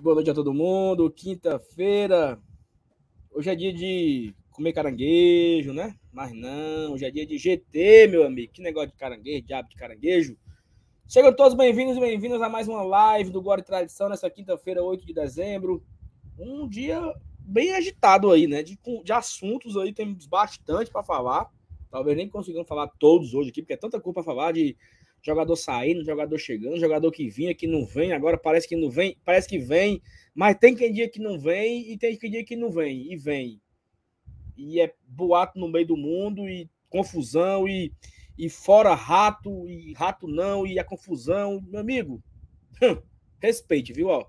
Boa noite a todo mundo, quinta-feira, hoje é dia de comer caranguejo, né? Mas não, hoje é dia de GT, meu amigo, que negócio de caranguejo, diabo de caranguejo. Sejam todos bem-vindos e bem-vindas a mais uma live do Guardi Tradição nessa quinta-feira, 8 de dezembro, um dia bem agitado aí, né? De assuntos aí, temos bastante para falar, talvez nem consigamos falar todos hoje aqui, porque é tanta coisa para falar de... Jogador saindo, jogador chegando, jogador que vinha, que não vem, agora parece que não vem, parece que vem, mas tem quem dia que não vem e tem quem dia que não vem, e vem. E é boato no meio do mundo, e confusão, e fora rato, e rato não, e a confusão. Meu amigo, respeite, viu? Ó,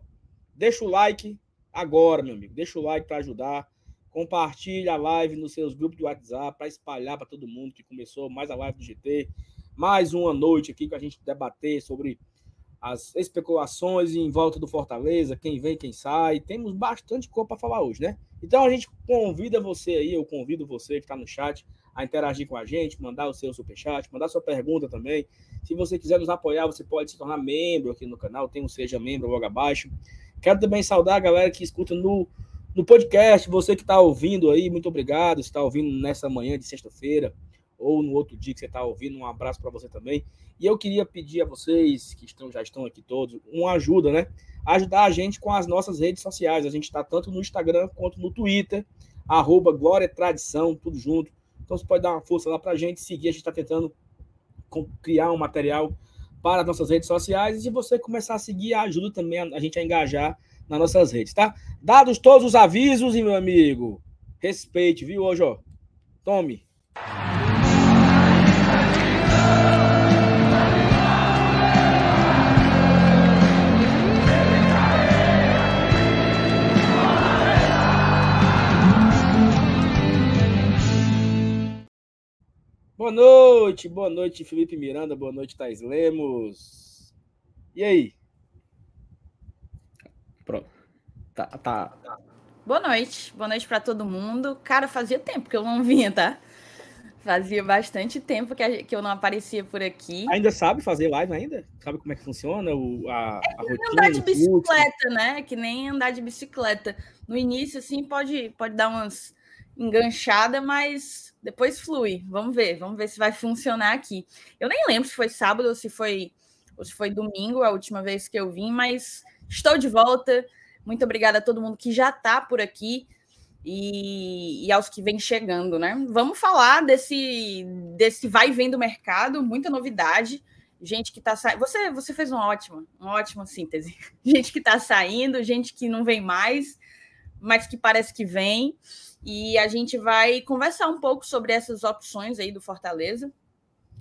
deixa o like agora, meu amigo, deixa o like para ajudar, compartilha a live nos seus grupos do WhatsApp, para espalhar para todo mundo que começou mais a live do GT. Mais uma noite aqui que a gente debater sobre as especulações em volta do Fortaleza, quem vem, quem sai. Temos bastante coisa para falar hoje, né? Então a gente convida você aí, eu convido você que está no chat a interagir com a gente, mandar o seu superchat, mandar sua pergunta também. Se você quiser nos apoiar, você pode se tornar membro aqui no canal, tem um Seja Membro logo abaixo. Quero também saudar a galera que escuta no podcast, você que está ouvindo aí, muito obrigado, você está ouvindo nessa manhã de sexta-feira, ou no outro dia que você está ouvindo, um abraço para você também. E eu queria pedir a vocês, que já estão aqui todos, uma ajuda, né? Ajudar a gente com as nossas redes sociais. A gente está tanto no Instagram quanto no Twitter, @GloriaTradição, tudo junto. Então você pode dar uma força lá para a gente seguir. A gente está tentando criar um material para as nossas redes sociais. E se você começar a seguir, ajuda também a gente a engajar nas nossas redes, tá? Dados todos os avisos, e meu amigo, respeite, viu? Hoje, ó, tome. Boa noite, Felipe Miranda, boa noite, Thais Lemos. E aí? Pronto. Tá. Boa noite pra todo mundo. Cara, fazia tempo que eu não vinha, tá? Fazia bastante tempo que eu não aparecia por aqui. Ainda sabe fazer live ainda? Sabe como é que funciona? A rotina, andar de bicicleta, né? Que nem andar de bicicleta. No início, assim, pode dar umas enganchada, mas depois flui. Vamos ver se vai funcionar aqui. Eu nem lembro se foi sábado ou se foi domingo a última vez que eu vim, mas estou de volta. Muito obrigada a todo mundo que já está por aqui e aos que vêm chegando, né? Vamos falar desse vai e vem do mercado, muita novidade. Gente que está saindo... Você fez uma ótima síntese. Gente que está saindo, gente que não vem mais, mas que parece que vem. E a gente vai conversar um pouco sobre essas opções aí do Fortaleza,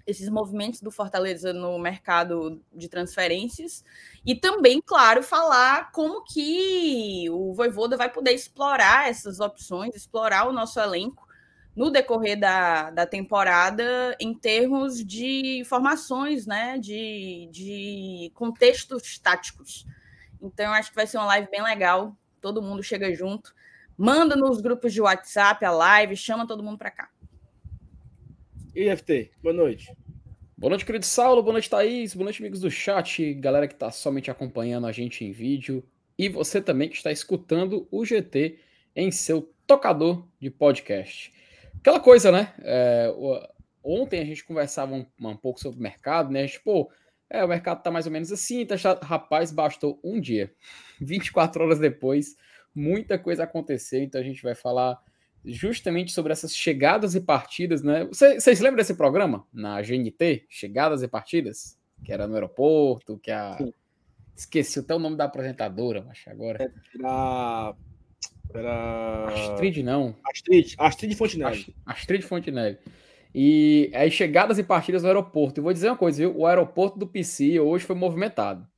esses movimentos do Fortaleza no mercado de transferências. E também, claro, falar como que o Vojvoda vai poder explorar essas opções, explorar o nosso elenco no decorrer da temporada em termos de formações, né, de contextos táticos. Então, acho que vai ser uma live bem legal. Todo mundo chega junto. Manda nos grupos de WhatsApp, a live, chama todo mundo para cá. E FT, boa noite. Boa noite, querido Saulo, boa noite, Thaís, boa noite, amigos do chat, galera que está somente acompanhando a gente em vídeo e você também que está escutando o GT em seu tocador de podcast. Aquela coisa, né? Ontem a gente conversava um pouco sobre o mercado, né? A gente, o mercado tá mais ou menos assim, tá, rapaz, bastou um dia. 24 horas depois... Muita coisa aconteceu, então a gente vai falar justamente sobre essas chegadas e partidas, né? Vocês lembram desse programa? Na GNT, Chegadas e Partidas? Que era no aeroporto, que a... Sim. Esqueci até o nome da apresentadora, mas agora... Era... Astrid, não. Astrid Fontenelle. Astrid Fontenelle. E aí, chegadas e partidas no aeroporto. E vou dizer uma coisa, viu? O aeroporto do PC hoje foi movimentado.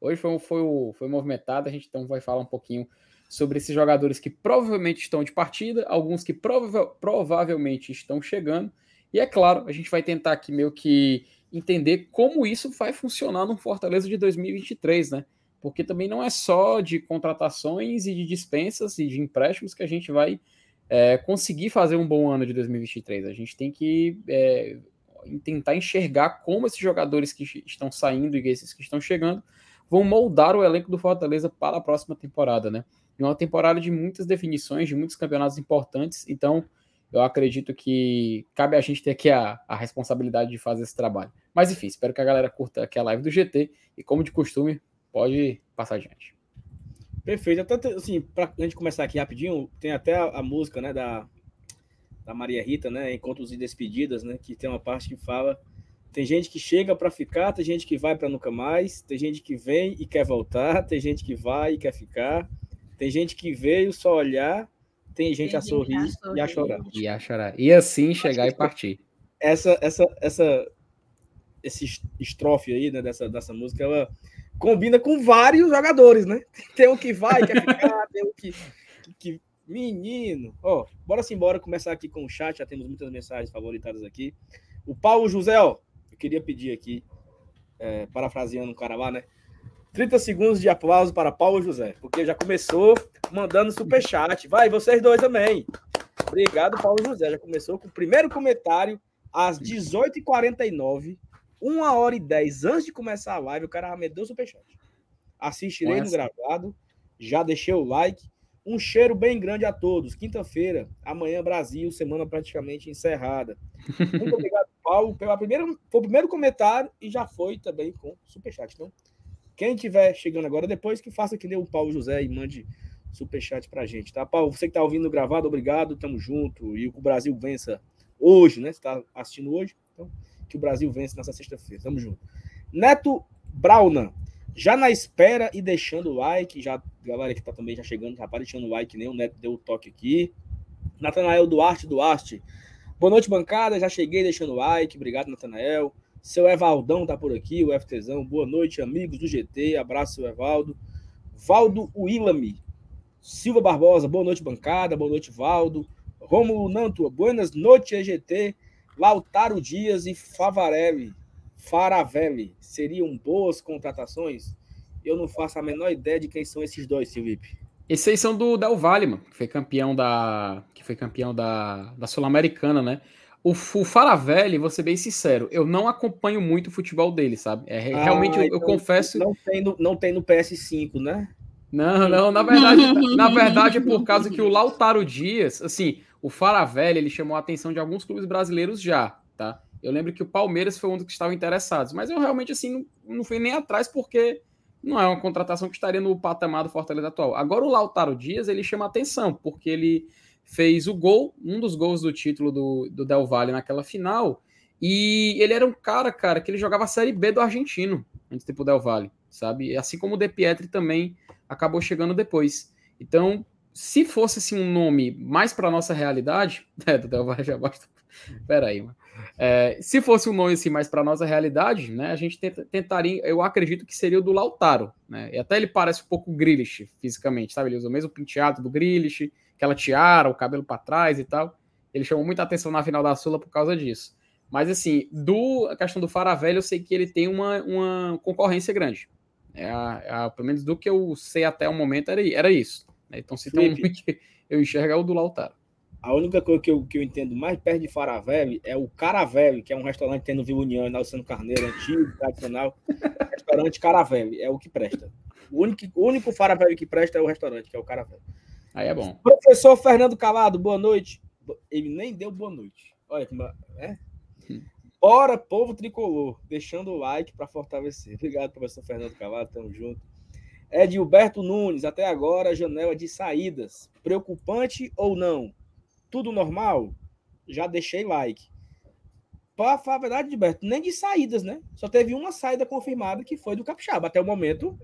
Hoje foi movimentado, a gente então vai falar um pouquinho... sobre esses jogadores que provavelmente estão de partida, alguns que provavelmente estão chegando, e é claro, a gente vai tentar aqui meio que entender como isso vai funcionar no Fortaleza de 2023, né? porque também não é só de contratações e de dispensas e de empréstimos que a gente vai conseguir fazer um bom ano de 2023. A gente tem que tentar enxergar como esses jogadores que estão saindo e esses que estão chegando vão moldar o elenco do Fortaleza para a próxima temporada, né? É uma temporada de muitas definições, de muitos campeonatos importantes, então eu acredito que cabe a gente ter aqui a responsabilidade de fazer esse trabalho. Mas enfim, espero que a galera curta aqui a live do GT e, como de costume, pode passar adiante. Perfeito. Até, assim, pra gente começar aqui rapidinho, tem até a música, né, da Maria Rita, né, Encontros e Despedidas, né, que tem uma parte que fala: tem gente que chega para ficar, tem gente que vai para nunca mais, tem gente que vem e quer voltar, tem gente que vai e quer ficar, tem gente que veio só olhar, tem gente a sorrir e a chorar. E a chorar. E assim chegar e partir. Esse estrofe aí, né, dessa música, ela combina com vários jogadores, né? Tem um que vai, quer ficar, tem um que... Menino! Ó, bora começar aqui com o chat, já temos muitas mensagens favoritadas aqui. O Paulo José, ó, eu queria pedir aqui, parafraseando um cara lá, né? 30 segundos de aplauso para Paulo José, porque já começou mandando superchat. Vai, vocês dois também. Obrigado, Paulo José. Já começou com o primeiro comentário às 18h49, 1h10 antes de começar a live, o cara me deu superchat. Assistirei no gravado, já deixei o like. Um cheiro bem grande a todos. Quinta-feira, amanhã Brasil, semana praticamente encerrada. Muito obrigado, Paulo, foi o primeiro comentário e já foi também com superchat. Então, quem estiver chegando agora, depois que faça que nem o Paulo José e mande superchat pra gente, tá? Paulo, você que tá ouvindo gravado, obrigado, tamo junto. E o Brasil vença hoje, né? Você tá assistindo hoje, então que o Brasil vença nessa sexta-feira. Tamo junto. Neto Braunan, já na espera e deixando o like, já, galera que tá também já chegando, rapaz, deixando o like, nem o Neto deu o toque aqui. Natanael Duarte, boa noite, bancada, já cheguei deixando o like, obrigado, Natanael. Seu Evaldão tá por aqui, o FTzão, boa noite, amigos do GT, abraço, seu Evaldo. Valdo Willami Silva Barbosa, boa noite, bancada, boa noite, Valdo. Rômulo Nantua, buenas noites, GT. Lautaro Díaz e Faravelli seriam boas contratações? Eu não faço a menor ideia de quem são esses dois, Felipe. Esses aí são do Del Valle, mano, que foi campeão da Sul-Americana, né? O Faravelli, vou ser bem sincero, eu não acompanho muito o futebol dele, sabe? Realmente, então, eu confesso... Não tem no PS5, né? Não, na verdade é por causa que o Lautaro Díaz, assim, o Faravelli, ele chamou a atenção de alguns clubes brasileiros já, tá? Eu lembro que o Palmeiras foi um dos que estavam interessados, mas eu realmente, assim, não fui nem atrás, porque não é uma contratação que estaria no patamar do Fortaleza atual. Agora o Lautaro Díaz, ele chama atenção, porque ele fez o gol, um dos gols do título do Del Valle naquela final, e ele era um cara, que ele jogava a Série B do argentino, antes do Del Valle, sabe? Assim como o De Pietri também acabou chegando depois. Então, se fosse, assim, um nome mais para nossa realidade... do Del Valle já basta... Peraí, mano. Se fosse um nome assim mais para nossa realidade, né, a gente tentaria, eu acredito que seria o do Lautaro, né? E até ele parece um pouco o Grealish fisicamente, sabe? Ele usa o mesmo penteado do Grealish, aquela tiara, o cabelo para trás e tal. Ele chamou muita atenção na final da Sula por causa disso. Mas assim, a questão do Faravelli, eu sei que ele tem uma concorrência grande. Pelo menos do que eu sei até o momento era isso, né? Então, se tem um que eu enxergo é o do Lautaro. A única coisa que eu entendo mais perto de Faravelli é o Caravelli, que é um restaurante que tem no Vila União, na Alcino Carneiro, antigo, tradicional. Restaurante Caravelli, é o que presta. O único Faravelli que presta é o restaurante, que é o Caravelli. Aí é bom. Professor Fernando Calado, boa noite. Ele nem deu boa noite. Olha como é. Bora, povo tricolor, deixando o like para fortalecer. Obrigado, professor Fernando Calado, tamo junto. Edilberto Nunes, até agora a janela de saídas. Preocupante ou não? Tudo normal, já deixei like. Para falar a verdade, Gilberto, nem de saídas, né? Só teve uma saída confirmada, que foi do Capixaba. Até o momento,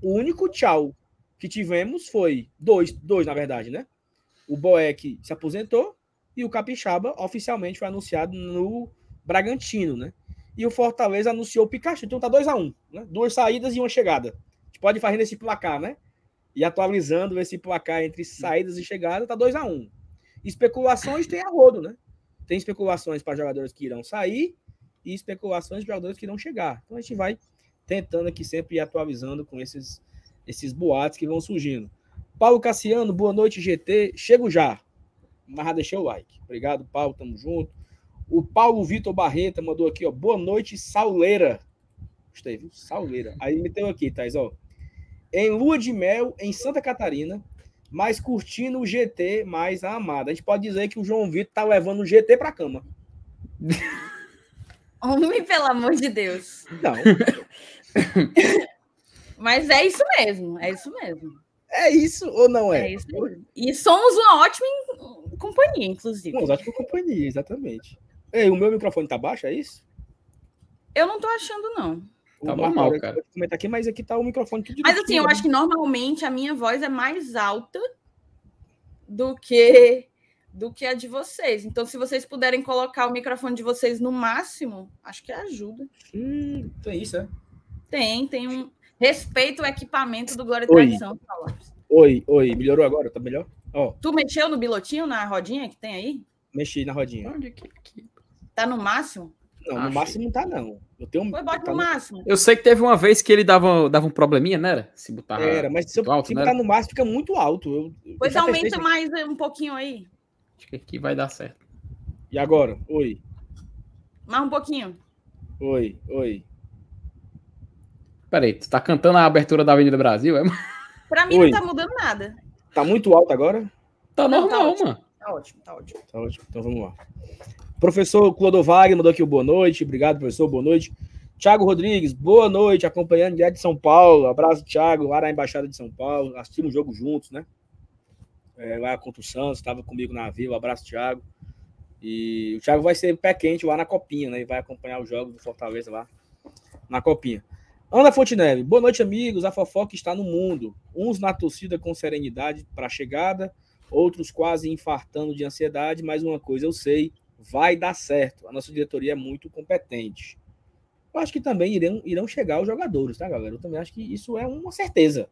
o único tchau que tivemos foi dois na verdade, né? O Boeck se aposentou e o Capixaba oficialmente foi anunciado no Bragantino, né? E o Fortaleza anunciou o Pikachu. Então tá 2-1, né? 2 saídas e uma chegada. A gente pode fazer nesse placar, né? E atualizando esse placar entre saídas e chegada, tá 2-1. Especulações tem a rodo, né? Tem especulações para jogadores que irão sair e especulações de jogadores que irão chegar. Então a gente vai tentando aqui sempre ir atualizando com esses esses boatos que vão surgindo. Paulo Cassiano, boa noite, GT. Chego já. Mas deixa o like. Obrigado, Paulo. Tamo junto. O Paulo Vitor Barreta mandou aqui, ó. Boa noite, Sauleira. Gostei, viu? Sauleira. Aí meteu aqui, Thais, ó. Em lua de mel, em Santa Catarina, mas curtindo o GT mais a amada. A gente pode dizer que o João Vitor tá levando o GT pra cama. Homem, pelo amor de Deus. Não. Mas é isso mesmo, é isso mesmo. É isso ou não é? É isso mesmo. E somos uma ótima companhia, inclusive. Uma ótima companhia, exatamente. Ei, o meu microfone tá baixo, é isso? Eu não tô achando, não. Tá normal, cara. Eu vou comentar aqui, mas aqui tá o microfone tudo. Mas assim, eu acho que normalmente a minha voz é mais alta do que a de vocês. Então, se vocês puderem colocar o microfone de vocês no máximo, acho que ajuda. Tem isso, é? Tem um... Respeita o equipamento do Glória e Tradição. Oi, melhorou agora? Tá melhor? Ó. Tu mexeu no bilotinho, na rodinha que tem aí? Mexi na rodinha. Onde que... Tá no máximo? Não, no máximo não tá, não. Eu tenho... Foi, bota tá no máximo. Eu sei que teve uma vez que ele dava um probleminha, não era? Se botar era, mas se botar no máximo fica muito alto. Pois aumenta mais um pouquinho aí. Acho que aqui vai dar certo. E agora? Oi. Mais um pouquinho. Oi. Peraí, tu tá cantando a abertura da Avenida Brasil? É? Pra mim não tá mudando nada. Tá muito alto agora? Tá normal, mano. Tá ótimo. Então vamos lá. Professor Clodovag mandou aqui o boa noite. Obrigado, professor. Boa noite. Thiago Rodrigues, boa noite. Acompanhando direto de São Paulo. Abraço, Thiago. Lá na Embaixada de São Paulo. Assistimos o jogo juntos, né? Lá contra o Santos. Estava comigo na Vila. Abraço, Thiago. E o Thiago vai ser pé quente lá na Copinha, né? E vai acompanhar os jogos do Fortaleza lá na Copinha. Ana Fontenelle, boa noite, amigos. A fofoca está no mundo. Uns na torcida com serenidade para a chegada, outros quase infartando de ansiedade, mas uma coisa eu sei, vai dar certo. A nossa diretoria é muito competente. Eu acho que também irão chegar os jogadores, tá, galera? Eu também acho que isso é uma certeza.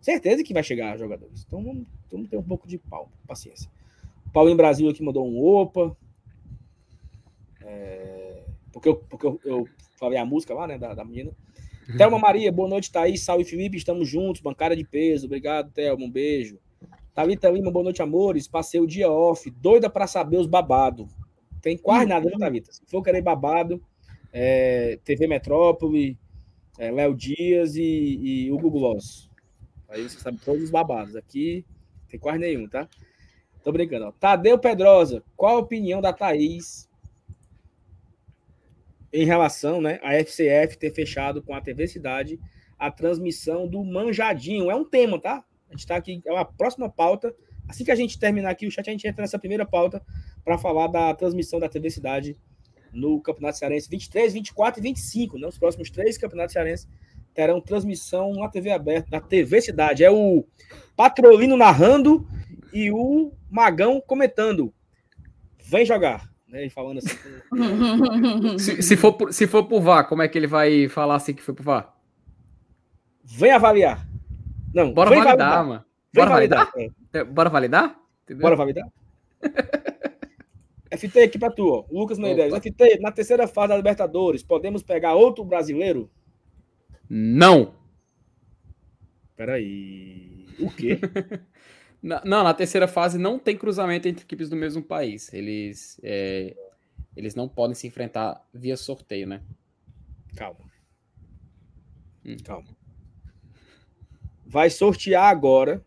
Certeza que vai chegar os jogadores. Então vamos ter um pouco de paciência. Paulinho Brasil aqui mandou um opa. Porque eu falei a música lá, né, da menina. Thelma Maria, boa noite, Thaís, salve Felipe, estamos juntos, bancária de peso, obrigado, Thelma, um beijo. Thalita Lima, boa noite, amores, passei o dia off, doida pra saber os babados. Tem quase nada, né, Thalita? Se for querer babado, TV Metrópole, Léo Dias e Hugo Gloss. Aí você sabe todos os babados, aqui tem quase nenhum, tá? Tô brincando, ó. Tadeu Pedrosa, qual a opinião da Thaís em relação, né, à FCF ter fechado com a TV Cidade a transmissão do Manjadinho? É um tema, tá? A gente está aqui, é uma próxima pauta. Assim que a gente terminar aqui o chat, a gente entra nessa primeira pauta para falar da transmissão da TV Cidade no Campeonato Cearense 23, 24 e 25, né? Os próximos 3 Campeonatos Cearenses terão transmissão na TV aberta, da TV Cidade. É o Patrolino narrando e o Magão comentando. Vem jogar! Né, falando assim. se for pro VAR, como é que ele vai falar assim que foi pro VAR? Vem avaliar. Não, bora validar, mano. Bora validar? Bora validar? FT aqui pra tu, ó. Lucas Mendes. FT, na terceira fase da Libertadores, podemos pegar outro brasileiro? Não. Peraí. O quê? Não, na terceira fase não tem cruzamento entre equipes do mesmo país. Eles não podem se enfrentar via sorteio, né? Calma. Vai sortear agora.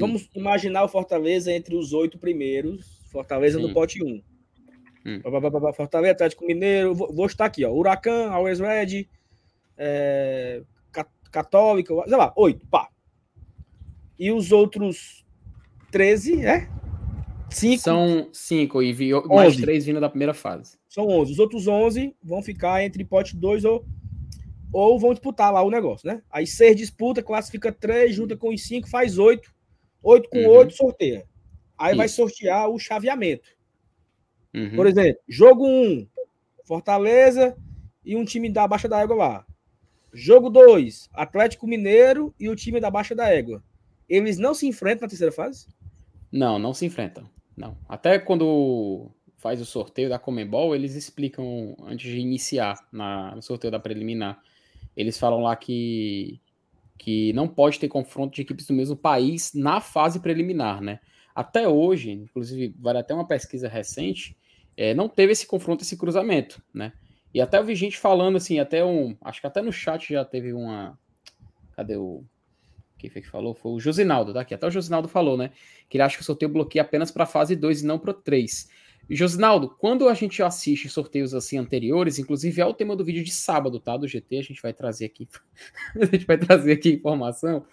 Vamos imaginar o Fortaleza entre os 8 primeiros. Fortaleza no pote 1. Fortaleza, Atlético Mineiro. Vou estar aqui, ó. Huracan, Always Red, Católica, sei lá, 8, pá. E os outros 13, né? 5. São 5 e mais 3 vindo da primeira fase. São 11. Os outros 11 vão ficar entre pote 2 ou vão disputar lá o negócio, né? Aí 6 disputa, classifica 3, junta com os 5, faz 8. 8 com 8, sorteia. Aí vai sortear o chaveamento. Por exemplo, jogo 1, Fortaleza e um time da Baixa da Égua lá. Jogo 2, Atlético Mineiro e o time da Baixa da Égua. Eles não se enfrentam na terceira fase? Não se enfrentam. Não. Até quando faz o sorteio da Conmebol, eles explicam antes de iniciar no sorteio da preliminar. Eles falam lá que que não pode ter confronto de equipes do mesmo país na fase preliminar, né? Até hoje, inclusive, vale até uma pesquisa recente, não teve esse confronto, esse cruzamento, né? E até eu vi gente falando assim, acho que até no chat já teve uma... Cadê o... Quem foi que falou? Foi o Josinaldo, tá aqui. Até o Josinaldo falou, né? Que ele acha que o sorteio bloqueia apenas para a fase 2 e não para 3. Josinaldo, quando a gente assiste sorteios assim anteriores, inclusive é o tema do vídeo de sábado, tá? Do GT, a gente vai trazer aqui. A gente vai trazer aqui informação.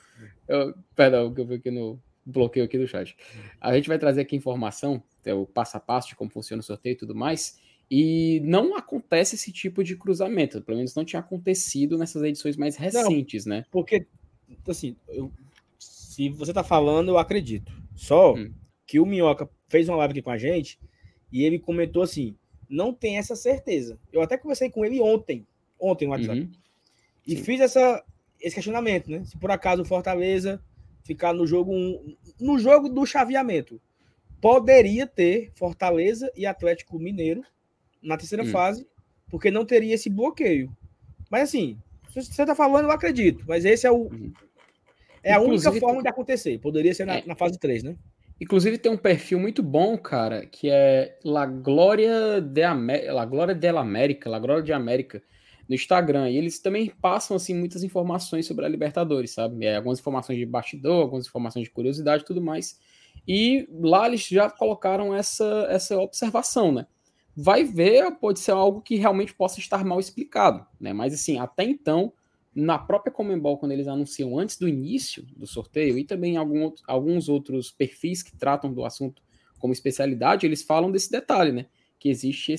Perdão, que eu vi aqui no bloqueio aqui do chat. A gente vai trazer aqui informação, o passo a passo de como funciona o sorteio e tudo mais. E não acontece esse tipo de cruzamento. Pelo menos não tinha acontecido nessas edições mais recentes, não, né? Porque, assim, se você tá falando, eu acredito. Só que o Minhoca fez uma live aqui com a gente e ele comentou assim, não tem essa certeza. Eu até conversei com ele ontem no WhatsApp. Uhum. E fiz esse questionamento, né? Se por acaso o Fortaleza ficar no jogo 1, no jogo do chaveamento, poderia ter Fortaleza e Atlético Mineiro na terceira fase, porque não teria esse bloqueio. Mas assim, se você está falando, eu acredito. Mas esse é o... É a única forma de acontecer. Poderia ser na fase 3, né? Inclusive tem um perfil muito bom, cara, que é La Glória de América, no Instagram. E eles também passam, assim, muitas informações sobre a Libertadores, sabe? Algumas informações de bastidor, algumas informações de curiosidade e tudo mais. E lá eles já colocaram essa observação, né? Vai ver, pode ser algo que realmente possa estar mal explicado, né? Mas assim, até então, na própria Conmebol, quando eles anunciam antes do início do sorteio, e também alguns outros perfis que tratam do assunto como especialidade, eles falam desse detalhe, né? Que existe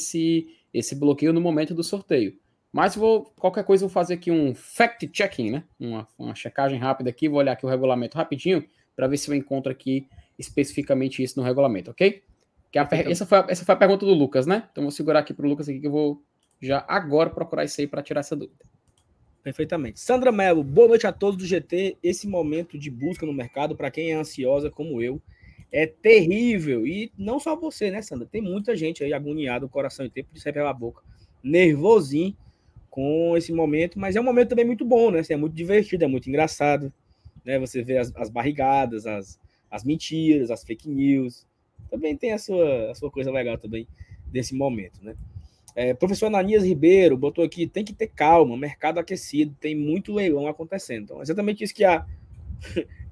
esse bloqueio no momento do sorteio. Mas qualquer coisa eu vou fazer aqui um fact-checking, né? Uma checagem rápida aqui, vou olhar aqui o regulamento rapidinho para ver se eu encontro aqui especificamente isso no regulamento, ok? Essa foi a pergunta do Lucas, né? Então vou segurar aqui pro Lucas aqui que eu vou já agora procurar isso aí para tirar essa dúvida. Perfeitamente. Sandra Melo, boa noite a todos do GT. Esse momento de busca no mercado, para quem é ansiosa como eu, é terrível. E não só você, né, Sandra? Tem muita gente aí agoniada, o coração inteiro, por isso é pela boca, nervosinho com esse momento. Mas é um momento também muito bom, né? É muito divertido, é muito engraçado, né? Você vê as barrigadas, as mentiras, as fake news. Também tem a sua coisa legal também desse momento, né? Professor Ananias Ribeiro botou aqui, tem que ter calma, mercado aquecido, tem muito leilão acontecendo. Então, exatamente isso que a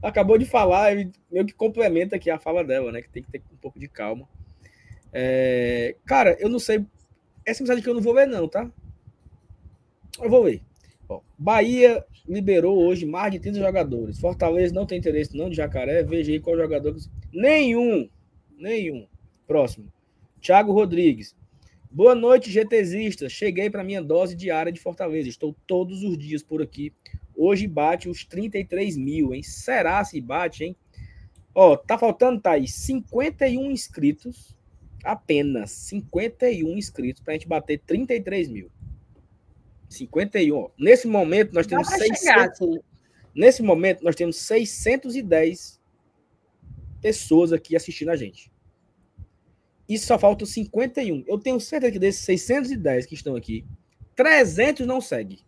acabou de falar, meio que complementa aqui a fala dela, né? Que tem que ter um pouco de calma. Cara, eu não sei, essa mensagem que eu não vou ler não, tá? Eu vou ler. Bom, Bahia liberou hoje mais de 30 jogadores. Fortaleza não tem interesse não de Jacaré, veja aí qual jogador... Nenhum. Próximo. Thiago Rodrigues. Boa noite, GTzistas. Cheguei para minha dose diária de Fortaleza. Estou todos os dias por aqui. Hoje bate os 33 mil, hein? Será se bate, hein? Ó, tá faltando, Thaís, 51 inscritos. Apenas 51 inscritos para a gente bater 33 mil. 51. Ó. Nesse momento, nós temos 610 pessoas aqui assistindo a gente. E só faltam 51. Eu tenho certeza que desses 610 que estão aqui, 300 não segue.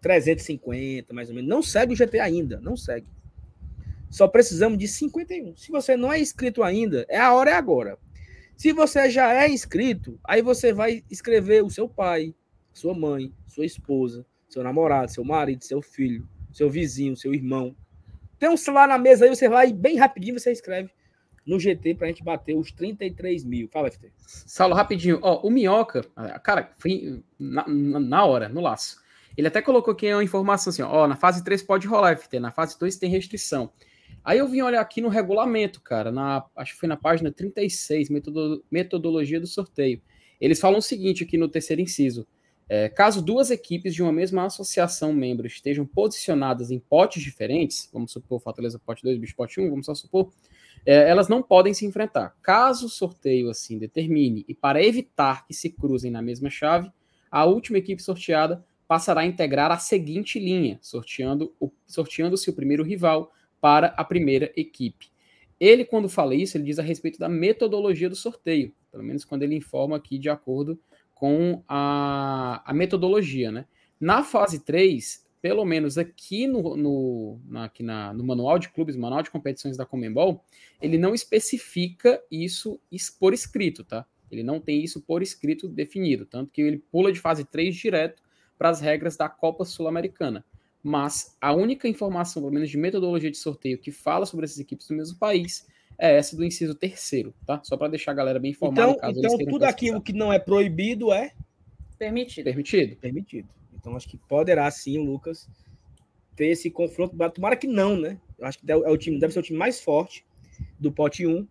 350, mais ou menos. Não segue o GT ainda. Não segue. Só precisamos de 51. Se você não é inscrito ainda, a hora é agora. Se você já é inscrito, aí você vai escrever o seu pai, sua mãe, sua esposa, seu namorado, seu marido, seu filho, seu vizinho, seu irmão. Tem um celular na mesa aí, você vai bem rapidinho, você escreve no GT pra gente bater os 33 mil. Fala, FT. Saulo, rapidinho. Ó, o Minhoca, cara, foi na hora, no laço. Ele até colocou aqui uma informação assim, ó, na fase 3 pode rolar, FT, na fase 2 tem restrição. Aí eu vim olhar aqui no regulamento, cara, acho que foi na página 36, metodologia do sorteio. Eles falam o seguinte aqui no terceiro inciso. Caso duas equipes de uma mesma associação membro estejam posicionadas em potes diferentes, vamos supor Fortaleza pote 2, Bicho pote 1, vamos só supor, elas não podem se enfrentar. Caso o sorteio assim determine e para evitar que se cruzem na mesma chave, a última equipe sorteada passará a integrar a seguinte linha, sorteando-se o primeiro rival para a primeira equipe. Ele, quando fala isso, ele diz a respeito da metodologia do sorteio, pelo menos quando ele informa aqui de acordo com a metodologia, né? Na fase 3, pelo menos aqui no Manual de Clubes, Manual de Competições da Conmebol, ele não especifica isso por escrito, tá? Ele não tem isso por escrito definido, tanto que ele pula de fase 3 direto para as regras da Copa Sul-Americana. Mas a única informação, pelo menos de metodologia de sorteio, que fala sobre essas equipes do mesmo país é essa do inciso 3º, tá? Só para deixar a galera bem informada. Então tudo pesquisar. Aquilo que não é proibido é... Permitido. Então acho que poderá sim, Lucas, ter esse confronto. Tomara que não, né? Eu acho que deve ser o time mais forte do pote 1.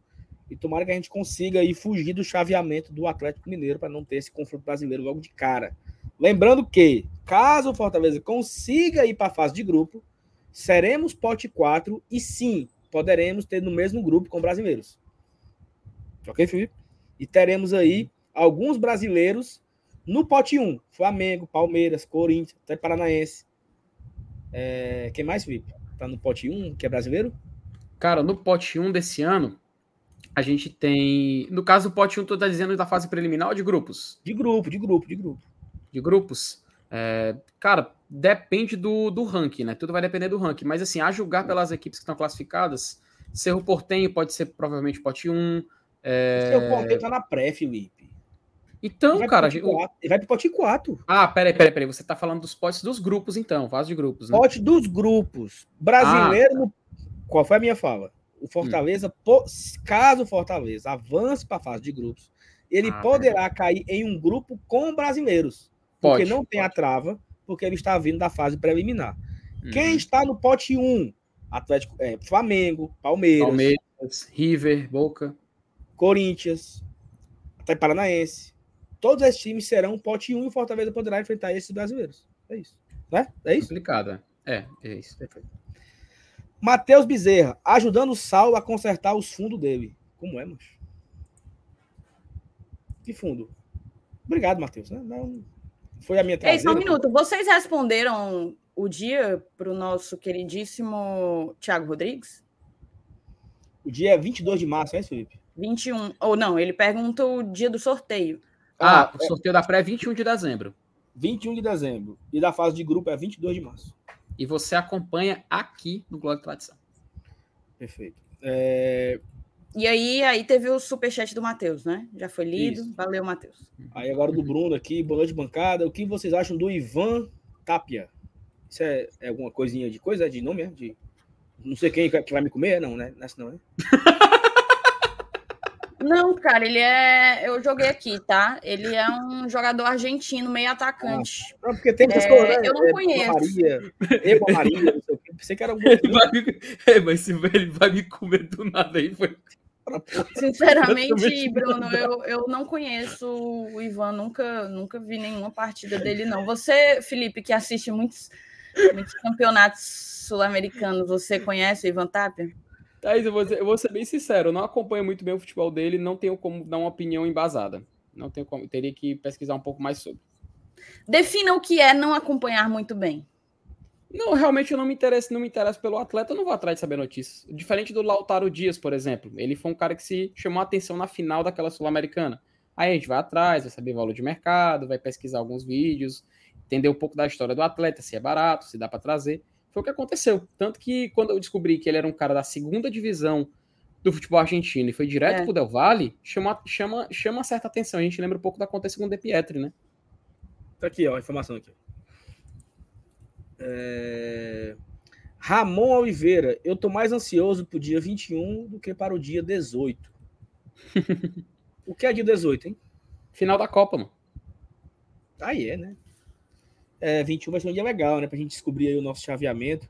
E tomara que a gente consiga aí fugir do chaveamento do Atlético Mineiro para não ter esse confronto brasileiro logo de cara. Lembrando que, caso o Fortaleza consiga ir para a fase de grupo, seremos pote 4 e sim, poderemos ter no mesmo grupo com brasileiros. Ok, Felipe? E teremos aí alguns brasileiros no pote 1. Flamengo, Palmeiras, Corinthians, até Paranaense. Quem mais, Felipe? Tá no pote 1, que é brasileiro? Cara, no pote 1 desse ano, a gente tem... No caso do pote 1, tu tá dizendo da fase preliminar ou de grupos? De grupo. De grupos? Cara, depende do ranking, né? Tudo vai depender do ranking. Mas, assim, a julgar pelas equipes que estão classificadas, Cerro Porteño pode ser provavelmente pote 1. O Cerro Porteño tá na pré, Felipe. Então, cara... Ele vai pro pote 4. Ah, peraí. Você tá falando dos potes dos grupos, então. Fase de grupos, né? Pote dos grupos. Brasileiro... Tá. Qual foi a minha fala? O Fortaleza, caso o Fortaleza avance para a fase de grupos, ele poderá cair em um grupo com brasileiros. Porque não tem a trava, porque ele está vindo da fase preliminar. Quem está no pote 1? Atlético, Flamengo, Palmeiras, River, Boca, Corinthians, até Paranaense. Todos esses times serão pote 1 e o Fortaleza poderá enfrentar esses brasileiros. É isso. Né? É isso? Complicado. É isso. Perfeito. Matheus Bezerra, ajudando o Saulo a consertar os fundos dele. Como é, macho? Que fundo? Obrigado, Matheus. Não, foi a minha trajeira. Só um minuto. Vocês responderam o dia para o nosso queridíssimo Thiago Rodrigues? O dia é 22 de março, é, Felipe? 21. Ou não, ele pergunta o dia do sorteio. O sorteio da pré é 21 de dezembro. 21 de dezembro. E da fase de grupo é 22 de março. E você acompanha aqui no Globo Tradição. Perfeito. E aí teve o superchat do Matheus, né? Já foi lido. Isso. Valeu, Matheus. Aí agora do Bruno aqui, boa noite, bancada. O que vocês acham do Ivan Tapia? Isso é alguma coisinha de coisa? De nome? De... Não sei quem que vai me comer? Não, né? Não, né? Não, cara, ele é... Eu joguei aqui, tá? Ele é um jogador argentino, meio atacante. Não, porque tem pessoas... Eu não conheço. Maria, não sei o que. Pensei que era um... Mas se ele vai me comer do nada aí, foi... Sinceramente, Bruno, eu não conheço o Ivan, nunca vi nenhuma partida dele, não. Você, Felipe, que assiste muitos campeonatos sul-americanos, você conhece o Ivan Tapia? Thaís, eu vou ser bem sincero, eu não acompanho muito bem o futebol dele, não tenho como dar uma opinião embasada. Não tenho como, teria que pesquisar um pouco mais sobre. Defina o que é não acompanhar muito bem. Não, realmente eu não me interesso pelo atleta, eu não vou atrás de saber notícias. Diferente do Lautaro Díaz, por exemplo, ele foi um cara que se chamou a atenção na final daquela Sul-Americana. Aí a gente vai atrás, vai saber o valor de mercado, vai pesquisar alguns vídeos, entender um pouco da história do atleta, se é barato, se dá para trazer. Foi o que aconteceu. Tanto que quando eu descobri que ele era um cara da 2ª divisão do futebol argentino e foi direto pro Del Valle, chama certa atenção. A gente lembra um pouco da conta segunda De Pietri, né? Tá aqui, ó, a informação aqui. Ramon Oliveira, eu tô mais ansioso pro dia 21 do que para o dia 18. O que é dia 18, hein? Final da Copa, mano. Aí né? 21 vai ser um dia legal, né? Pra gente descobrir aí o nosso chaveamento.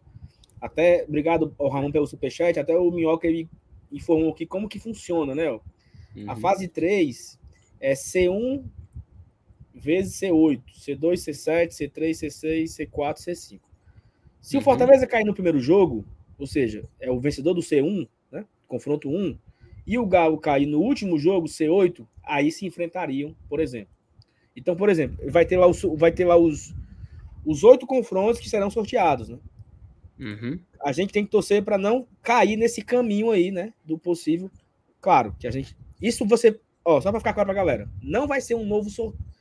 Até, obrigado ao Ramon pelo superchat. Até o Minhoca, ele informou aqui como que funciona, né? A fase 3 é C1 vezes C8, C2, C7, C3, C6, C4, C5. Se o Fortaleza cair no primeiro jogo, ou seja, é o vencedor do C1, né? Confronto 1, e o Galo cair no último jogo, C8, aí se enfrentariam, por exemplo. Então, por exemplo, vai ter lá os 8 confrontos que serão sorteados, né? A gente tem que torcer para não cair nesse caminho aí, né? Do possível. Claro que a gente... Isso você... Ó, só para ficar claro pra galera. Não vai ser um novo sorteio.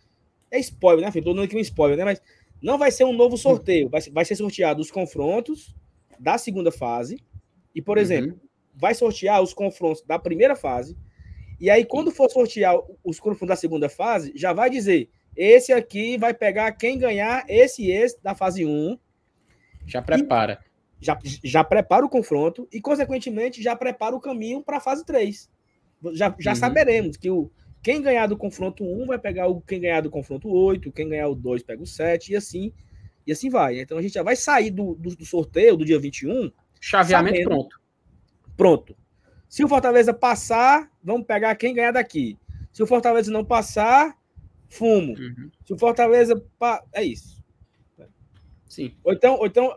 É spoiler, né, filho? Tô dando aqui um spoiler, né? Mas Não vai ser um novo sorteio, vai ser sorteado os confrontos da segunda fase e, por exemplo, vai sortear os confrontos da primeira fase e aí quando for sortear os confrontos da segunda fase, já vai dizer, esse aqui vai pegar quem ganhar esse da fase 1. Já prepara. Já prepara o confronto e, consequentemente, já prepara o caminho para a fase 3. Já saberemos que quem ganhar do confronto 1 vai pegar quem ganhar do confronto 8, quem ganhar o 2 pega o 7 e assim vai. Então a gente já vai sair do sorteio do dia 21. Chaveamento sabendo. Pronto. Se o Fortaleza passar, vamos pegar quem ganhar daqui. Se o Fortaleza não passar, fumo. Se o Fortaleza... É isso. Sim. Ou então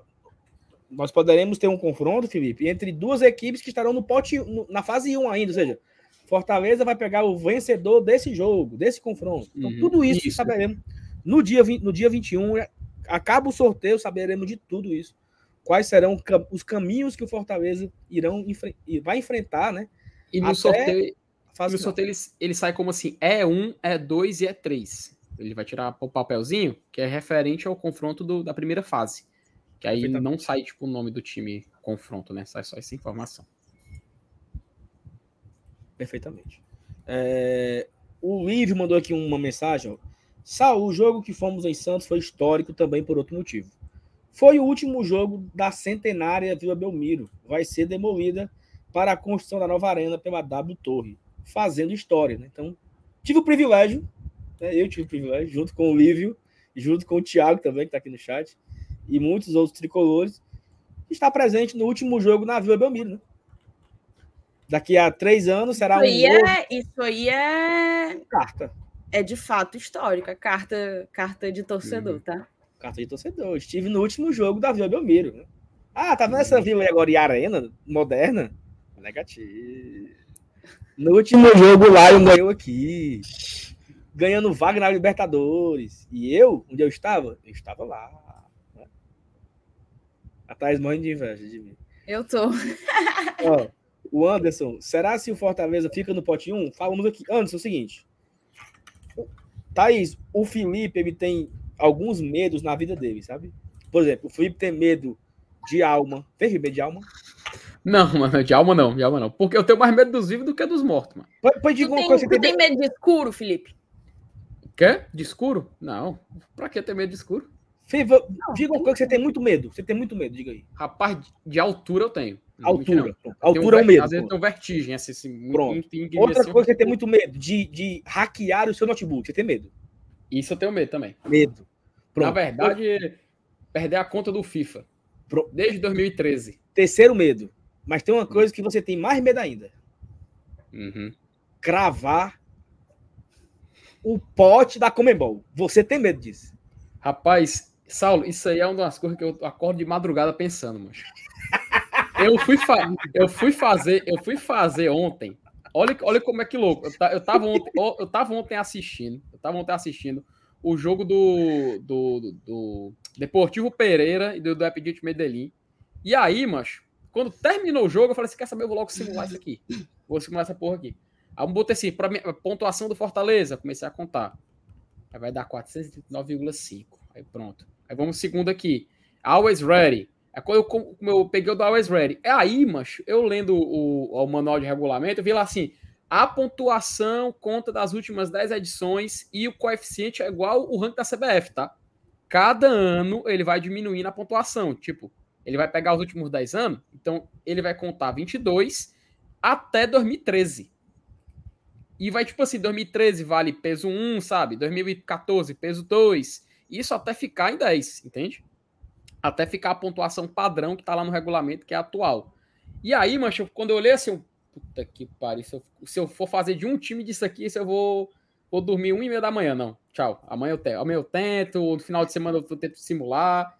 nós poderemos ter um confronto, Felipe, entre duas equipes que estarão no pote na fase 1 ainda, ou seja... Fortaleza vai pegar o vencedor desse jogo, desse confronto. Então, tudo isso saberemos. No dia 21, acaba o sorteio, saberemos de tudo isso. Quais serão os caminhos que o Fortaleza vai enfrentar, né? E no sorteio, ele sai como assim, E1, E2 e E3. Ele vai tirar o papelzinho, que é referente ao confronto da primeira fase. Que aí não sai tipo, o nome do time confronto, né? Sai só essa informação. Perfeitamente. O Livre mandou aqui uma mensagem. Saul, o jogo que fomos em Santos foi histórico também por outro motivo. Foi o último jogo da centenária Vila Belmiro. Vai ser demolida para a construção da nova arena pela W Torre. Fazendo história, né? Então, eu tive o privilégio, junto com o Lívio, junto com o Thiago também, que está aqui no chat, e muitos outros tricolores, estar presente no último jogo na Vila Belmiro, né? Daqui a 3 anos será Isso aí é... Carta. É de fato histórico. É carta de torcedor, tá? Carta de torcedor. Estive no último jogo da Vila Belmiro. Ah, tá vendo essa Vila aí agora e arena moderna? Negativo. No último jogo lá, eu aqui. Ganhando vaga na Libertadores. E eu, onde eu estava? Eu estava lá. A Thaís morre de inveja de mim. Eu tô. Ó. O Anderson, será se o Fortaleza fica no pote 1? Falamos aqui. Anderson, é o seguinte. Thaís, o Felipe, ele tem alguns medos na vida dele, sabe? Por exemplo, o Felipe tem medo de alma. Teve medo de alma? Não, mano, de alma não. Porque eu tenho mais medo dos vivos do que dos mortos, mano. Tu tem medo de escuro, Felipe? Quê? De escuro? Não. Pra que ter medo de escuro? Felipe, diga uma coisa que você tem muito medo. Você tem muito medo, diga aí. Rapaz, de altura eu tenho. Altura é o medo. Às vezes tem um vertigem. Assim, pronto. Outra coisa que você tem muito medo, de hackear o seu notebook. Você tem medo? Isso eu tenho medo também. Medo. Pronto. Na verdade, perder a conta do FIFA. Pronto. Desde 2013. Terceiro medo. Mas tem uma coisa que você tem mais medo ainda. Cravar o pote da Conmebol. Você tem medo disso? Rapaz, Saulo, isso aí é uma das coisas que eu acordo de madrugada pensando, mano. Eu fui fazer ontem. Olha como é que louco. Eu tava ontem assistindo o jogo do Deportivo Pereira e do Independiente Medellín. E aí, macho, quando terminou o jogo, eu falei assim, quer saber, eu vou logo simular isso aqui. Vou simular essa porra aqui. Aí eu botei assim, pra minha pontuação do Fortaleza, comecei a contar. Aí vai dar 439,5. Aí pronto. Aí vamos segundo aqui. Always ready. É quando eu peguei o do Always Ready. É aí, macho, eu lendo o manual de regulamento, eu vi lá assim, a pontuação conta das últimas 10 edições e o coeficiente é igual o ranking da CBF, tá? Cada ano ele vai diminuindo a pontuação. Tipo, ele vai pegar os últimos 10 anos, então ele vai contar 22 até 2013. E vai, tipo assim, 2013 vale peso 1, sabe? 2014, peso 2. Isso até ficar em 10, entende? Até ficar a pontuação padrão que tá lá no regulamento, que é atual. E aí, macho, quando eu olhei assim, puta que pariu, se eu for fazer de um time disso aqui, se eu vou dormir 1h30 da manhã, não. Tchau. Amanhã eu tento, no final de semana eu tento simular.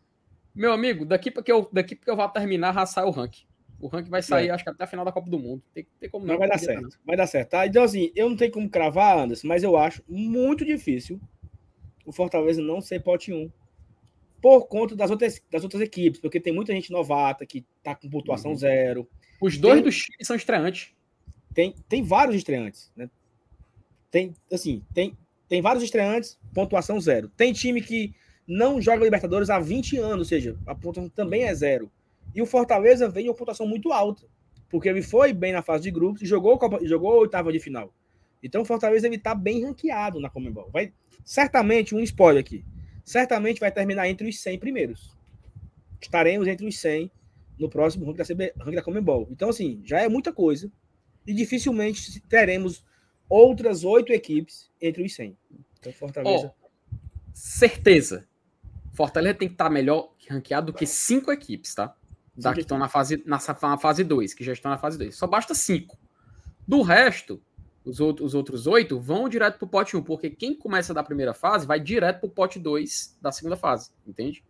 Meu amigo, daqui porque eu vá terminar, já sai o ranking. O ranking vai sair, acho que até a final da Copa do Mundo. Tem como não vai dar certo. Não. Vai dar certo, tá? Então, assim, eu não tenho como cravar, Anderson, mas eu acho muito difícil o Fortaleza não ser pote 1. Por conta das outras equipes, porque tem muita gente novata que tá com pontuação zero. Os dois do Chile são estreantes. Tem vários estreantes, né? Tem vários estreantes, pontuação zero. Tem time que não joga Libertadores há 20 anos, ou seja, a pontuação também é zero. E o Fortaleza veio em uma pontuação muito alta, porque ele foi bem na fase de grupos e jogou a oitava de final. Então o Fortaleza está bem ranqueado na Conmebol. Vai, certamente, um spoiler aqui, certamente vai terminar entre os 100 primeiros. Estaremos entre os 100 no próximo ranking da Conmebol. Então, assim, já é muita coisa e dificilmente teremos outras 8 equipes entre os 100. Então Fortaleza... certeza. Fortaleza tem que estar melhor ranqueado do que 5 equipes, tá? Da que estão na fase 2, que já estão na fase 2. Só basta 5. Do resto, os outros 8 vão direto pro pote 1, porque quem começa da primeira fase vai direto pro pote 2 da segunda fase, entende?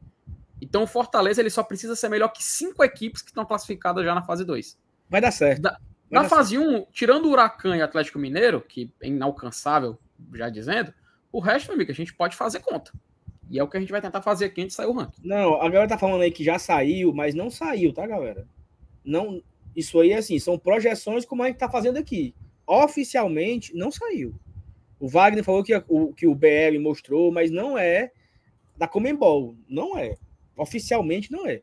Então o Fortaleza ele só precisa ser melhor que 5 equipes que estão classificadas já na fase 2. Vai dar certo. Na fase 1, tirando o Huracan e Atlético Mineiro, que é inalcançável, já dizendo, o resto, meu amigo, a gente pode fazer conta. E é o que a gente vai tentar fazer aqui antes de sair o ranking. Não, a galera tá falando aí que já saiu, mas não saiu, tá, galera? Não, isso aí, assim, são projeções como a gente tá fazendo aqui. Oficialmente, não saiu. O Wagner falou que o BL mostrou, mas não é da Conmebol. Não é. Oficialmente, não é.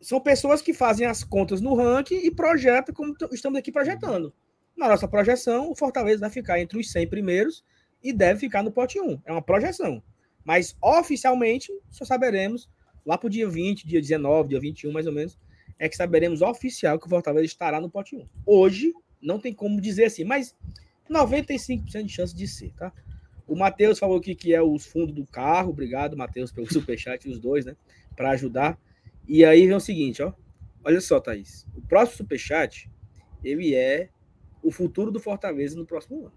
São pessoas que fazem as contas no ranking e projetam como estamos aqui projetando. Na nossa projeção, o Fortaleza vai ficar entre os 100 primeiros e deve ficar no pote 1. É uma projeção. Mas, oficialmente, só saberemos, lá pro dia 20, dia 19, dia 21, mais ou menos, é que saberemos oficial que o Fortaleza estará no pote 1. Hoje, não tem como dizer assim, mas 95% de chance de ser, tá? O Matheus falou aqui que é os fundos do carro. Obrigado, Matheus, pelo superchat, os dois, né? Para ajudar. E aí vem o seguinte, ó. Olha só, Thaís. O próximo superchat, ele é o futuro do Fortaleza no próximo ano.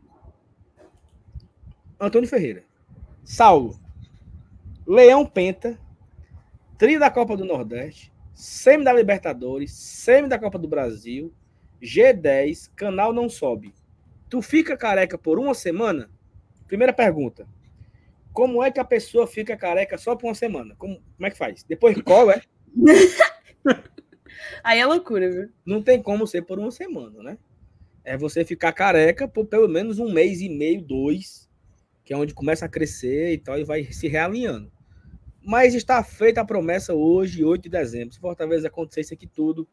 Antônio Ferreira, Saulo, Leão Penta, tri da Copa do Nordeste, semi da Libertadores, semi da Copa do Brasil, G10, canal não sobe. Tu fica careca por uma semana? Primeira pergunta, como é que a pessoa fica careca só por uma semana? Como é que faz? Depois cola, é? Aí é loucura, viu? Não tem como ser por uma semana, né? É você ficar careca por pelo menos um mês e meio, 2, que é onde começa a crescer e tal, e vai se realinhando. Mas está feita a promessa hoje, 8 de dezembro. Se Fortaleza acontecer isso aqui tudo,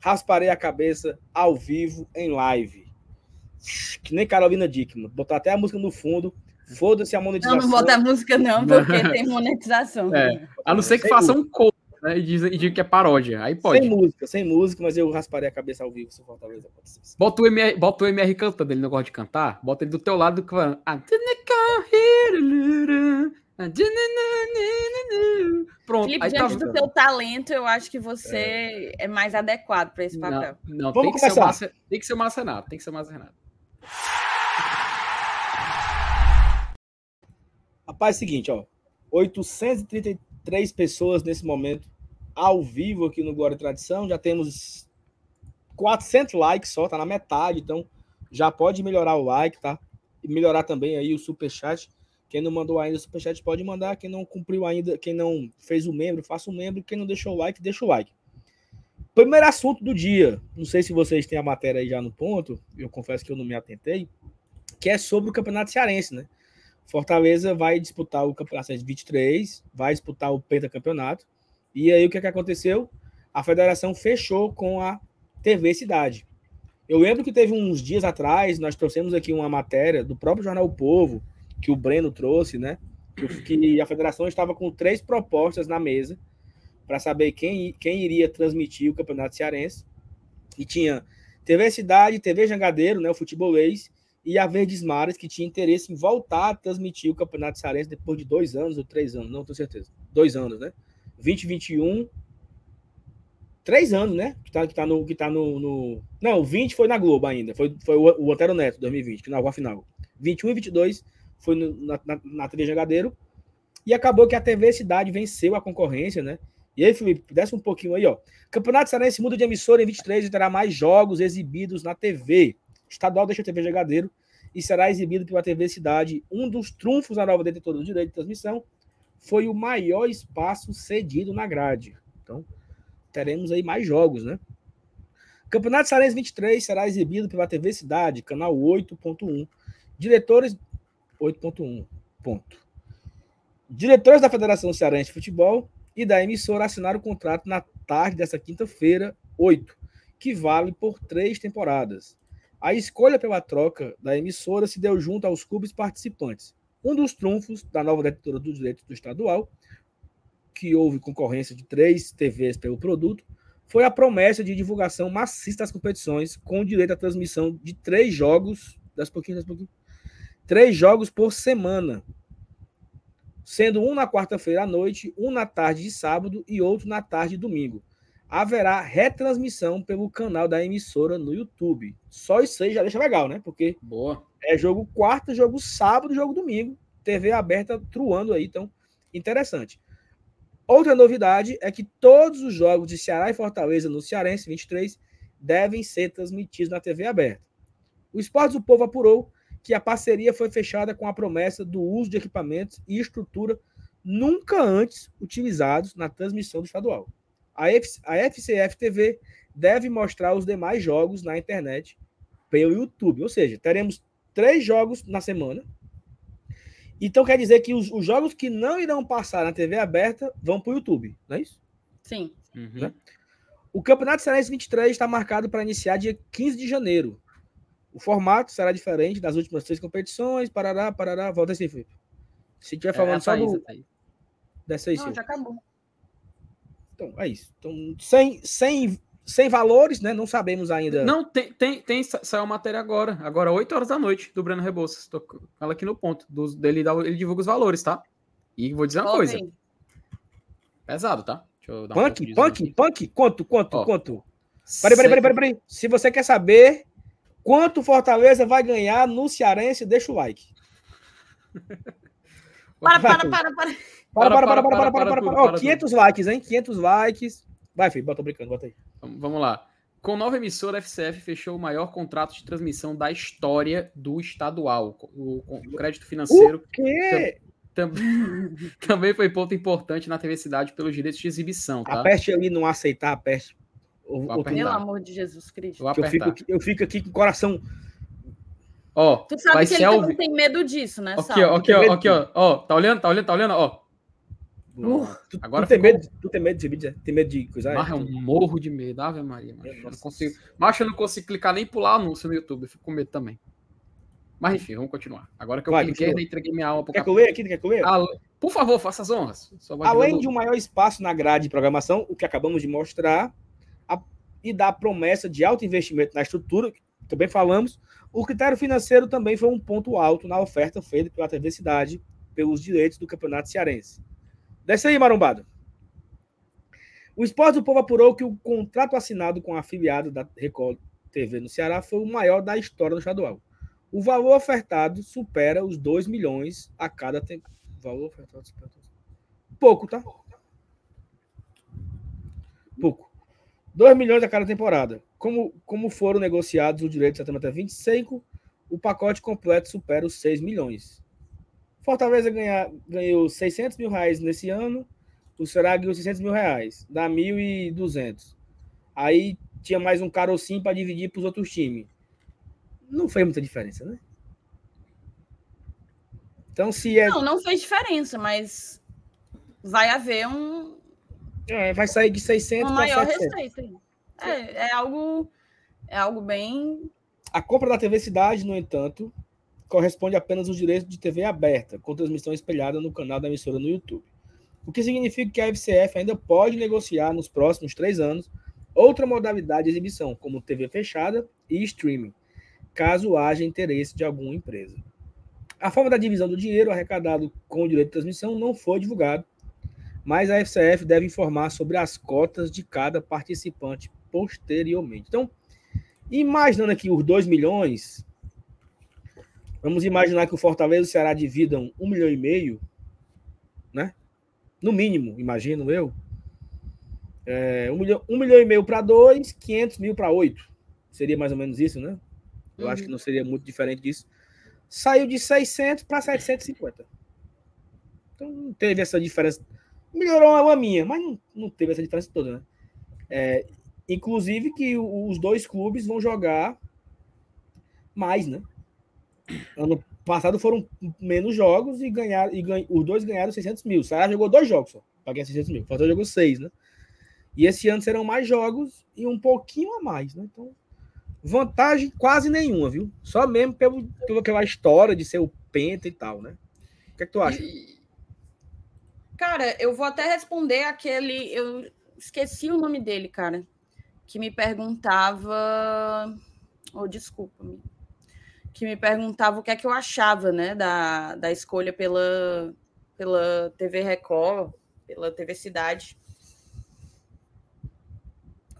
rasparei a cabeça ao vivo, em live. Que nem Carolina Dickmann. Botar até a música no fundo, foda-se a monetização. Não, não botar música não, porque tem monetização. É. A não ser que faça um cover, né, e diga que é paródia. Aí pode. Sem música, mas eu rasparei a cabeça ao vivo se Fortaleza acontecer isso. Bota o MR cantando, ele não gosta de cantar. Bota ele do teu lado, que vai... Pronto. Felipe, aí diante do seu talento, eu acho que você é mais adequado para esse papel. Não, tem que ser o Marcenato. Tem que ser o Marcenato. Rapaz, é o seguinte, ó. 833 pessoas nesse momento ao vivo aqui no Guardi Tradição. Já temos 400 likes só, tá na metade. Então, já pode melhorar o like, tá? E melhorar também aí o superchat. Quem não mandou ainda o superchat pode mandar. Quem não cumpriu ainda, quem não fez o membro, faça o membro. Quem não deixou o like, deixa o like. Primeiro assunto do dia. Não sei se vocês têm a matéria aí já no ponto. Eu confesso que eu não me atentei. Que é sobre o Campeonato Cearense, né? Fortaleza vai disputar o Campeonato Cearense 23, vai disputar o pentacampeonato. E aí o que é que aconteceu? A federação fechou com a TV Cidade. Eu lembro que teve uns dias atrás, nós trouxemos aqui uma matéria do próprio jornal O Povo, que o Breno trouxe, né? Que a federação estava com 3 propostas na mesa para saber quem iria transmitir o Campeonato Cearense. E tinha TV Cidade, TV Jangadeiro, né, o futebolês, e a Verdes Mares, que tinha interesse em voltar a transmitir o Campeonato Cearense depois de 2 anos ou 3 anos, não tenho certeza. 2 anos, né? 2021... 3 anos, né? Que tá no... Não, o 20 foi na Globo ainda. Foi o Antero Neto, 2020, que na rua final. 21 e 22 foi na TV Jangadeiro. E acabou que a TV Cidade venceu a concorrência, né? E aí, Felipe, desce um pouquinho aí, ó. Campeonato Cearense muda de emissora em 23 e terá mais jogos exibidos na TV. O estadual deixa a TV Jangadeiro e será exibido pela TV Cidade. Um dos trunfos da nova detentora do direito de transmissão foi o maior espaço cedido na grade. Então... teremos aí mais jogos, né? Campeonato Cearense 23 será exibido pela TV Cidade, canal 8.1. Diretores... 8.1, ponto. Diretores da Federação Cearense de Futebol e da emissora assinaram o contrato na tarde desta quinta-feira, 8, que vale por 3 temporadas. A escolha pela troca da emissora se deu junto aos clubes participantes. Um dos trunfos da nova detentora do direito do estadual, que houve concorrência de 3 TVs pelo produto, foi a promessa de divulgação maciça das competições, com direito à transmissão de 3 jogos, das pouquinhas, 3 jogos por semana, sendo um na quarta-feira à noite, um na tarde de sábado e outro na tarde de domingo. Haverá retransmissão pelo canal da emissora no YouTube. Só isso aí já deixa legal, né? Porque boa. É jogo quarta, jogo sábado, jogo domingo. TV aberta truando aí, então interessante. Outra novidade é que todos os jogos de Ceará e Fortaleza no Cearense 23 devem ser transmitidos na TV aberta. O Esporte do Povo apurou que a parceria foi fechada com a promessa do uso de equipamentos e estrutura nunca antes utilizados na transmissão do estadual. A FCF TV deve mostrar os demais jogos na internet pelo YouTube. Ou seja, teremos 3 jogos na semana. Então quer dizer que os jogos que não irão passar na TV aberta vão para o YouTube, não é isso? Sim. Uhum. Né? O Campeonato Cearense 23 está marcado para iniciar dia 15 de janeiro. O formato será diferente das últimas 3 competições. Parará. Volta assim, Felipe. Se tiver falando só do... Dessa aí, não, já acabou. Então, é isso. Então, sem valores, né? Não sabemos ainda. Não, tem saiu a matéria agora. Agora, 8 horas da noite, do Breno Rebouças. Tô com ela aqui no ponto. Ele divulga os valores, tá? E vou dizer uma coisa. Bem. Pesado, tá? Deixa eu dar uma punk. Quanto? Peraí. Se você quer saber... Quanto Fortaleza vai ganhar no Cearense? Deixa o like. Para. 500 likes, hein? 500 likes. Vai, filho, bota aí. Vamos lá. Com nova emissora, a FCF fechou o maior contrato de transmissão da história do estadual. O crédito financeiro... O quê? Também foi ponto importante na TV Cidade pelos direitos de exibição, tá? A peste ali não aceitar, a peste. Pelo amor de Jesus Cristo. Eu fico aqui com o coração. Ó, tu sabe que ele não tem medo disso, né? Aqui, ó. Tá olhando, ó. Agora tu tem medo de coisa? Marra, eu morro de medo. Ave Maria, macho. Eu não consigo clicar nem pular anúncio no YouTube. Eu fico com medo também. Mas enfim, vamos continuar. Agora que eu cliquei, eu entreguei minha alma. Quer que eu leia aqui? Por favor, faça as honras. Além de um maior espaço na grade de programação, o que acabamos de mostrar, e da promessa de alto investimento na estrutura, que também falamos, o critério financeiro também foi um ponto alto na oferta feita pela TV Cidade pelos direitos do Campeonato Cearense. Desce aí, marombado. O Esporte do Povo apurou que o contrato assinado com a afiliada da Record TV no Ceará foi o maior da história do estadual. O valor ofertado supera os 2 milhões a cada temporada. Valor ofertado supera... Pouco, tá? Pouco. 2 milhões a cada temporada. Como foram negociados os direitos até 25, o pacote completo supera os 6 milhões. Fortaleza ganhou R$600 mil nesse ano, o Ceará ganhou R$600 mil, dá 1.200. Aí tinha mais um carocinho para dividir para os outros times. Não fez muita diferença, né? Então, se é... Não fez diferença, mas vai haver um... vai sair de 600 para 700. Receita. É algo bem... A compra da TV Cidade, no entanto, corresponde apenas aos direitos de TV aberta, com transmissão espelhada no canal da emissora no YouTube. O que significa que a FCF ainda pode negociar nos próximos 3 anos outra modalidade de exibição, como TV fechada e streaming, caso haja interesse de alguma empresa. A forma da divisão do dinheiro arrecadado com o direito de transmissão não foi divulgada, mas a FCF deve informar sobre as cotas de cada participante posteriormente. Então, imaginando aqui os 2 milhões, vamos imaginar que o Fortaleza e o Ceará dividam 1 milhão e meio, né? No mínimo, imagino eu. 1,5 milhão para 2, 500 mil para 8. Seria mais ou menos isso, né? Eu acho que não seria muito diferente disso. Saiu de 600 para 750. Então, não teve essa diferença... Melhorou a minha, mas não teve essa diferença toda, né? Inclusive que os 2 clubes vão jogar mais, né? Ano passado foram menos jogos e, os dois ganharam 600 mil. O Ceará jogou 2 jogos só para ganhar 600 mil. O Fortaleza jogou 6, né? E esse ano serão mais jogos e um pouquinho a mais, né? Então, vantagem quase nenhuma, viu? Só mesmo pela aquela história de ser o penta e tal, né? O que é que tu acha? Cara, eu vou até responder aquele... Eu esqueci o nome dele, cara. Que me perguntava... Oh, desculpa-me. Que me perguntava o que é que eu achava, né? Da escolha pela TV Record, pela TV Cidade.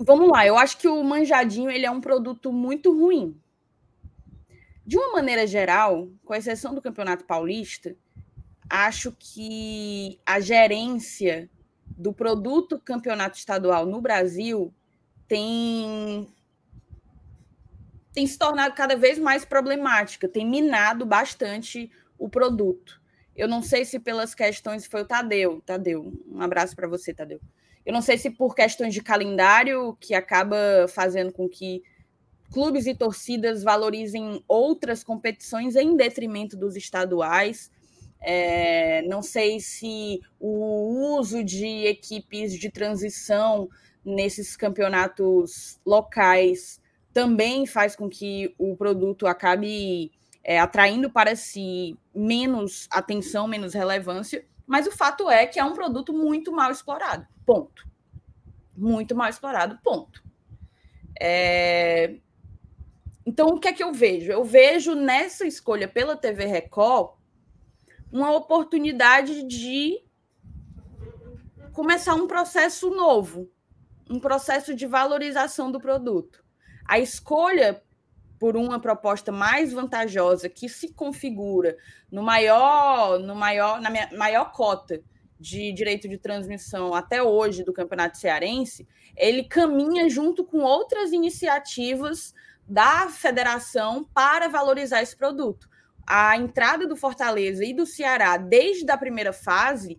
Vamos lá, eu acho que o Manjadinho ele é um produto muito ruim. De uma maneira geral, com exceção do Campeonato Paulista, acho que a gerência do produto campeonato estadual no Brasil tem se tornado cada vez mais problemática, tem minado bastante o produto. Eu não sei se pelas questões... Foi o Tadeu, um abraço para você, Tadeu. Eu não sei se por questões de calendário que acaba fazendo com que clubes e torcidas valorizem outras competições em detrimento dos estaduais. Não sei se o uso de equipes de transição nesses campeonatos locais também faz com que o produto acabe atraindo para si menos atenção, menos relevância. Mas o fato é que é um produto muito mal explorado, ponto. Muito mal explorado, ponto. Então, o que é que eu vejo? Eu vejo nessa escolha pela TV Record uma oportunidade de começar um processo novo, um processo de valorização do produto. A escolha por uma proposta mais vantajosa que se configura na maior cota de direito de transmissão até hoje do Campeonato Cearense, ele caminha junto com outras iniciativas da federação para valorizar esse produto. A entrada do Fortaleza e do Ceará desde a primeira fase,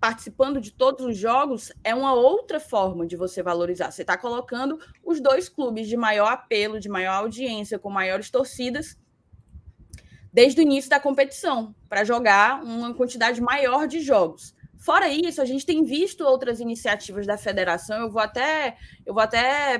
participando de todos os jogos, é uma outra forma de você valorizar. Você está colocando os dois clubes de maior apelo, de maior audiência, com maiores torcidas, desde o início da competição, para jogar uma quantidade maior de jogos. Fora isso, a gente tem visto outras iniciativas da federação. Eu vou até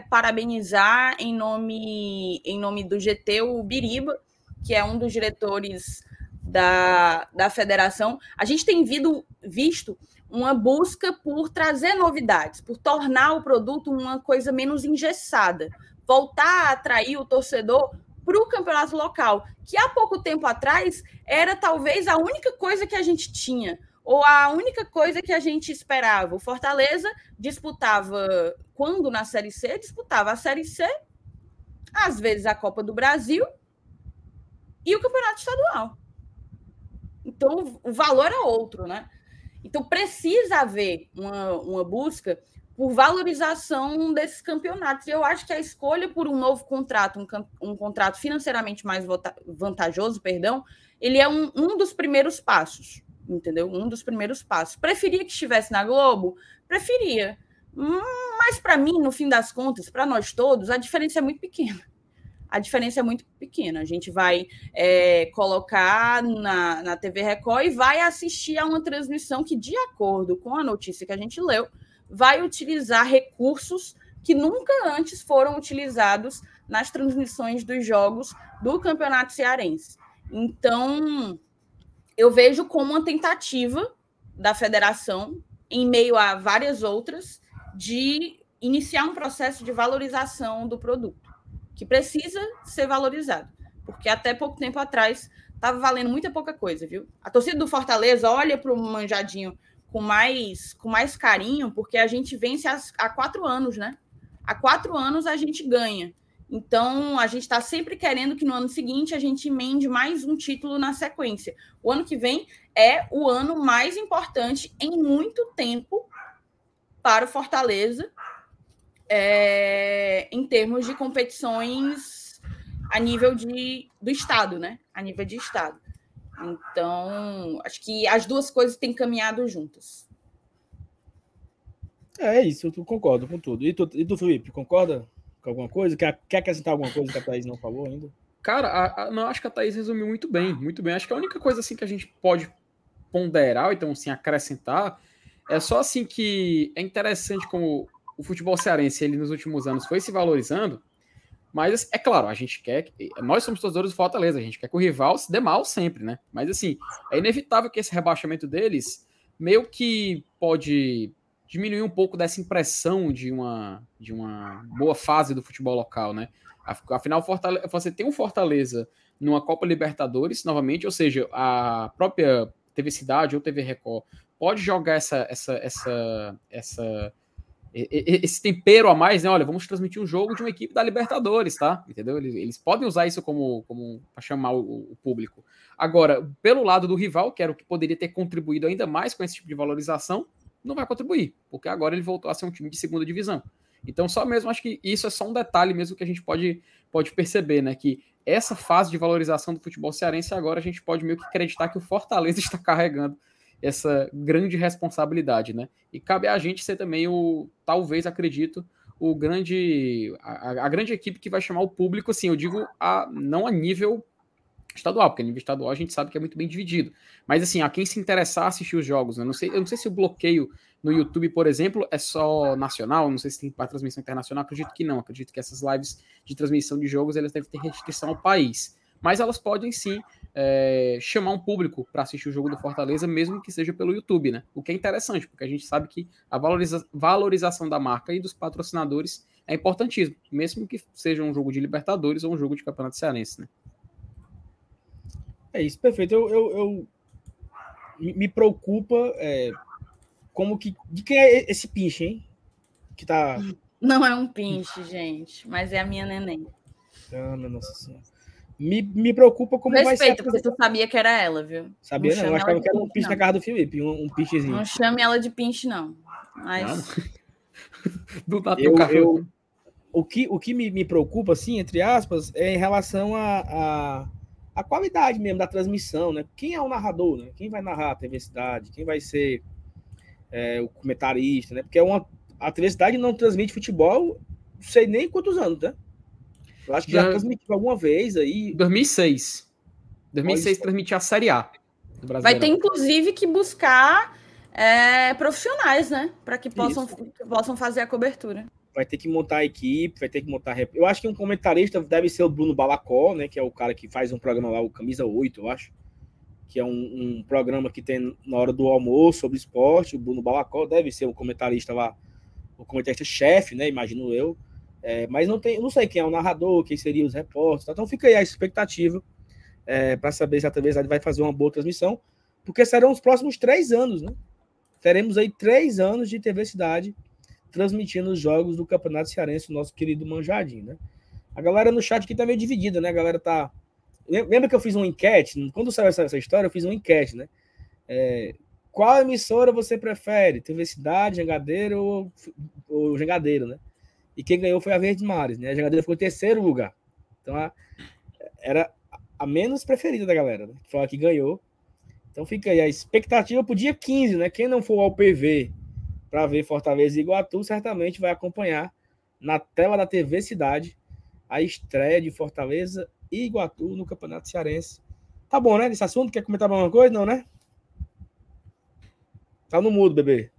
parabenizar em nome do GT o Biriba, que é um dos diretores da federação. A gente tem visto uma busca por trazer novidades, por tornar o produto uma coisa menos engessada, voltar a atrair o torcedor para o campeonato local, que há pouco tempo atrás era talvez a única coisa que a gente tinha, ou a única coisa que a gente esperava. O Fortaleza disputava, quando na Série C, disputava a Série C, às vezes a Copa do Brasil e o Campeonato Estadual. Então, o valor é outro, né? Então, precisa haver uma busca por valorização desses campeonatos. E eu acho que a escolha por um novo contrato, um contrato financeiramente mais vantajoso, ele é um dos primeiros passos, entendeu? Um dos primeiros passos. Preferia que estivesse na Globo? Preferia. Mas, para mim, no fim das contas, para nós todos, a diferença é muito pequena. A diferença é muito pequena. A gente vai colocar na TV Record e vai assistir a uma transmissão que, de acordo com a notícia que a gente leu, vai utilizar recursos que nunca antes foram utilizados nas transmissões dos jogos do Campeonato Cearense. Então, eu vejo como uma tentativa da federação, em meio a várias outras, de iniciar um processo de valorização do produto, que precisa ser valorizado, porque até pouco tempo atrás estava valendo muita pouca coisa, viu? A torcida do Fortaleza olha para o Manjadinho com mais carinho, porque a gente vence há 4 anos, né? Há 4 anos a gente ganha. Então, a gente está sempre querendo que no ano seguinte a gente emende mais um título na sequência. O ano que vem é o ano mais importante em muito tempo para o Fortaleza, em termos de competições a nível do Estado, né? A nível de Estado. Então, acho que as duas coisas têm caminhado juntas. É isso, eu concordo com tudo. E tu, Felipe, concorda com alguma coisa? Quer acrescentar alguma coisa que a Thaís não falou ainda? Cara, não, acho que a Thaís resumiu muito bem, muito bem. Acho que a única coisa assim que a gente pode ponderar, ou então assim, acrescentar, é só assim que é interessante como o futebol cearense, ele nos últimos anos foi se valorizando, mas é claro, a gente quer, nós somos torcedores do Fortaleza, a gente quer que o rival se dê mal sempre, né? Mas assim, é inevitável que esse rebaixamento deles meio que pode diminuir um pouco dessa impressão de uma boa fase do futebol local, né? Afinal, você tem um Fortaleza numa Copa Libertadores, novamente, ou seja, a própria TV Cidade ou TV Record pode jogar esse tempero a mais, né? Olha, vamos transmitir um jogo de uma equipe da Libertadores, tá? Entendeu? Eles podem usar isso como para chamar o público. Agora, pelo lado do rival, que era o que poderia ter contribuído ainda mais com esse tipo de valorização, não vai contribuir, porque agora ele voltou a ser um time de segunda divisão. Então, só mesmo, acho que isso é só um detalhe mesmo que a gente pode perceber, né? Que essa fase de valorização do futebol cearense, agora a gente pode meio que acreditar que o Fortaleza está carregando essa grande responsabilidade, né? E cabe a gente ser também talvez, acredito, a grande equipe que vai chamar o público, assim, eu digo, não a nível estadual, porque a nível estadual a gente sabe que é muito bem dividido. Mas, assim, a quem se interessar assistir os jogos, né? Eu não sei se o bloqueio no YouTube, por exemplo, é só nacional, não sei se tem para transmissão internacional, acredito que não, acredito que essas lives de transmissão de jogos, elas devem ter restrição ao país. Mas elas podem, sim, chamar um público para assistir o jogo do Fortaleza, mesmo que seja pelo YouTube, né? O que é interessante, porque a gente sabe que a valorização da marca e dos patrocinadores é importantíssimo, mesmo que seja um jogo de Libertadores ou um jogo de Campeonato Cearense, né? É isso, perfeito. Eu me preocupa como que... De quem é esse pinche, hein? Que tá... Não é um pinche, gente, mas é a minha neném. Ah, meu Nossa Senhora. Me preocupa como respeito, vai ser... Respeito, porque tu sabia que era ela, viu? Sabia, não. Eu achava que era um pinche na casa do Felipe, um pinchezinho. Não chame ela de pinche, não. Mas... Não. O que me preocupa, assim, entre aspas, é em relação a qualidade mesmo da transmissão, né? Quem é o narrador, né? Quem vai narrar a TV Cidade? Quem vai ser o comentarista, né? Porque a TV Cidade não transmite futebol, não sei nem quantos anos, né? Eu acho que já transmitiu alguma vez aí. 2006. 2006 transmitiu a Série A do Brasil. Vai ter, inclusive, que buscar profissionais, né? Para que possam fazer a cobertura. Vai ter que montar a equipe, vai ter que montar... Eu acho que um comentarista deve ser o Bruno Balacó, né? Que é o cara que faz um programa lá, o Camisa 8, eu acho. Que é um programa que tem na hora do almoço sobre esporte. O Bruno Balacó deve ser o comentarista lá, o comentarista-chefe, né? Imagino eu. Mas não sei quem é o narrador, quem seria os repórteres. Tá? Então fica aí a expectativa para saber se a TV vai fazer uma boa transmissão. Porque serão os próximos 3 anos, né? Teremos aí 3 anos de TV Cidade transmitindo os jogos do Campeonato Cearense, o nosso querido Manjadinho, né? A galera no chat aqui tá meio dividida, né? A galera tá... Lembra que eu fiz uma enquete? Quando saiu essa história, eu fiz uma enquete, né? Qual emissora você prefere? TV Cidade, Jangadeiro ou Jangadeiro, né? E quem ganhou foi a Verdes Mares, né? A Jangadeiro ficou em 3º lugar. Então, era a menos preferida da galera, né? Foi a que ganhou. Então, fica aí a expectativa pro dia 15, né? Quem não for ao PV para ver Fortaleza e Iguatu, certamente vai acompanhar na tela da TV Cidade a estreia de Fortaleza e Iguatu no Campeonato Cearense. Tá bom, né? Nesse assunto, quer comentar alguma coisa? Não, né? Tá no mudo, bebê.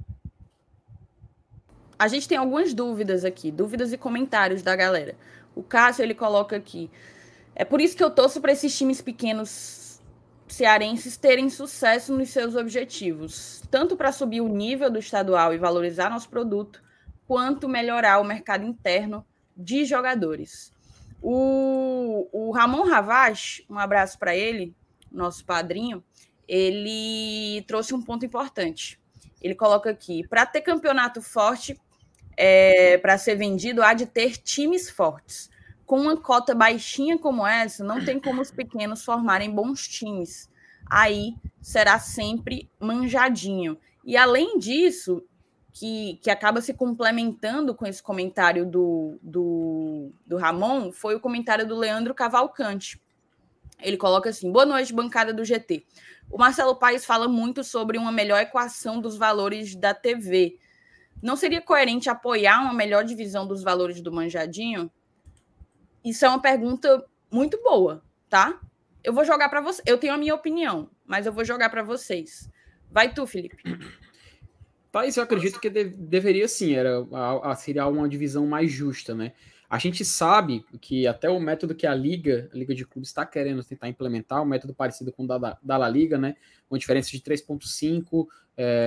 A gente tem algumas dúvidas aqui, dúvidas e comentários da galera. O Cássio, ele coloca aqui: é por isso que eu torço para esses times pequenos cearenses terem sucesso nos seus objetivos, tanto para subir o nível do estadual e valorizar nosso produto, quanto melhorar o mercado interno de jogadores. O Ramon Ravaz, um abraço para ele, nosso padrinho, ele trouxe um ponto importante. Ele coloca aqui: para ter campeonato forte, para ser vendido, há de ter times fortes. Com uma cota baixinha como essa, não tem como os pequenos formarem bons times. Aí será sempre Manjadinho. E além disso, que acaba se complementando com esse comentário do Ramon, foi o comentário do Leandro Cavalcante. Ele coloca assim: boa noite, bancada do GT. O Marcelo Paes fala muito sobre uma melhor equação dos valores da TV. Não seria coerente apoiar uma melhor divisão dos valores do Manjadinho? Isso é uma pergunta muito boa, tá? Eu vou jogar para vocês. Eu tenho a minha opinião, mas eu vou jogar para vocês. Vai tu, Felipe. Thaís, eu acredito que deveria sim. Seria uma divisão mais justa, né? A gente sabe que até o método que a Liga de Clubes está querendo tentar implementar, um método parecido com o da La Liga, né? Uma diferença de 3,5,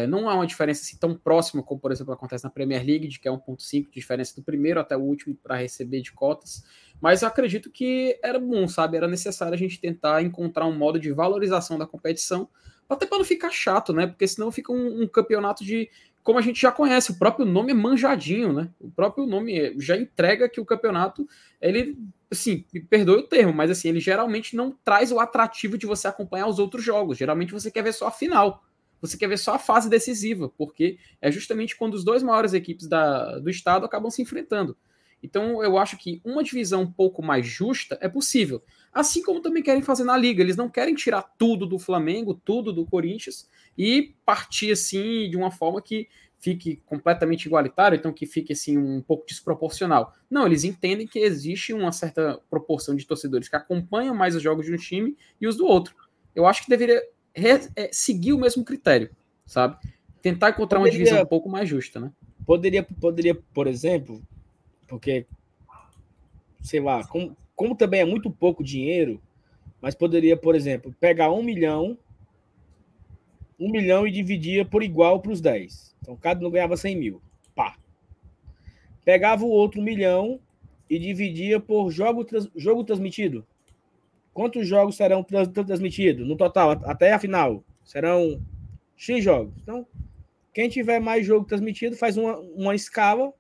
não há uma diferença assim tão próxima como, por exemplo, acontece na Premier League, de que é 1,5 de diferença do primeiro até o último para receber de cotas, mas eu acredito que era bom, sabe? Era necessário a gente tentar encontrar um modo de valorização da competição, até para não ficar chato, né? Porque senão fica um campeonato de... Como a gente já conhece, o próprio nome é manjadinho, né? O próprio nome já entrega que o campeonato, ele, assim, perdoe o termo, mas assim, ele geralmente não traz o atrativo de você acompanhar os outros jogos. Geralmente você quer ver só a final, você quer ver só a fase decisiva, porque é justamente quando os dois maiores equipes do estado acabam se enfrentando. Então eu acho que uma divisão um pouco mais justa é possível. Assim como também querem fazer na Liga. Eles não querem tirar tudo do Flamengo, tudo do Corinthians e partir assim de uma forma que fique completamente igualitária, então que fique assim um pouco desproporcional. Não, eles entendem que existe uma certa proporção de torcedores que acompanham mais os jogos de um time e os do outro. Eu acho que deveria seguir o mesmo critério, sabe? Tentar encontrar uma divisão um pouco mais justa, né? Poderia, por exemplo... Porque, sei lá, como também é muito pouco dinheiro, mas poderia, por exemplo, pegar um milhão e dividir por igual para os 10. Então, cada um ganhava 100 mil. Pá. Pegava o outro 1 milhão e dividia por jogo transmitido. Quantos jogos serão transmitidos? No total, até a final, serão X jogos. Então, quem tiver mais jogo transmitido faz uma escala,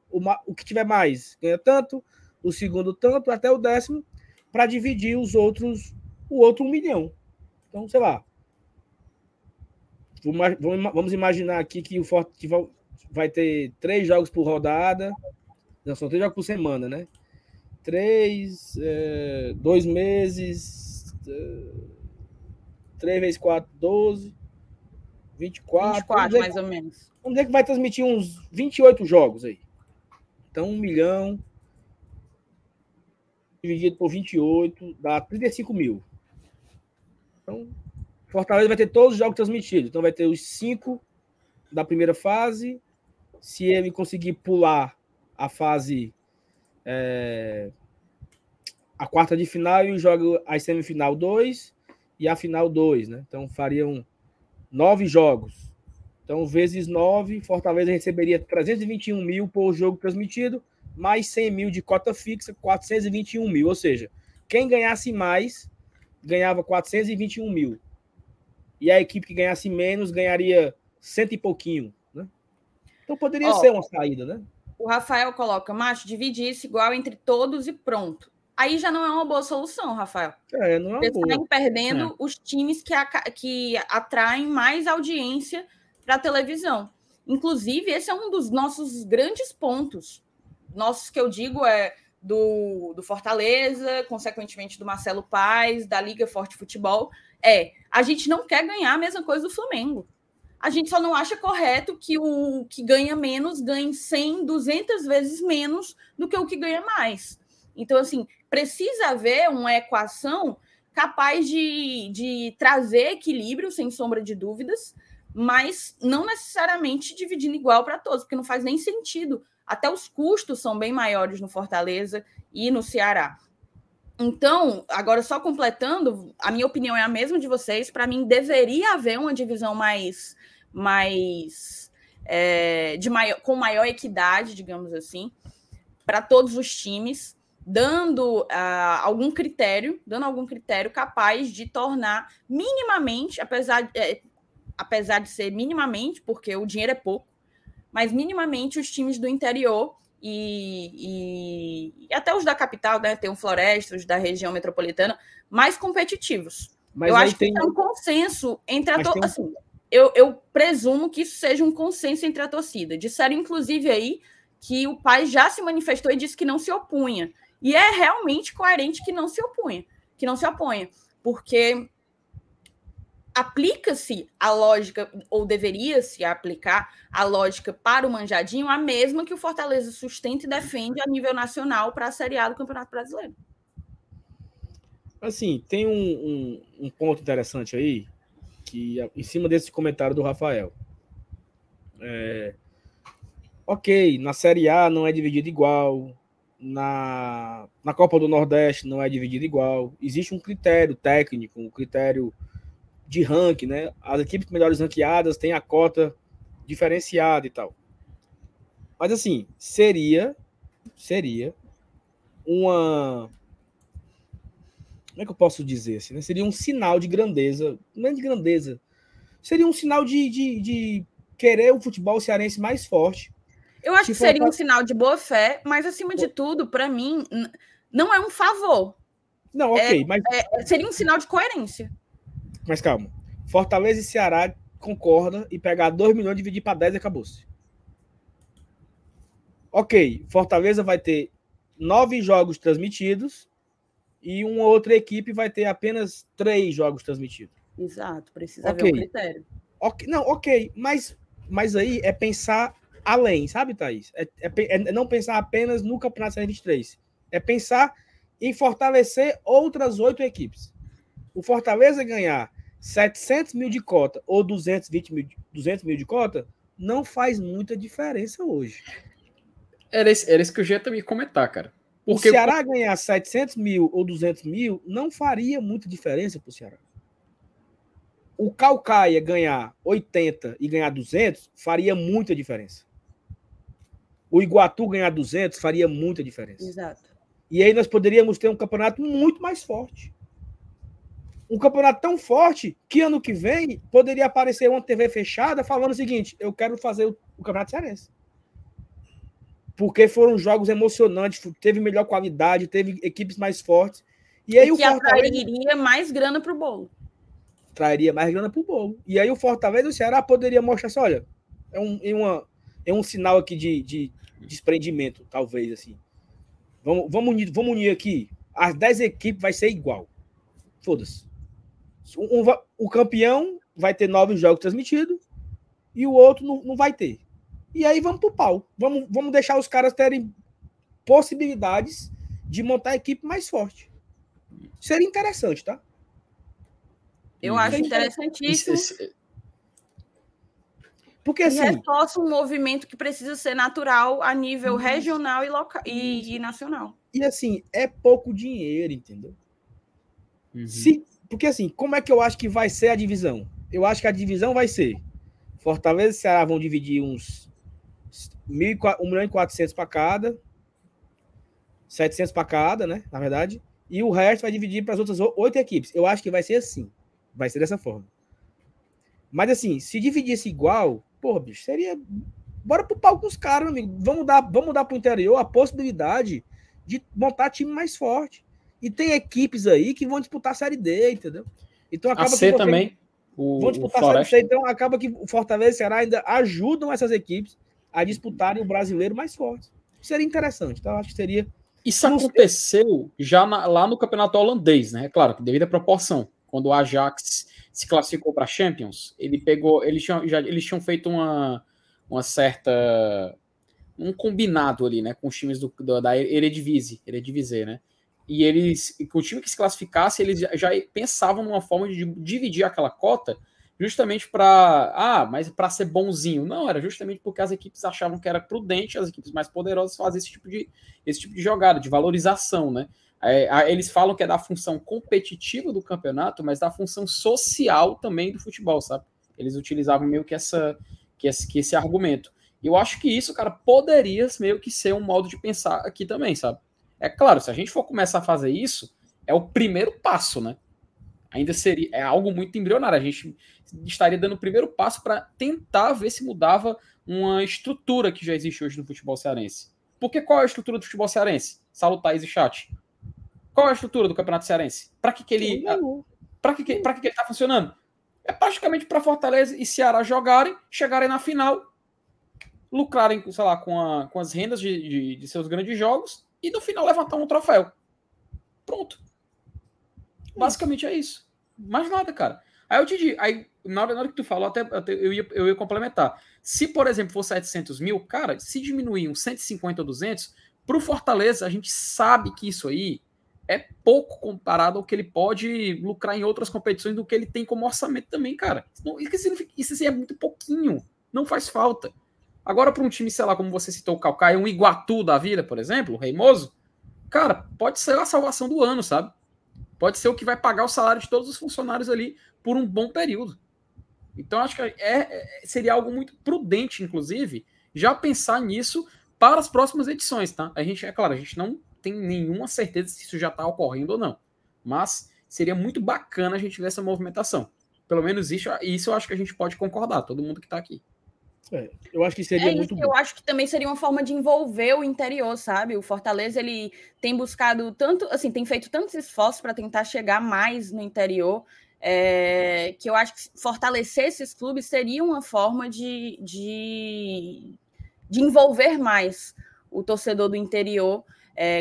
o que tiver mais ganha tanto, o segundo tanto, até o décimo, para dividir o outro 1 milhão. Então, sei lá. Vamos imaginar aqui que o Fortaleza vai ter 3 jogos por rodada. Não, são 3 jogos por semana, né? 3, 2 meses, 3 vezes 4, 12. 24 mais ou menos. Vamos dizer que vai transmitir uns 28 jogos aí. Então, 1 milhão dividido por 28 dá 35 mil. Então, Fortaleza vai ter todos os jogos transmitidos. Então, vai ter os 5 da primeira fase. Se ele conseguir pular a fase... a quarta de final, ele joga a semifinal 2 e a final 2, né? Então, fariam 9 jogos. Então, vezes 9, Fortaleza receberia 321 mil por jogo transmitido, mais 100 mil de cota fixa, 421 mil. Ou seja, quem ganhasse mais, ganhava 421 mil. E a equipe que ganhasse menos, ganharia 100 e pouquinho. Né? Então, poderia ser uma saída, né? O Rafael coloca, macho, divide isso igual entre todos e pronto. Aí já não é uma boa solução, Rafael. Não é uma boa. Eles estão perdendo os times que atraem mais audiência para a televisão. Inclusive, esse é um dos nossos grandes pontos. Nossos, que eu digo, é do Fortaleza, consequentemente do Marcelo Paes, da Liga Forte Futebol. A gente não quer ganhar a mesma coisa do Flamengo. A gente só não acha correto que o que ganha menos ganhe 100, 200 vezes menos do que o que ganha mais. Então, assim, precisa haver uma equação capaz de trazer equilíbrio, sem sombra de dúvidas, mas não necessariamente dividindo igual para todos, porque não faz nem sentido. Até os custos são bem maiores no Fortaleza e no Ceará. Então, agora só completando, a minha opinião é a mesma de vocês. Para mim, deveria haver uma divisão com maior equidade, digamos assim, para todos os times, dando algum critério capaz de tornar minimamente, apesar de ser minimamente, porque o dinheiro é pouco, mas minimamente os times do interior e até os da capital, né, tem o Floresta, os da região metropolitana, mais competitivos. Mas eu acho que tem um consenso entre a torcida. Assim, eu presumo que isso seja um consenso entre a torcida. Disseram, inclusive, aí que o pai já se manifestou e disse que não se opunha. E é realmente coerente que não se opunha, que não se oponha, porque... aplica-se a lógica, ou deveria-se aplicar a lógica para o manjadinho, a mesma que o Fortaleza sustenta e defende a nível nacional para a Série A do Campeonato Brasileiro. Assim, tem um ponto interessante aí, que em cima desse comentário do Rafael. Ok, na Série A não é dividido igual, na Copa do Nordeste não é dividido igual, existe um critério técnico, um critério de ranking, né? As equipes melhores ranqueadas têm a cota diferenciada e tal. Mas assim, seria uma... Como é que eu posso dizer assim, né? Seria um sinal de grandeza, não é de grandeza, seria um sinal de querer o futebol cearense mais forte. Eu acho que seria um sinal de boa fé, mas acima de tudo, para mim, não é um favor. Não, ok. Seria um sinal de coerência. Mas calma, Fortaleza e Ceará concordam e pegar 2 milhões, dividir para 10 e acabou-se. Ok, Fortaleza vai ter 9 jogos transmitidos e uma outra equipe vai ter apenas 3 jogos transmitidos. Exato, precisa haver um critério. Okay, não, ok, mas aí é pensar além, sabe, Thaís? É não pensar apenas no Campeonato Cearense 23. É pensar em fortalecer outras 8 equipes. O Fortaleza ganhar 700 mil de cota ou 200 mil de cota não faz muita diferença hoje. Era isso que eu já ia também comentar, cara. Porque o Ceará ganhar 700 mil ou 200 mil não faria muita diferença para o Ceará. O Caucaia ganhar 80 e ganhar 200 faria muita diferença. O Iguatu ganhar 200 faria muita diferença. Exato. E aí nós poderíamos ter um campeonato muito mais forte. Um campeonato tão forte que ano que vem poderia aparecer uma TV fechada falando o seguinte: eu quero fazer o Campeonato Cearense. Porque foram jogos emocionantes, teve melhor qualidade, teve equipes mais fortes. E aí o que atrairia mais grana para o bolo. Trairia mais grana para o bolo. E aí o Fortaleza e o Ceará poderia mostrar assim, olha, é um sinal aqui de desprendimento, talvez, assim. Vamos unir aqui. As 10 equipes vai ser igual. Foda-se. O campeão vai ter 9 jogos transmitidos e o outro não vai ter. E aí vamos pro pau. Vamos deixar os caras terem possibilidades de montar a equipe mais forte. Seria interessante, tá? Eu acho interessantíssimo. Porque assim... reforça um movimento que precisa ser natural a nível regional e local e nacional. E assim, é pouco dinheiro, entendeu? Uhum. Porque assim, como é que eu acho que vai ser a divisão? Eu acho que a divisão vai ser Fortaleza e Ceará vão dividir uns 1.400 para cada, 700 para cada, né, na verdade, e o resto vai dividir para as outras 8 equipes. Eu acho que vai ser assim, vai ser dessa forma. Mas assim, se dividisse igual, porra, bicho, seria... Bora pro pau com os caras, meu amigo. Vamos dar pro interior a possibilidade de montar time mais forte. E tem equipes aí que vão disputar a Série D, entendeu? Então acaba a C que você... também. Vão disputar a Série C, então acaba que o Fortaleza e o Ceará ainda ajudam essas equipes a disputarem o brasileiro mais forte. Seria interessante, tá? Acho que seria... Isso aconteceu já lá no campeonato holandês, né? Claro, devido à proporção. Quando o Ajax se classificou para Champions, eles tinham feito uma certa... um combinado ali, né? Com os times da Eredivisie, né? E o time que se classificasse, eles já pensavam numa forma de dividir aquela cota justamente para... Ah, mas para ser bonzinho. Não, era justamente porque as equipes achavam que era prudente, as equipes mais poderosas faziam esse tipo de jogada, de valorização, né? Eles falam que é da função competitiva do campeonato, mas da função social também do futebol, sabe? Eles utilizavam meio que esse argumento. E eu acho que isso, cara, poderia meio que ser um modo de pensar aqui também, sabe? É claro, se a gente for começar a fazer isso, é o primeiro passo, né? Ainda seria... É algo muito embrionário. A gente estaria dando o primeiro passo para tentar ver se mudava uma estrutura que já existe hoje no futebol cearense. Porque qual é a estrutura do futebol cearense? Salutares e chat. Qual é a estrutura do Campeonato Cearense? Para que ele está funcionando? É praticamente para Fortaleza e Ceará jogarem, chegarem na final, lucrarem, sei lá, com as rendas de seus grandes jogos, e no final levantar um troféu. Pronto. Basicamente é isso. Mais nada, cara. Aí eu te digo, aí, na hora que tu falou, até eu ia complementar. Se, por exemplo, for 700 mil, cara, se diminuir uns 150 ou 200, pro Fortaleza, a gente sabe que isso aí é pouco comparado ao que ele pode lucrar em outras competições, do que ele tem como orçamento também, cara. Isso assim, é muito pouquinho, não faz falta. Agora, para um time, sei lá, como você citou, o Caucaia, um Iguatu da vida, por exemplo, o Reimoso, cara, pode ser a salvação do ano, sabe? Pode ser o que vai pagar o salário de todos os funcionários ali por um bom período. Então, acho que seria algo muito prudente, inclusive, já pensar nisso para as próximas edições, tá? A gente não tem nenhuma certeza se isso já está ocorrendo ou não, mas seria muito bacana a gente ver essa movimentação. Pelo menos isso eu acho que a gente pode concordar, todo mundo que está aqui. Eu acho que seria muito bom. Eu acho que também seria uma forma de envolver o interior, sabe? O Fortaleza, ele tem buscado tanto, assim, tem feito tantos esforços para tentar chegar mais no interior, que eu acho que fortalecer esses clubes seria uma forma de envolver mais o torcedor do interior,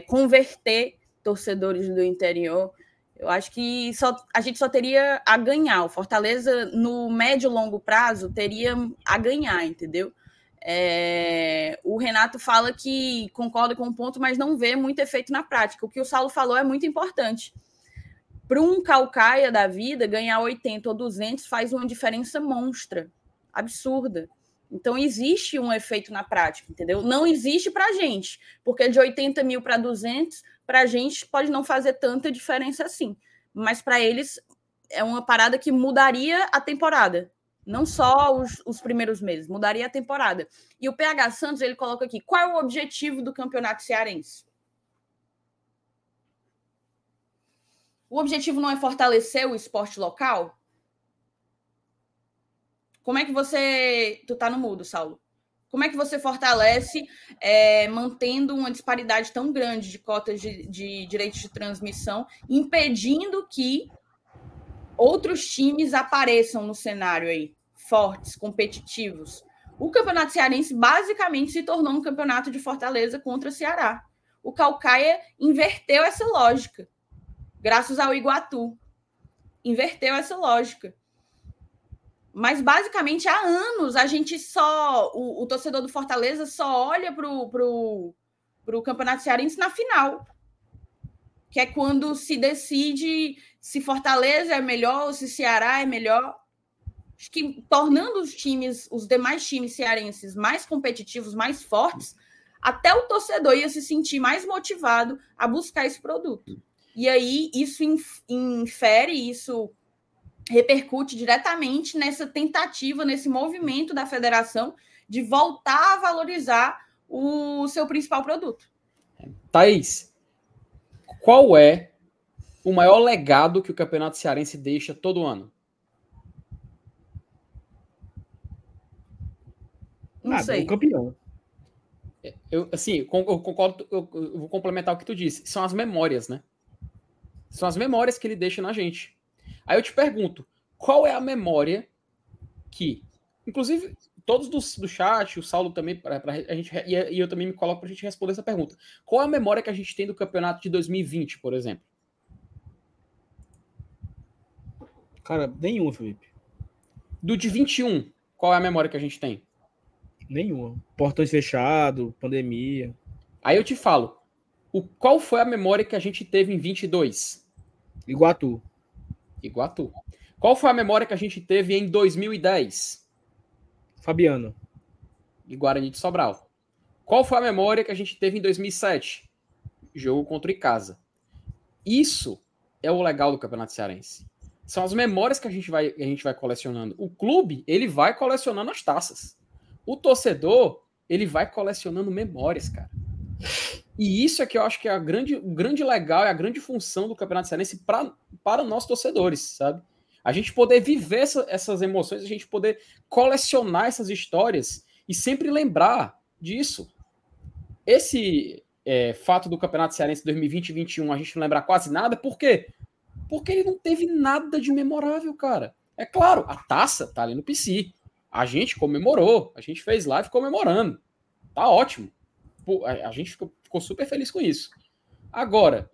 converter torcedores do interior. Eu acho que a gente só teria a ganhar. O Fortaleza, no médio e longo prazo, teria a ganhar, entendeu? O Renato fala que concorda com o ponto, mas não vê muito efeito na prática. O que o Saulo falou é muito importante. Para um Caucaia da vida, ganhar 80 ou 200 faz uma diferença monstra, absurda. Então, existe um efeito na prática, entendeu? Não existe para a gente, porque de 80 mil para 200, para a gente pode não fazer tanta diferença assim. Mas para eles é uma parada que mudaria a temporada. Não só os primeiros meses, mudaria a temporada. E o PH Santos, ele coloca aqui, qual é o objetivo do Campeonato Cearense? O objetivo não é fortalecer o esporte local? Como é que você... Tu tá no mudo, Saulo. Como é que você fortalece mantendo uma disparidade tão grande de cotas de direitos de transmissão, impedindo que outros times apareçam no cenário aí, fortes, competitivos? O Campeonato Cearense basicamente se tornou um campeonato de Fortaleza contra o Ceará. O Caucaia inverteu essa lógica, graças ao Iguatu. Inverteu essa lógica. Mas, basicamente, há anos a gente só... O torcedor do Fortaleza só olha para o Campeonato Cearense na final, que é quando se decide se Fortaleza é melhor ou se Ceará é melhor. Acho que tornando os demais times cearenses mais competitivos, mais fortes, até o torcedor ia se sentir mais motivado a buscar esse produto. E aí isso infere, isso repercute diretamente nessa tentativa, nesse movimento da federação de voltar a valorizar o seu principal produto. Thaís, qual é o maior legado que o Campeonato Cearense deixa todo ano? Não sei. O campeão. Eu concordo, eu vou complementar o que tu disse. São as memórias, né? São as memórias que ele deixa na gente. Aí eu te pergunto, qual é a memória que, inclusive, todos do chat, o Saulo também, a gente, e eu também me coloco para a gente responder essa pergunta. Qual é a memória que a gente tem do campeonato de 2020, por exemplo? Cara, nenhuma, Felipe. Do de 21, qual é a memória que a gente tem? Nenhuma. Portões fechados, pandemia. Aí eu te falo, qual foi a memória que a gente teve em 22? Iguatu. Qual foi a memória que a gente teve em 2010? Fabiano. E Guarani de Sobral. Qual foi a memória que a gente teve em 2007? Jogo contra o Icasa. Isso é o legal do Campeonato Cearense. São as memórias que a gente vai colecionando. O clube, ele vai colecionando as taças. O torcedor, ele vai colecionando memórias, cara. E isso é que eu acho que é o grande legal, é a grande função do Campeonato Cearense para nós torcedores, sabe? A gente poder viver essas emoções, a gente poder colecionar essas histórias e sempre lembrar disso. Esse fato do Campeonato Cearense 2020 e 2021 a gente não lembrar quase nada, por quê? Porque ele não teve nada de memorável, cara. É claro, a taça tá ali no PC. A gente comemorou, a gente fez live comemorando. Tá ótimo. A gente ficou super feliz com isso. Agora,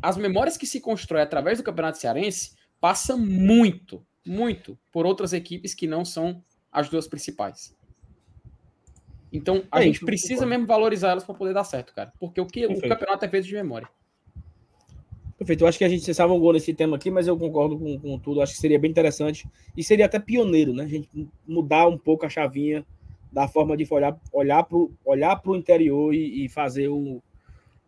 as memórias que se constroem através do Campeonato Cearense passam muito, muito por outras equipes que não são as duas principais. Então, a gente precisa mesmo valorizar elas para poder dar certo, cara. Porque o que o campeonato é feito de memória. Perfeito, eu acho que a gente se salvou nesse tema aqui, mas eu concordo com tudo, acho que seria bem interessante e seria até pioneiro, né? A gente mudar um pouco a chavinha da forma de olhar para o interior e fazer o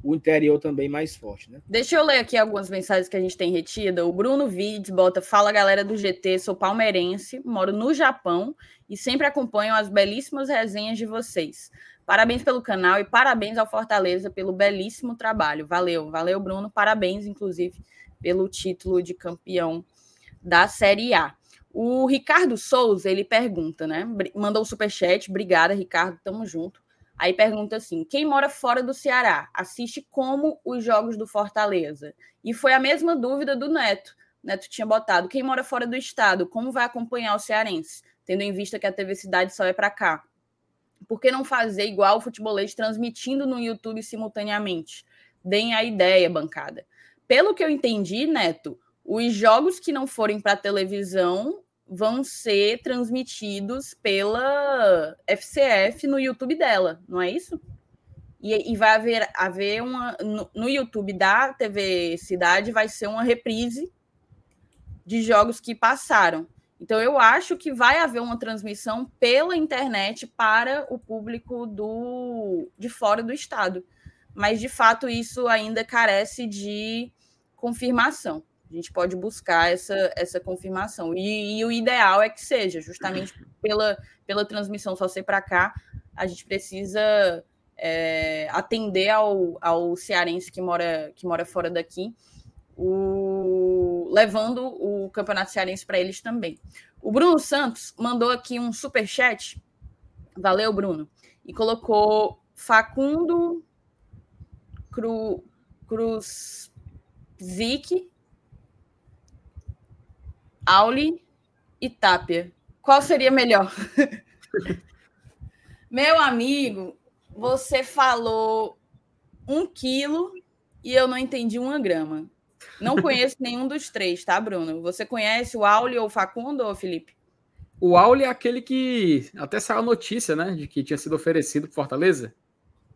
interior também mais forte, né? Deixa eu ler aqui algumas mensagens que a gente tem retida. O Bruno Vides bota: fala galera do GT, sou palmeirense, moro no Japão e sempre acompanho as belíssimas resenhas de vocês. Parabéns pelo canal e parabéns ao Fortaleza pelo belíssimo trabalho. Valeu, valeu Bruno, parabéns inclusive pelo título de campeão da Série A. O Ricardo Souza, ele pergunta, né? Mandou o superchat, obrigada Ricardo, tamo junto. Aí pergunta assim: quem mora fora do Ceará assiste como os jogos do Fortaleza? E foi a mesma dúvida do Neto. Neto tinha botado: quem mora fora do estado, como vai acompanhar o cearense? Tendo em vista que a TV Cidade só é para cá. Por que não fazer igual o futebolês, transmitindo no YouTube simultaneamente? Deem a ideia, bancada. Pelo que eu entendi, Neto, os jogos que não forem para televisão vão ser transmitidos pela FCF no YouTube dela, não é isso? E vai haver uma... No YouTube da TV Cidade vai ser uma reprise de jogos que passaram. Então, eu acho que vai haver uma transmissão pela internet para o público de fora do estado. Mas, de fato, isso ainda carece de confirmação. A gente pode buscar essa confirmação. E o ideal é que seja, justamente pela transmissão só ser para cá, a gente precisa atender ao cearense que mora fora daqui, levando o Campeonato Cearense para eles também. O Bruno Santos mandou aqui um superchat, valeu Bruno, e colocou Facundo Cruzzic, Auli e Tapia. Qual seria melhor? Meu amigo, você falou 1 quilo e eu não entendi 1 grama. Não conheço nenhum dos três, tá, Bruno? Você conhece o Auli ou o Facundo ou o Felipe? O Auli é aquele que até saiu a notícia, né? De que tinha sido oferecido para Fortaleza.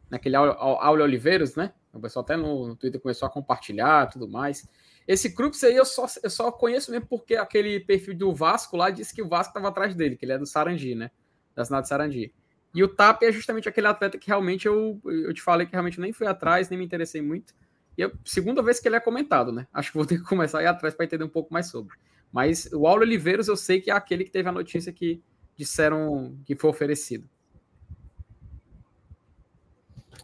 Naquele Auli Oliveiros, né? O pessoal até no Twitter começou a compartilhar e tudo mais. Esse Krups aí eu só conheço mesmo porque aquele perfil do Vasco lá disse que o Vasco estava atrás dele, que ele é do Sarandi, né? Da cidade de Sarandi. E o TAP é justamente aquele atleta que realmente eu te falei que realmente nem fui atrás, nem me interessei muito. E é a segunda vez que ele é comentado, né? Acho que vou ter que começar a ir atrás para entender um pouco mais sobre. Mas o Aula Oliveiros eu sei que é aquele que teve a notícia que disseram que foi oferecido.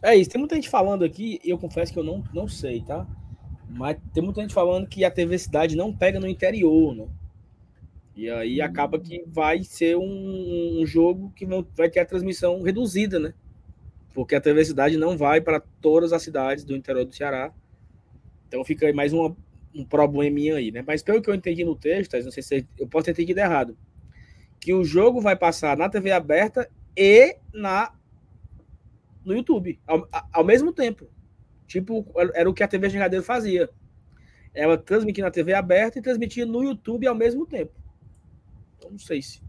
É isso, tem muita gente falando aqui, eu confesso que eu não sei, tá? Mas tem muita gente falando que a TV Cidade não pega no interior, né? E aí acaba que vai ser um jogo que vai ter a transmissão reduzida, né? Porque a TV Cidade não vai para todas as cidades do interior do Ceará. Então fica aí mais um probleminha aí, né? Mas pelo que eu entendi no texto, não sei se eu posso ter entendido errado, que o jogo vai passar na TV aberta e no YouTube, ao mesmo tempo. Tipo, era o que a TV Jangadeiro fazia. Ela transmitia na TV aberta e transmitia no YouTube ao mesmo tempo. Então, não sei se...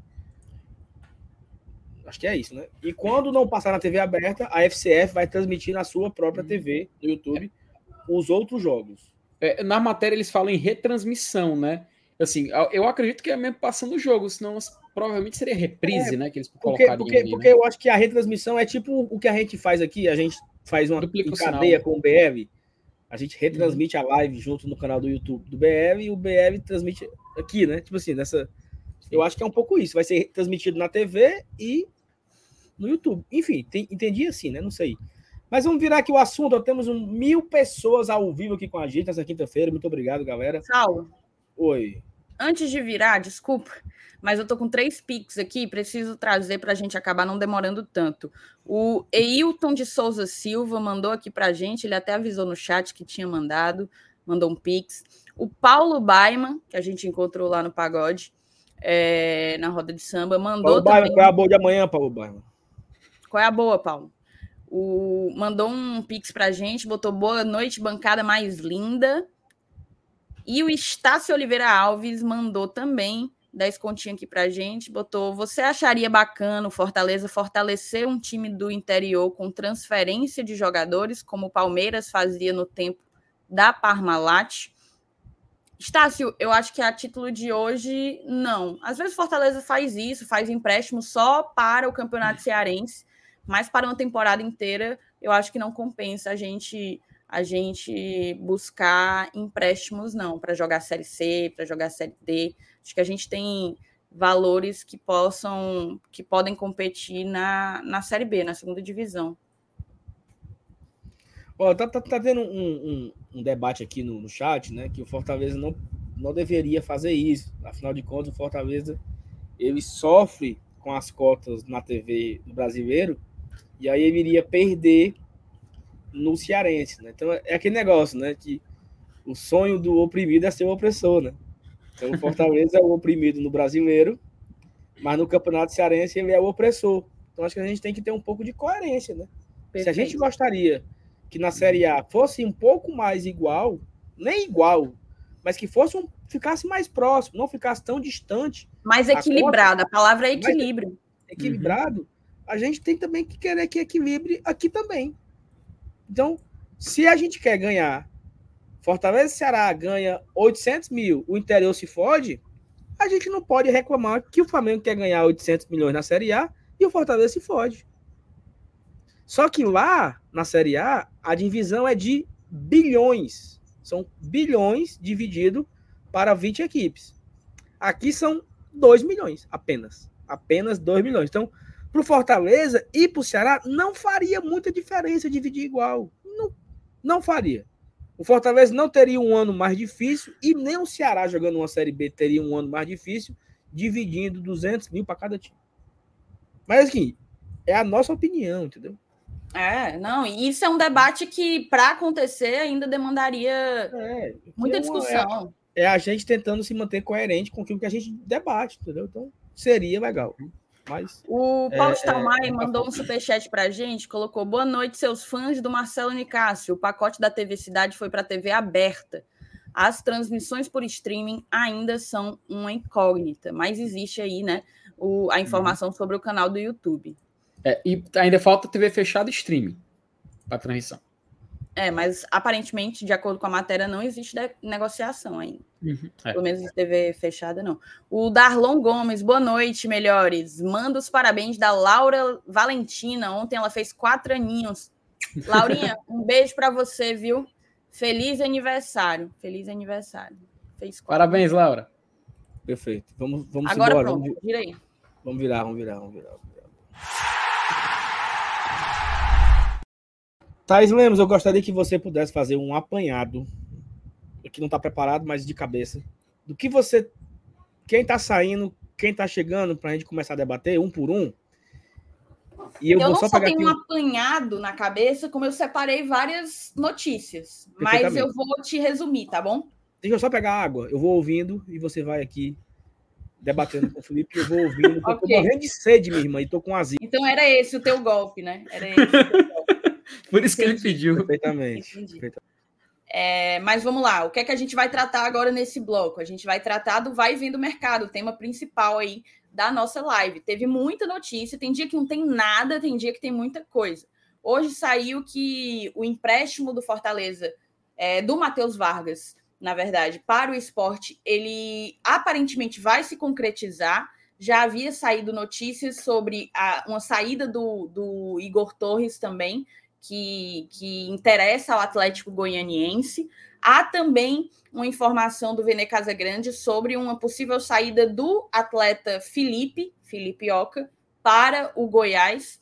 Acho que é isso, né? E quando não passar na TV aberta, a FCF vai transmitir na sua própria TV, no YouTube, os outros jogos. Na matéria eles falam em retransmissão, né? Assim, eu acredito que é mesmo passando o jogo, senão provavelmente seria reprise, né? Que eles colocariam ali, porque né? Eu acho que a retransmissão é tipo o que a gente faz aqui, a gente faz uma cadeia com o BR, a gente retransmite a live junto no canal do YouTube do BR e o BR transmite aqui, né? Tipo assim, nessa... Eu acho que é um pouco isso, vai ser transmitido na TV e no YouTube. Enfim, entendi assim, né? Não sei. Mas vamos virar aqui o assunto. Temos 1.000 pessoas ao vivo aqui com a gente nessa quinta-feira. Muito obrigado, galera. Saulo. Oi. Antes de virar, desculpa, mas eu tô com 3 pics aqui, preciso trazer pra gente acabar não demorando tanto. O Eilton de Souza Silva mandou aqui pra gente, ele até avisou no chat que tinha mandou um pix. O Paulo Baiman, que a gente encontrou lá no pagode, na roda de samba, mandou Paulo também... Bairro, qual é a boa de amanhã, Paulo Bairro? Qual é a boa, Paulo? Mandou um pix pra gente, botou boa noite, bancada mais linda. E o Estácio Oliveira Alves mandou também 10 continhos aqui pra gente, botou: você acharia bacana o Fortaleza fortalecer um time do interior com transferência de jogadores, como o Palmeiras fazia no tempo da Parmalat? Estácio, eu acho que a título de hoje, não. Às vezes Fortaleza faz isso, faz empréstimo só para o Campeonato Cearense, mas para uma temporada inteira, eu acho que não compensa a gente buscar empréstimos, não, para jogar Série C, para jogar Série D. Acho que a gente tem valores que podem competir na Série B, na segunda divisão. Ó, tá tendo um debate aqui no chat, né, que o Fortaleza não deveria fazer isso. Afinal de contas, o Fortaleza ele sofre com as cotas na TV do brasileiro, e aí ele iria perder no cearense, né? Então é aquele negócio, né, que o sonho do oprimido é ser o opressor, né? Então o Fortaleza é o oprimido no brasileiro, mas no campeonato cearense ele é o opressor. Então acho que a gente tem que ter um pouco de coerência, né? Perfeito. Se a gente gostaria que na Série A fosse um pouco mais igual, nem igual, mas que fosse ficasse mais próximo, não ficasse tão distante. Mais equilibrado, a palavra é equilíbrio. Equilibrado, A gente tem também que querer que equilibre aqui também. Então, se a gente quer ganhar, Fortaleza e Ceará ganha 800 mil, o interior se fode, a gente não pode reclamar que o Flamengo quer ganhar 800 milhões na Série A e o Fortaleza se fode. Só que lá, na Série A, a divisão é de bilhões. São bilhões dividido para 20 equipes. Aqui são 2 milhões apenas. Apenas 2 milhões. Então, para o Fortaleza e para o Ceará, não faria muita diferença dividir igual. Não faria. O Fortaleza não teria um ano mais difícil e nem o Ceará jogando uma Série B teria um ano mais difícil dividindo 200 mil para cada time. Mas, assim, é a nossa opinião, entendeu? É, não, e isso é um debate que, para acontecer, ainda demandaria muita discussão. É a gente tentando se manter coerente com aquilo que a gente debate, entendeu? Então, seria legal. Mas, o Paulo Stalmay mandou um superchat pra gente, colocou: boa noite, seus fãs do Marcelo Nicásio. O pacote da TV Cidade foi para a TV aberta. As transmissões por streaming ainda são uma incógnita, mas existe aí, né, a informação sobre o canal do YouTube. É, e ainda falta TV fechada e streaming para transição. É, mas aparentemente, de acordo com a matéria, não existe negociação ainda. Pelo menos de TV fechada, não. O Darlon Gomes, boa noite, melhores. Manda os parabéns da Laura Valentina. Ontem ela fez 4 aninhos. Laurinha, um beijo para você, viu? Feliz aniversário. Feliz aniversário. Fez 4. Parabéns, Laura. Perfeito. Vamos agora embora. Pronto, vira aí. Vamos virar. Thais Lemos, eu gostaria que você pudesse fazer um apanhado, que não está preparado, mas de cabeça, do que você, quem está saindo, quem está chegando, para a gente começar a debater um por um. E eu não só tenho um apanhado na cabeça, como eu separei várias notícias, mas eu vou te resumir, tá bom? Deixa eu só pegar água, eu vou ouvindo e você vai aqui debatendo com o Felipe, eu vou ouvindo, porque okay. Eu tô morrendo de sede, minha irmã, e tô com azia. Então era esse o teu golpe, né? Era esse o teu golpe. Por isso que ele pediu. Perfeitamente. É, mas vamos lá, o que é que a gente vai tratar agora nesse bloco? A gente vai tratar do vai e vem do mercado, o tema principal aí da nossa live. Teve muita notícia, tem dia que não tem nada, tem dia que tem muita coisa. Hoje saiu que o empréstimo do Fortaleza, do Matheus Vargas, na verdade, para o Sport, ele aparentemente vai se concretizar. Já havia saído notícias sobre uma saída do Igor Torres também, que interessa ao Atlético Goianiense. Há também uma informação do Vene Casagrande sobre uma possível saída do atleta Felipe Oca, para o Goiás.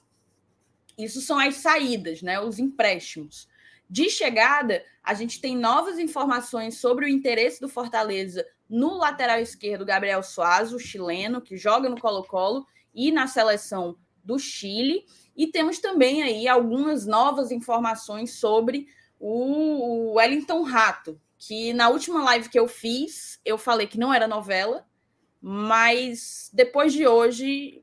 Isso são as saídas, né? Os empréstimos. De chegada, a gente tem novas informações sobre o interesse do Fortaleza no lateral esquerdo, Gabriel Suazo, chileno, que joga no Colo-Colo e na seleção do Chile. E temos também aí algumas novas informações sobre o Wellington Rato, que na última live que eu fiz, eu falei que não era novela, mas depois de hoje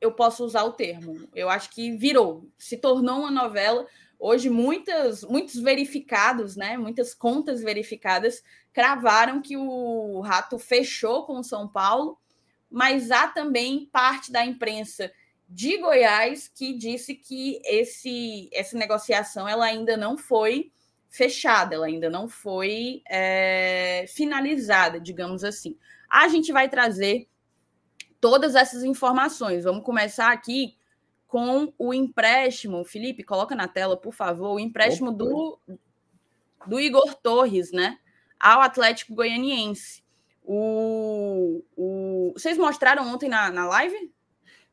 eu posso usar o termo. Eu acho que virou, se tornou uma novela. Hoje muitos verificados, né, muitas contas verificadas cravaram que o Rato fechou com o São Paulo, mas há também parte da imprensa de Goiás que disse que essa negociação ela ainda não foi fechada, ela ainda não foi finalizada, digamos assim. A gente vai trazer todas essas informações. Vamos começar aqui com o empréstimo. Felipe, coloca na tela, por favor, o empréstimo do Igor Torres, né, ao Atlético Goianiense. Vocês mostraram ontem na live?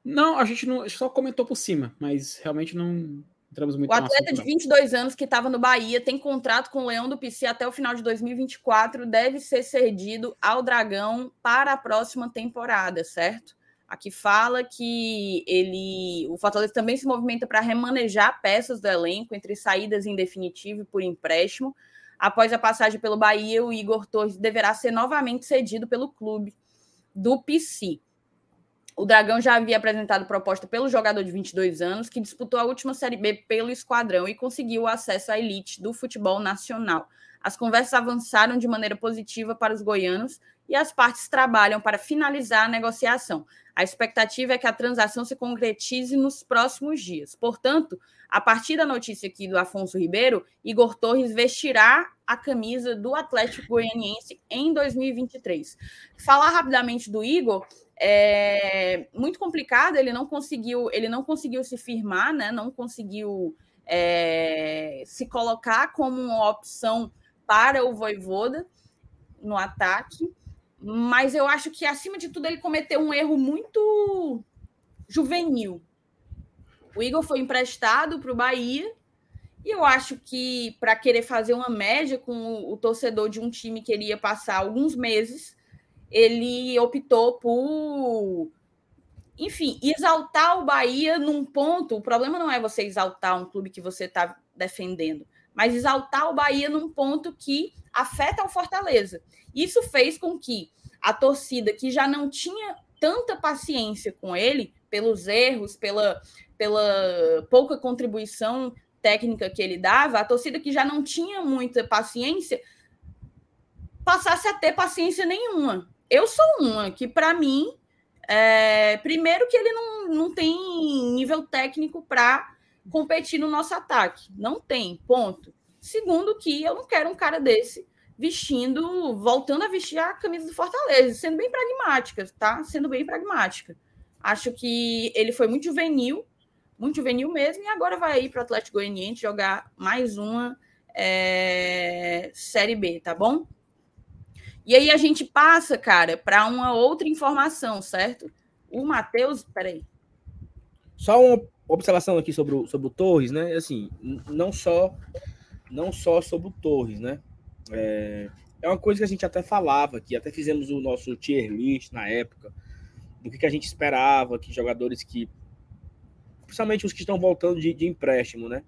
Não, a gente só comentou por cima, mas realmente não entramos muito. O atleta de 22 anos que estava no Bahia tem contrato com o Leão do Pici até o final de 2024, deve ser cedido ao Dragão para a próxima temporada, certo? Aqui fala que o Fortaleza também se movimenta para remanejar peças do elenco entre saídas em definitivo e por empréstimo. Após a passagem pelo Bahia, o Igor Torres deverá ser novamente cedido pelo clube do Pici. O Dragão já havia apresentado proposta pelo jogador de 22 anos, que disputou a última Série B pelo Esquadrão e conseguiu o acesso à elite do futebol nacional. As conversas avançaram de maneira positiva para os goianos e as partes trabalham para finalizar a negociação. A expectativa é que a transação se concretize nos próximos dias. Portanto, a partir da notícia aqui do Afonso Ribeiro, Igor Torres vestirá a camisa do Atlético Goianiense em 2023. Falar rapidamente do Igor... É muito complicado, ele não conseguiu se firmar, né? Não conseguiu se colocar como uma opção para o Vojvoda no ataque, mas eu acho que, acima de tudo, ele cometeu um erro muito juvenil. O Igor foi emprestado para o Bahia e eu acho que, para querer fazer uma média com o torcedor de um time que ele ia passar alguns meses, ele optou por, enfim, exaltar o Bahia num ponto. O problema não é você exaltar um clube que você está defendendo, mas exaltar o Bahia num ponto que afeta o Fortaleza. Isso fez com que a torcida, que já não tinha tanta paciência com ele, pelos erros, pela pouca contribuição técnica que ele dava, a torcida que já não tinha muita paciência, passasse a ter paciência nenhuma. Eu sou uma que, para mim, primeiro que ele não tem nível técnico para competir no nosso ataque. Não tem, ponto. Segundo que eu não quero um cara desse voltando a vestir a camisa do Fortaleza, sendo bem pragmática, tá? Sendo bem pragmática. Acho que ele foi muito juvenil mesmo, e agora vai ir para o Atlético Goianiense jogar mais uma Série B, tá bom? E aí a gente passa, cara, para uma outra informação, certo? O Matheus... Peraí. Só uma observação aqui sobre o Torres, né? Assim, não só sobre o Torres, né? É uma coisa que a gente até falava aqui, até fizemos o nosso tier list na época, do que a gente esperava, que jogadores que... Principalmente os que estão voltando de empréstimo, né?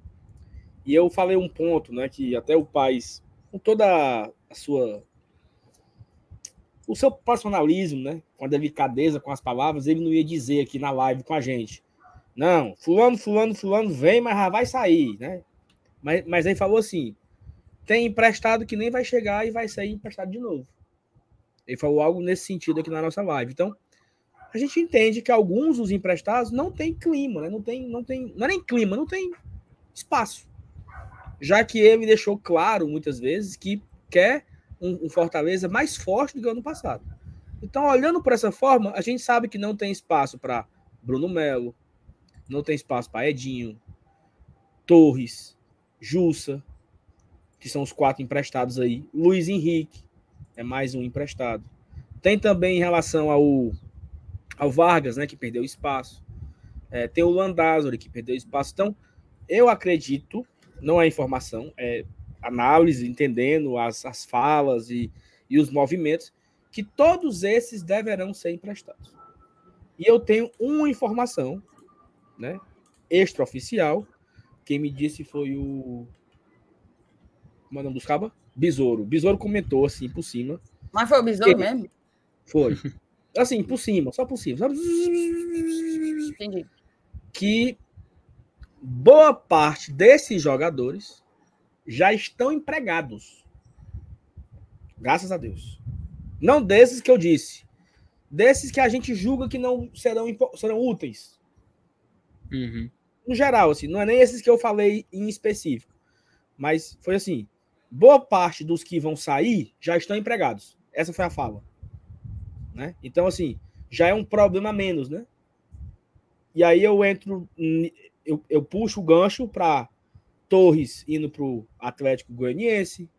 E eu falei um ponto, né? Que até o Paes, com toda a sua... O seu personalismo, né, com a delicadeza, com as palavras, ele não ia dizer aqui na live com a gente: não, fulano, vem, mas já vai sair, né? Mas ele falou assim: tem emprestado que nem vai chegar e vai sair emprestado de novo. Ele falou algo nesse sentido aqui na nossa live. Então, a gente entende que alguns dos emprestados não tem clima, né? Não é nem clima, não tem espaço. Já que ele deixou claro, muitas vezes, que quer um Fortaleza mais forte do que o ano passado. Então, olhando por essa forma, a gente sabe que não tem espaço para Bruno Melo, não tem espaço para Edinho, Torres, Jussa, que são os 4 emprestados aí. Luiz Henrique é mais um emprestado. Tem também em relação ao Vargas, né, que perdeu espaço. Tem o Landázuri, que perdeu espaço. Então, eu acredito, não é informação, análise, entendendo as falas e os movimentos, que todos esses deverão ser emprestados. E eu tenho uma informação, né, extraoficial. Quem me disse foi o... Como é o nome dos cabas? Besouro. Besouro comentou assim, por cima. Mas foi o Besouro mesmo? Foi. Assim, por cima, só por cima. Só... Entendi. Que boa parte desses jogadores já estão empregados. Graças a Deus. Não desses que eu disse. Desses que a gente julga que não serão úteis. Uhum. No geral, assim, não é nem esses que eu falei em específico. Mas foi assim. boa parte dos que vão sair já estão empregados. Essa foi a fala. Né? Então, assim, já é um problema a menos, né? E aí eu entro, eu puxo o gancho para Torres indo para o Atlético Goianiense,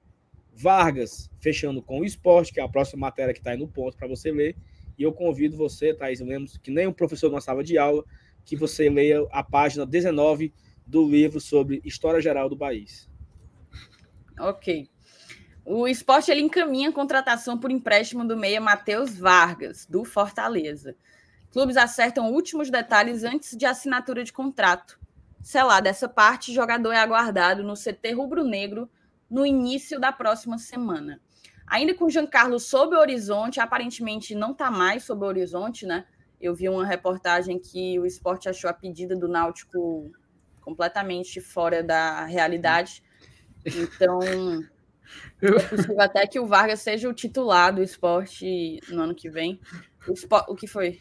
Vargas fechando com o Sport, que é a próxima matéria que está aí no ponto para você ler. E eu convido você, Thaís Lemos, que nem um professor de uma sala de aula, que você leia a página 19 do livro sobre História Geral do País. Ok. O Sport ele encaminha a contratação por empréstimo do meia Matheus Vargas, do Fortaleza. Clubes acertam últimos detalhes antes de assinatura de contrato. Selada essa parte, jogador é aguardado no CT rubro-negro no início da próxima semana. Ainda com o Giancarlo sob o horizonte, aparentemente não está mais sob o horizonte, né? Eu vi uma reportagem que o Sport achou a pedida do Náutico completamente fora da realidade. Então, é possível até que o Vargas seja o titular do Sport no ano que vem. O que foi?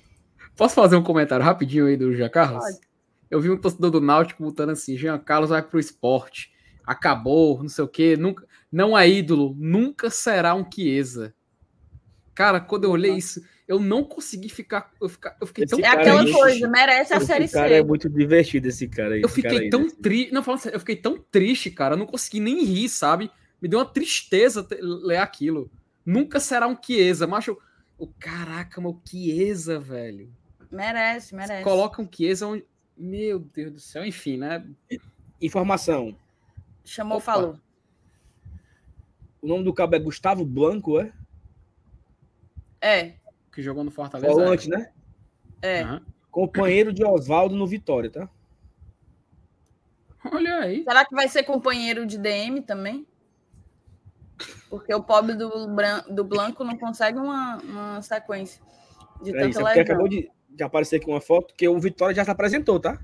Posso fazer um comentário rapidinho aí do Giancarlo? Eu vi um torcedor do Náutico botando assim, Giancarlo vai pro Sport, acabou, não sei o quê, nunca, não é ídolo, nunca será um Chiesa. Cara, quando eu olhei isso, eu não consegui ficar... Eu fiquei tão... É aquela coisa, merece a Série C. Esse cara é muito divertido, esse cara aí. Eu fiquei tão triste... Não, falando sério, eu fiquei tão triste, cara, eu não consegui nem rir, sabe? Me deu uma tristeza ler aquilo. Nunca será um Chiesa, macho... Caraca, meu, Chiesa, velho. Merece, merece. Coloca um Chiesa onde... Meu Deus do céu, enfim, né? Informação. Chamou, opa, falou. O nome do cabo é Gustavo Blanco, é? É. Que jogou no Fortaleza. Volante, né? É. Uhum. Companheiro de Oswaldo no Vitória, tá? Olha aí. Será que vai ser companheiro de DM também? Porque o pobre do Blanco não consegue uma sequência de tanta lesão. Porque acabou de aparecer aqui uma foto que o Vitória já se apresentou, tá?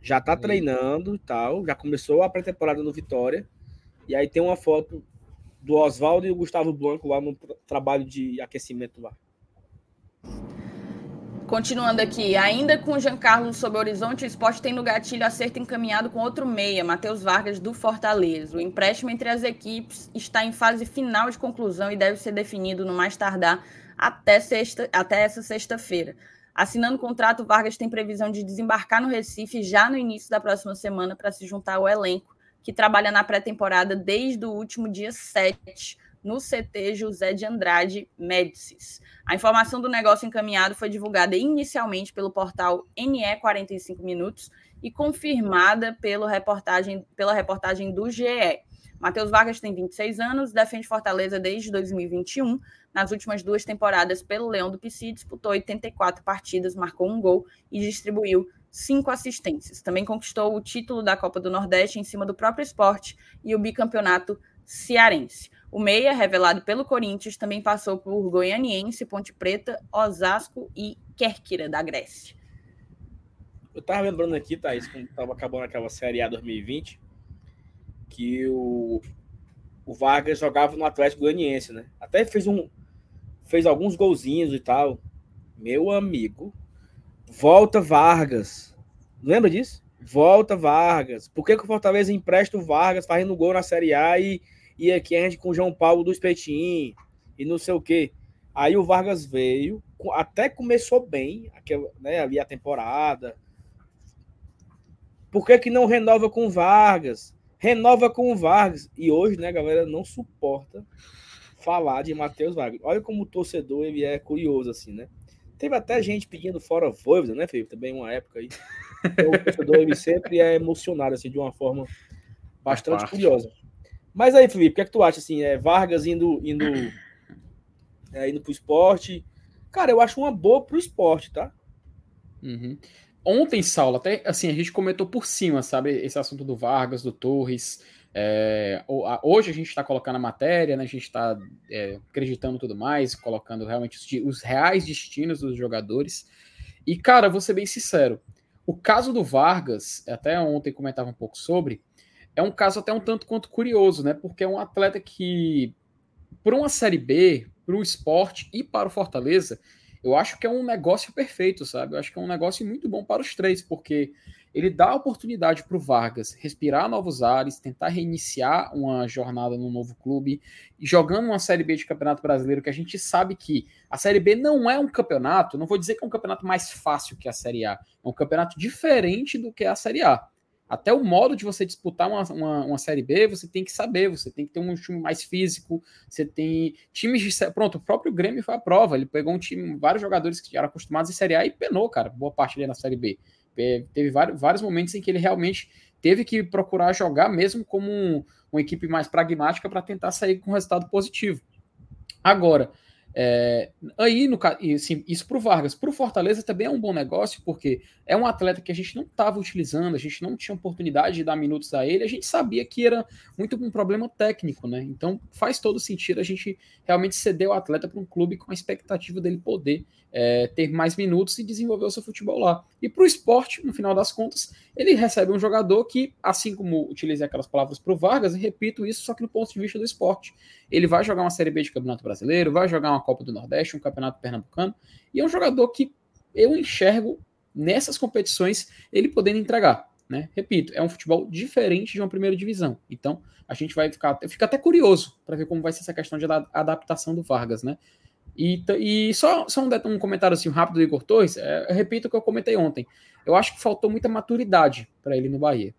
Já tá treinando e tal, já começou a pré-temporada no Vitória. E aí tem uma foto do Oswaldo e o Gustavo Blanco lá no trabalho de aquecimento lá. Continuando aqui, ainda com o Giancarlo sob o horizonte, o Sport tem no gatilho acerto encaminhado com outro meia, Matheus Vargas, do Fortaleza. O empréstimo entre as equipes está em fase final de conclusão e deve ser definido no mais tardar até essa sexta-feira. Assinando o contrato, Vargas tem previsão de desembarcar no Recife já no início da próxima semana para se juntar ao elenco, que trabalha na pré-temporada desde o último dia 7, no CT José de Andrade Médicis. A informação do negócio encaminhado foi divulgada inicialmente pelo portal NE 45 Minutos e confirmada pela reportagem do GE. Matheus Vargas tem 26 anos, defende Fortaleza desde 2021. Nas últimas duas temporadas pelo Leão do Pici, disputou 84 partidas, marcou um gol e distribuiu 5 assistências. Também conquistou o título da Copa do Nordeste em cima do próprio Sport e o bicampeonato cearense. O meia, revelado pelo Corinthians, também passou por Goianiense, Ponte Preta, Osasco e Kerkira, da Grécia. Eu estava lembrando aqui, Thaís, quando estava acabando aquela Série A 2020, que o Vargas jogava no Atlético Goianiense, né? Até fez alguns golzinhos e tal. Meu amigo, volta Vargas. Lembra disso? Volta Vargas. Por que o Fortaleza empresta o Vargas fazendo gol na Série A e aqui a gente com o João Paulo do Espetinho e não sei o quê. Aí o Vargas veio, até começou bem aquela, né, ali a temporada. Por que que não renova com o Vargas? Renova com o Vargas. E hoje, né, a galera não suporta falar de Matheus Vargas. Olha como o torcedor ele é curioso, assim, né? Teve até gente pedindo fora Voivoda, né, Felipe? Também uma época aí. Então, o torcedor ele sempre é emocionado, assim, de uma forma bastante curiosa. Mas aí, Felipe, o que é que tu acha, assim, Vargas indo pro Sport? Cara, eu acho uma boa pro Sport, tá? Uhum. Ontem, Saulo, até, assim, a gente comentou por cima, sabe, esse assunto do Vargas, do Torres. Hoje a gente está colocando a matéria, né, a gente está acreditando tudo mais, colocando realmente os reais destinos dos jogadores. E, cara, vou ser bem sincero, o caso do Vargas, até ontem comentava um pouco sobre, é um caso até um tanto quanto curioso, né? Porque é um atleta que, para uma Série B, para o Sport e para o Fortaleza, eu acho que é um negócio perfeito, sabe? Eu acho que é um negócio muito bom para os três, porque ele dá a oportunidade para o Vargas respirar novos ares, tentar reiniciar uma jornada no novo clube, jogando uma Série B de Campeonato Brasileiro, que a gente sabe que a Série B não é um campeonato, não vou dizer que é um campeonato mais fácil que a Série A, é um campeonato diferente do que a Série A. Até o modo de você disputar uma Série B, você tem que saber, você tem que ter um time mais físico, você tem times de... Pronto, o próprio Grêmio foi a prova, ele pegou um time, vários jogadores que eram acostumados em Série A e penou, cara, boa parte ali na Série B. Teve vários momentos em que ele realmente teve que procurar jogar mesmo como uma equipe mais pragmática para tentar sair com um resultado positivo. Agora, isso para o Vargas, para o Fortaleza também é um bom negócio, porque é um atleta que a gente não estava utilizando, a gente não tinha oportunidade de dar minutos a ele, a gente sabia que era muito um problema técnico, né? Então faz todo sentido a gente realmente ceder o atleta para um clube com a expectativa dele poder ter mais minutos e desenvolver o seu futebol lá. E para o Sport, no final das contas, ele recebe um jogador que, assim como utilizei aquelas palavras para o Vargas, e repito isso, só que do ponto de vista do Sport, ele vai jogar uma Série B de Campeonato Brasileiro, vai jogar uma Copa do Nordeste, um Campeonato Pernambucano, e é um jogador que eu enxergo nessas competições ele podendo entregar, né? Repito, é um futebol diferente de uma primeira divisão, então a gente vai ficar, eu fico até curioso para ver como vai ser essa questão de adaptação do Vargas, né? E só um comentário assim rápido do Igor Torres, eu repito o que eu comentei ontem, eu acho que faltou muita maturidade para ele no Bahia.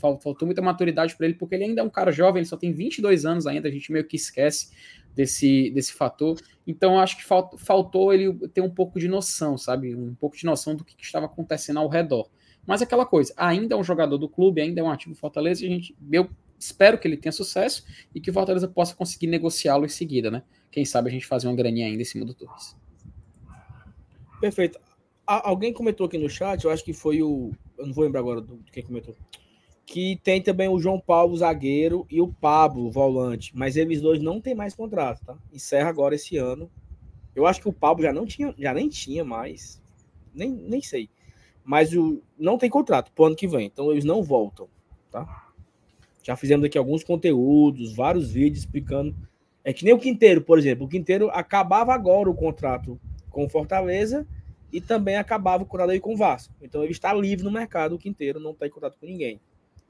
Faltou muita maturidade para ele, porque ele ainda é um cara jovem, ele só tem 22 anos ainda, a gente meio que esquece desse fator. Então, acho que faltou ele ter um pouco de noção, sabe? Um pouco de noção do que estava acontecendo ao redor. Mas aquela coisa, ainda é um jogador do clube, ainda é um ativo Fortaleza, e eu espero que ele tenha sucesso e que o Fortaleza possa conseguir negociá-lo em seguida, né? Quem sabe a gente fazer uma graninha ainda em cima do Torres. Perfeito. Alguém comentou aqui no chat, eu acho que foi o... Eu não vou lembrar agora do quem comentou. Que tem também o João Paulo, zagueiro, e o Pablo, volante. Mas eles dois não têm mais contrato, tá? Encerra agora esse ano. Eu acho que o Pablo já nem tinha mais. Nem sei. Mas não tem contrato pro ano que vem. Então eles não voltam, tá? Já fizemos aqui alguns conteúdos, vários vídeos explicando. É que nem o Quinteiro, por exemplo. O Quinteiro acabava agora o contrato com o Fortaleza e também acabava o contrato aí com o Vasco. Então ele está livre no mercado, o Quinteiro não tem contrato com ninguém.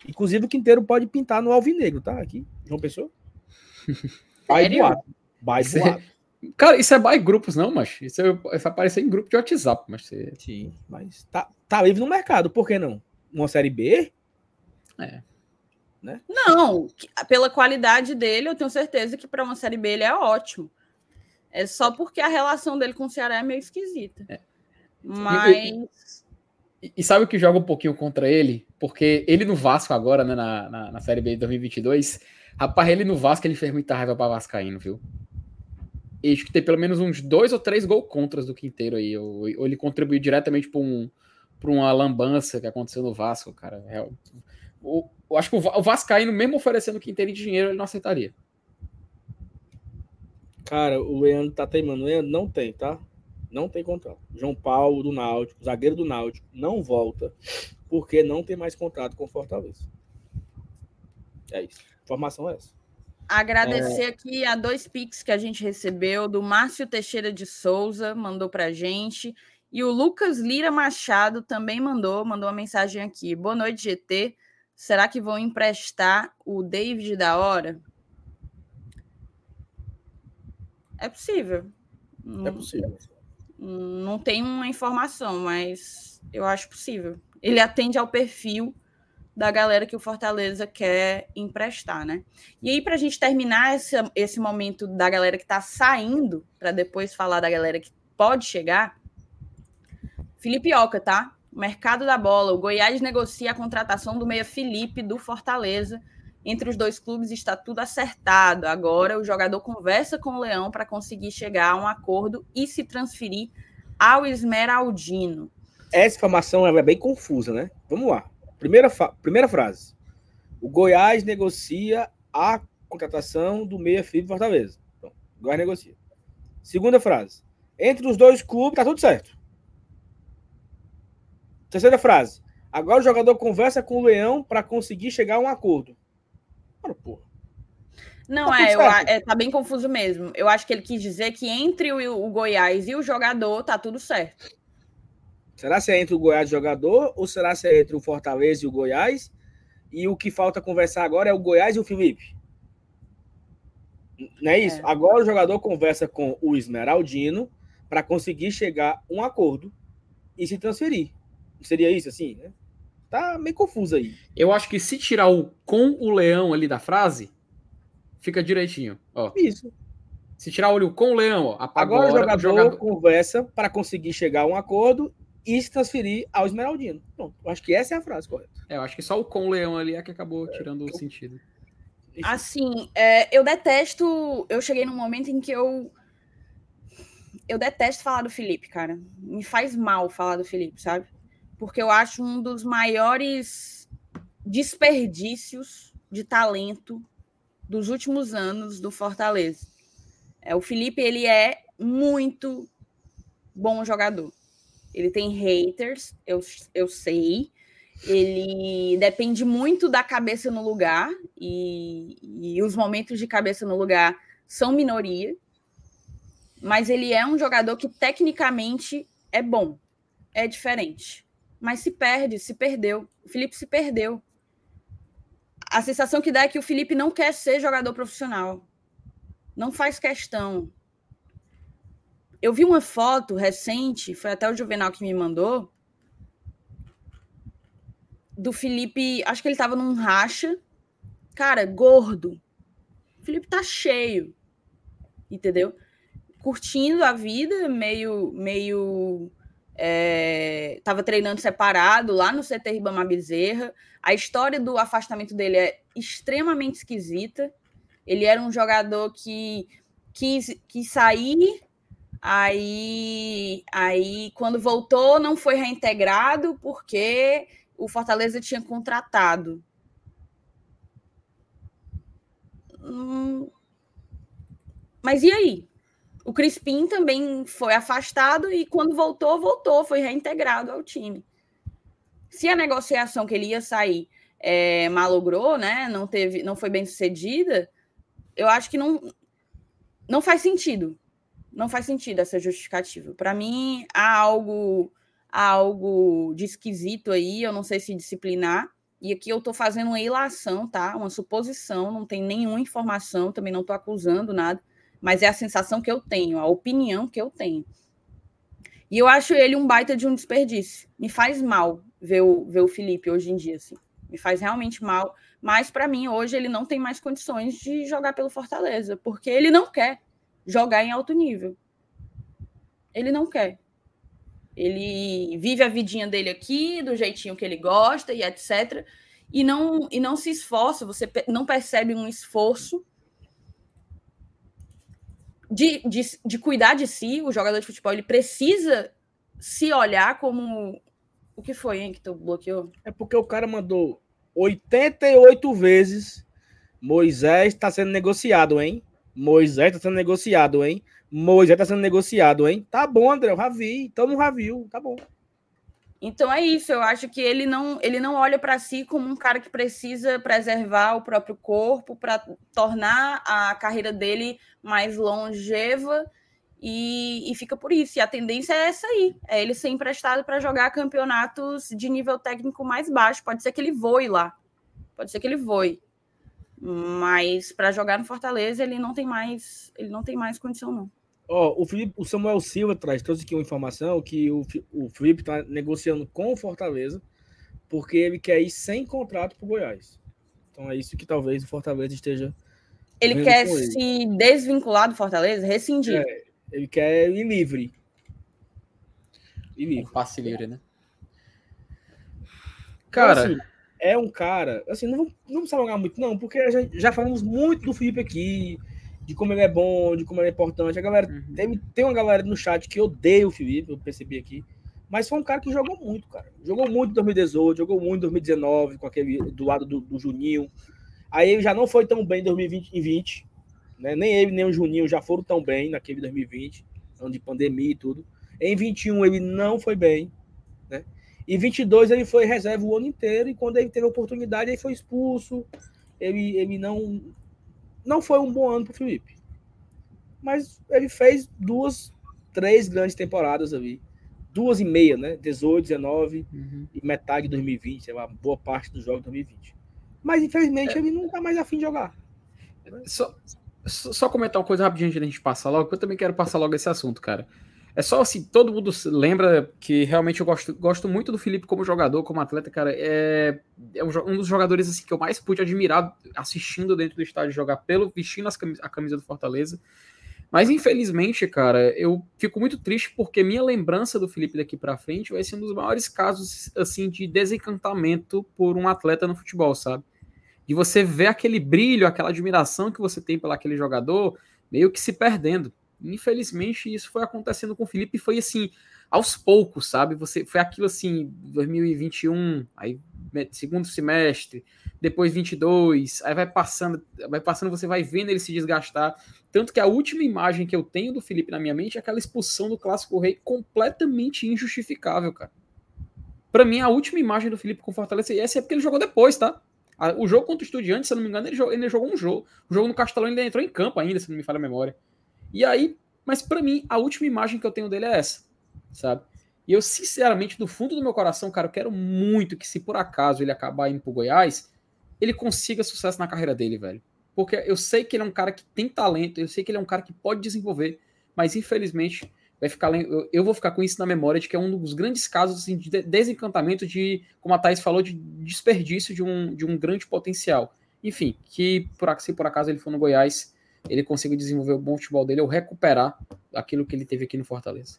Inclusive, o Quinteiro pode pintar no alvinegro, tá? Aqui, João Pessoa. Vai voado. Cara, isso é by grupos, não, mas isso aparecer em grupo de WhatsApp, mas... Sim, mas tá livre no mercado, por que não? Uma Série B? Né? Não, pela qualidade dele, eu tenho certeza que para uma Série B ele é ótimo. É só porque a relação dele com o Ceará é meio esquisita. Mas... E sabe o que joga um pouquinho contra ele? Porque ele no Vasco agora, né, na Série B de 2022, rapaz, ele no Vasco, ele fez muita raiva pra vascaíno, viu? E acho que tem pelo menos uns 2 ou 3 gols contras do Quinteiro aí. Ou ele contribuiu diretamente pra uma lambança que aconteceu no Vasco, cara. Eu acho que o vascaíno, mesmo oferecendo o Quinteiro de dinheiro, ele não aceitaria. Cara, o Leandro tá teimando. O Leandro não tem, tá? Não tem contrato. João Paulo do Náutico, zagueiro do Náutico, não volta porque não tem mais contrato com o Fortaleza. É isso. Informação é essa. Agradecer aqui a 2 pix que a gente recebeu, do Márcio Teixeira de Souza, mandou pra gente, e o Lucas Lira Machado também mandou uma mensagem aqui. Boa noite, GT. Será que vão emprestar o David da hora? É possível. É possível. Não tem uma informação, mas eu acho possível. Ele atende ao perfil da galera que o Fortaleza quer emprestar, né? E aí, para a gente terminar esse momento da galera que está saindo, para depois falar da galera que pode chegar, Felipe Oca, tá? Mercado da bola. O Goiás negocia a contratação do meia Felipe do Fortaleza. Entre os 2 clubes está tudo acertado. Agora o jogador conversa com o Leão para conseguir chegar a um acordo e se transferir ao Esmeraldino. Essa informação é bem confusa, né? Vamos lá. Primeira frase. O Goiás negocia a contratação do meia Felipe Fortaleza. Então, o Goiás negocia. Segunda frase. Entre os 2 clubes está tudo certo. Terceira frase. Agora o jogador conversa com o Leão para conseguir chegar a um acordo. Porra. Não, tá bem confuso mesmo. Eu acho que ele quis dizer que entre o Goiás e o jogador tá tudo certo. Será se é entre o Goiás e o jogador ou será se é entre o Fortaleza e o Goiás? E o que falta conversar agora é o Goiás e o Felipe. Não é isso? É. Agora o jogador conversa com o Esmeraldino para conseguir chegar a um acordo e se transferir. Seria isso assim, né? Tá meio confuso aí. Eu acho que se tirar o com o leão ali da frase, fica direitinho. Ó. Isso. Se tirar o olho com o leão, ó. Agora o jogador conversa para conseguir chegar a um acordo e se transferir ao Esmeraldino. Pronto. Eu acho que essa é a frase correta. É, eu acho que só o com o leão ali é que acabou tirando o sentido. Assim, eu detesto... Eu cheguei num momento em que eu detesto falar do Felipe, cara. Me faz mal falar do Felipe, sabe? Porque eu acho um dos maiores desperdícios de talento dos últimos anos do Fortaleza. O Felipe, ele é muito bom jogador. Ele tem haters, eu sei. Ele depende muito da cabeça no lugar e os momentos de cabeça no lugar são minoria, mas ele é um jogador que tecnicamente é bom, é diferente, mas se perdeu, o Felipe se perdeu. A sensação que dá é que o Felipe não quer ser jogador profissional, não faz questão. Eu vi uma foto recente, foi até o Juvenal que me mandou, do Felipe, acho que ele tava num racha, cara, gordo. O Felipe tá cheio, entendeu? Curtindo a vida, tava treinando separado lá no CT Ribamar Bezerra. A história do afastamento dele é extremamente esquisita. Ele era um jogador que quis sair, aí quando voltou não foi reintegrado porque... o Fortaleza tinha contratado. Mas e aí? O Crispim também foi afastado e quando voltou, foi reintegrado ao time. Se a negociação que ele ia sair malogrou, né, não foi bem sucedida, eu acho que não faz sentido. Não faz sentido essa justificativa. Para mim, há algo de esquisito aí, eu não sei se disciplinar, e aqui eu estou fazendo uma ilação, tá? Uma suposição, não tem nenhuma informação, também não estou acusando nada, mas é a sensação que eu tenho, a opinião que eu tenho. E eu acho ele um baita de um desperdício. Me faz mal ver o Felipe hoje em dia, assim. Me faz realmente mal, mas para mim hoje ele não tem mais condições de jogar pelo Fortaleza, porque ele não quer jogar em alto nível. Ele não quer. Ele vive a vidinha dele aqui, do jeitinho que ele gosta e etc. E não se esforça, você não percebe um esforço de cuidar de si. O jogador de futebol, ele precisa se olhar como... O que foi, hein, que tu bloqueou? É porque o cara mandou 88 vezes. Moisés tá sendo negociado, hein? Moisés tá sendo negociado, hein? Moisés tá sendo negociado, hein? Tá bom, André, eu já vi, então não já viu, tá bom. Então é isso, eu acho que ele não olha para si como um cara que precisa preservar o próprio corpo para tornar a carreira dele mais longeva e fica por isso. E a tendência é essa aí, é ele ser emprestado para jogar campeonatos de nível técnico mais baixo. Pode ser que ele voe lá, pode ser que ele voe. Mas para jogar no Fortaleza ele não tem mais condição, não. O Samuel Silva trouxe aqui uma informação que o Felipe está negociando com o Fortaleza porque ele quer ir sem contrato para o Goiás. Então é isso que talvez o Fortaleza esteja... Ele quer se desvincular do Fortaleza, rescindir. Ele quer ir livre. Ir livre. Um passe livre, né? Cara... Então, assim, é um cara... Assim, não vamos alongar muito, não, porque já falamos muito do Felipe aqui... de como ele é bom, de como ele é importante. A galera, tem uma galera no chat que odeia o Felipe, eu percebi aqui, mas foi um cara que jogou muito, cara. Jogou muito em 2018, jogou muito em 2019, com aquele do lado do Juninho. Aí ele já não foi tão bem em 2020, né? Nem ele, nem o Juninho já foram tão bem naquele 2020, ano de pandemia e tudo. Em 21 ele não foi bem, né? Em 22 ele foi reserva o ano inteiro, e quando ele teve a oportunidade, ele foi expulso, ele não foi um bom ano para o Felipe. Mas ele fez 2, 3 grandes temporadas ali 2h30, né? 18, 19 e metade de 2020, é uma boa parte do jogo de 2020. Mas, infelizmente, ele não está mais afim de jogar. Só comentar uma coisa rapidinho antes da gente passar logo, que eu também quero passar logo esse assunto, cara. É só assim, todo mundo lembra que realmente eu gosto muito do Felipe como jogador, como atleta, cara. É um dos jogadores assim, que eu mais pude admirar assistindo dentro do estádio jogar, vestindo a camisa do Fortaleza. Mas, infelizmente, cara, eu fico muito triste porque minha lembrança do Felipe daqui pra frente vai ser um dos maiores casos, assim, de desencantamento por um atleta no futebol, sabe? E você vê aquele brilho, aquela admiração que você tem pelo aquele jogador meio que se perdendo. Infelizmente, isso foi acontecendo com o Felipe e foi, assim, aos poucos, sabe? Foi aquilo, assim, 2021, aí segundo semestre, depois 22, aí vai passando, você vai vendo ele se desgastar. Tanto que a última imagem que eu tenho do Felipe na minha mente é aquela expulsão do Clássico Rei completamente injustificável, cara. Pra mim, a última imagem do Felipe com Fortaleza, e essa é porque ele jogou depois, tá? O jogo contra o Estudiantes, se eu não me engano, ele jogou um jogo. O jogo no Castelão ele entrou em campo ainda, se não me falha a memória. E aí, mas pra mim, a última imagem que eu tenho dele é essa, sabe? E eu, sinceramente, do fundo do meu coração, cara, eu quero muito que se por acaso ele acabar indo pro Goiás, ele consiga sucesso na carreira dele, velho. Porque eu sei que ele é um cara que tem talento, eu sei que ele é um cara que pode desenvolver, mas infelizmente vai ficar, eu vou ficar com isso na memória de que é um dos grandes casos assim, de desencantamento, de, como a Thaís falou, de desperdício de um grande potencial. Enfim, que se por acaso ele for no Goiás, ele consiga desenvolver o bom futebol dele ou recuperar aquilo que ele teve aqui no Fortaleza.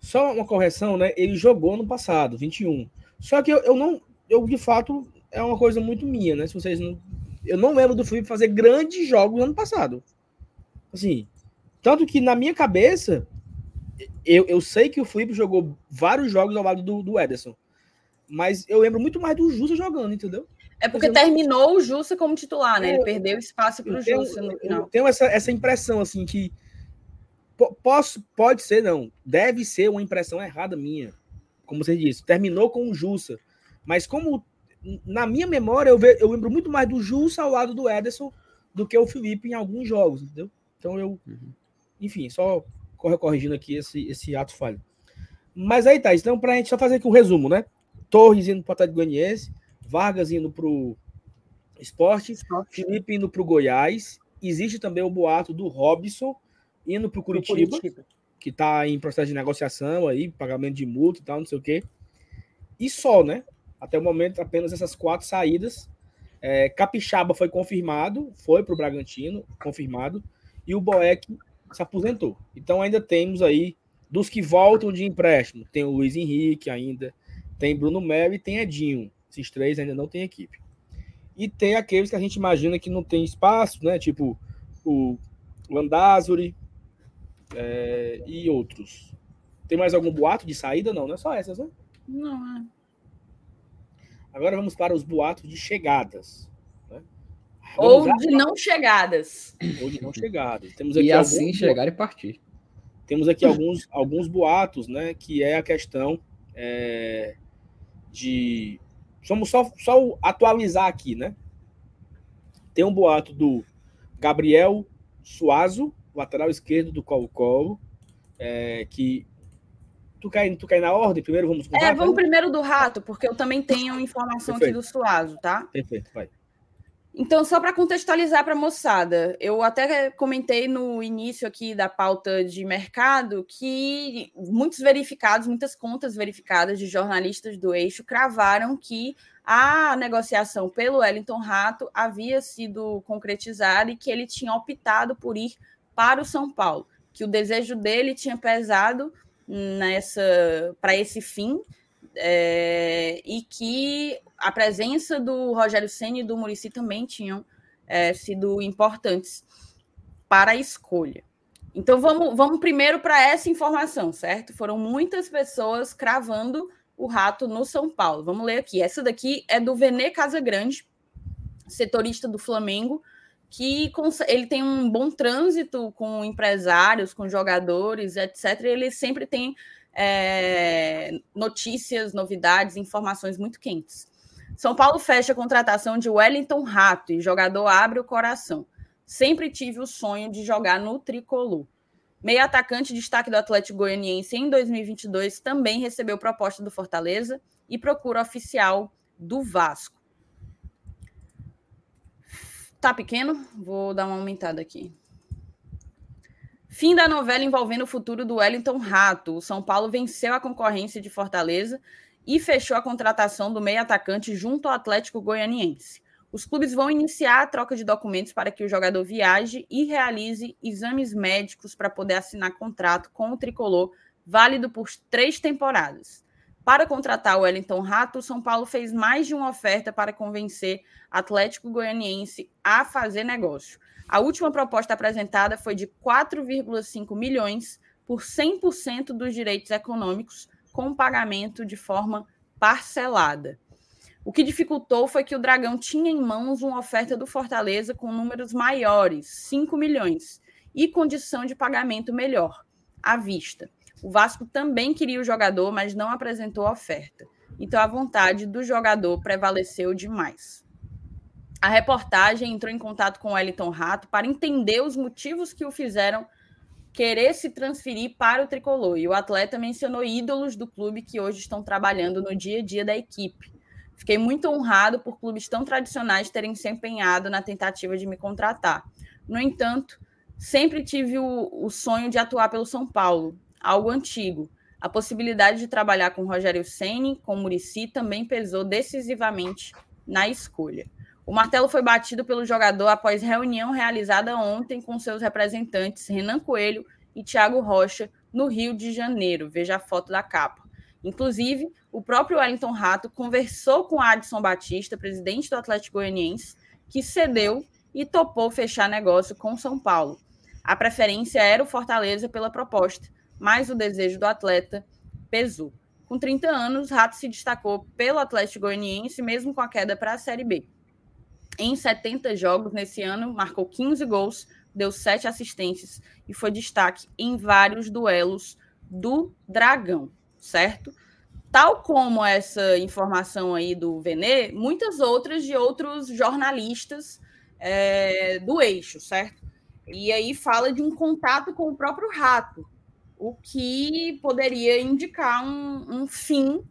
Só uma correção, né? Ele jogou no passado, 21. Só que eu de fato, é uma coisa muito minha, né? Se vocês não... Eu não lembro do Felipe fazer grandes jogos no ano passado. Assim, tanto que na minha cabeça, eu sei que o Felipe jogou vários jogos ao lado do Ederson. Mas eu lembro muito mais do Jussa jogando, entendeu? É porque terminou o Jussa como titular, né? Ele perdeu espaço para o Jussa no final. Eu tenho essa impressão, assim, que... Pode ser, não. Deve ser uma impressão errada minha. Como você disse, terminou com o Jussa. Mas como na minha memória eu lembro muito mais do Jussa ao lado do Ederson do que o Felipe em alguns jogos, entendeu? Então eu... Enfim, só corrigindo aqui esse ato falho. Mas aí tá, então pra gente só fazer aqui um resumo, né? Torres indo pro Atlético Goianiense, Vargas indo pro Sport, Felipe indo pro Goiás. Existe também o boato do Robson indo para o Curitiba, que está em processo de negociação aí, pagamento de multa e tal, não sei o quê. E só, né? Até o momento, apenas essas 4 saídas. Capixaba foi confirmado, foi para o Bragantino, confirmado. E o Boeck se aposentou. Então ainda temos aí, dos que voltam de empréstimo, tem o Luiz Henrique ainda, tem Bruno Melo e tem Edinho. Esses 3 ainda não tem equipe. E tem aqueles que a gente imagina que não tem espaço, né? Tipo o Landázuri, e outros. Tem mais algum boato de saída? Não é só essas, né? Não é. Agora vamos para os boatos de chegadas, né? Ou de não chegadas. Temos aqui e assim alguns... chegar e partir. Temos aqui alguns boatos, né? Que é a questão de... Vamos só atualizar aqui, né? Tem um boato do Gabriel Suazo, lateral esquerdo do Colo-Colo, que... Tu cai na ordem? Primeiro vamos com o Rato? Vamos primeiro do Rato, porque eu também tenho informação aqui do Suazo, tá? Perfeito, vai. Então, só para contextualizar para a moçada, eu até comentei no início aqui da pauta de mercado que muitas contas verificadas de jornalistas do Eixo cravaram que a negociação pelo Wellington Rato havia sido concretizada e que ele tinha optado por ir para o São Paulo, que o desejo dele tinha pesado para esse fim, e que a presença do Rogério Ceni e do Muricy também tinham sido importantes para a escolha. Então vamos primeiro para essa informação, certo? Foram muitas pessoas cravando o Rato no São Paulo. Vamos ler aqui. Essa daqui é do Vene Casagrande, setorista do Flamengo, que ele tem um bom trânsito com empresários, com jogadores, etc. Ele sempre tem notícias, novidades, informações muito quentes. São Paulo fecha a contratação de Wellington Rato e jogador abre o coração. Sempre tive o sonho de jogar no tricolor. Meio atacante, destaque do Atlético Goianiense em 2022, também recebeu proposta do Fortaleza e procura oficial do Vasco. Tá pequeno? Vou dar uma aumentada aqui. Fim da novela envolvendo o futuro do Wellington Rato. O São Paulo venceu a concorrência de Fortaleza e fechou a contratação do meio atacante junto ao Atlético Goianiense. Os clubes vão iniciar a troca de documentos para que o jogador viaje e realize exames médicos para poder assinar contrato com o tricolor, válido por 3 temporadas. Para contratar o Wellington Rato, o São Paulo fez mais de uma oferta para convencer Atlético Goianiense a fazer negócio. A última proposta apresentada foi de 4,5 milhões por 100% dos direitos econômicos, com pagamento de forma parcelada. O que dificultou foi que o Dragão tinha em mãos uma oferta do Fortaleza com números maiores, 5 milhões, e condição de pagamento melhor, à vista. O Vasco também queria o jogador, mas não apresentou a oferta. Então, a vontade do jogador prevaleceu demais. A reportagem entrou em contato com o Wellington Rato para entender os motivos que o fizeram querer se transferir para o tricolor. E o atleta mencionou ídolos do clube que hoje estão trabalhando no dia a dia da equipe. Fiquei muito honrado por clubes tão tradicionais terem se empenhado na tentativa de me contratar. No entanto, sempre tive o sonho de atuar pelo São Paulo, algo antigo. A possibilidade de trabalhar com Rogério Ceni, com Muricy, também pesou decisivamente na escolha. O martelo foi batido pelo jogador após reunião realizada ontem com seus representantes Renan Coelho e Thiago Rocha, no Rio de Janeiro. Veja a foto da capa. Inclusive, o próprio Wellington Rato conversou com Adson Batista, presidente do Atlético Goianiense, que cedeu e topou fechar negócio com São Paulo. A preferência era o Fortaleza pela proposta, mas o desejo do atleta pesou. Com 30 anos, Rato se destacou pelo Atlético Goianiense, mesmo com a queda para a Série B. Em 70 jogos nesse ano, marcou 15 gols, deu 7 assistências e foi destaque em vários duelos do Dragão. Certo? Tal como essa informação aí do Venê, muitas outras de outros jornalistas do eixo, certo? E aí fala de um contato com o próprio Rato, o que poderia indicar um fim,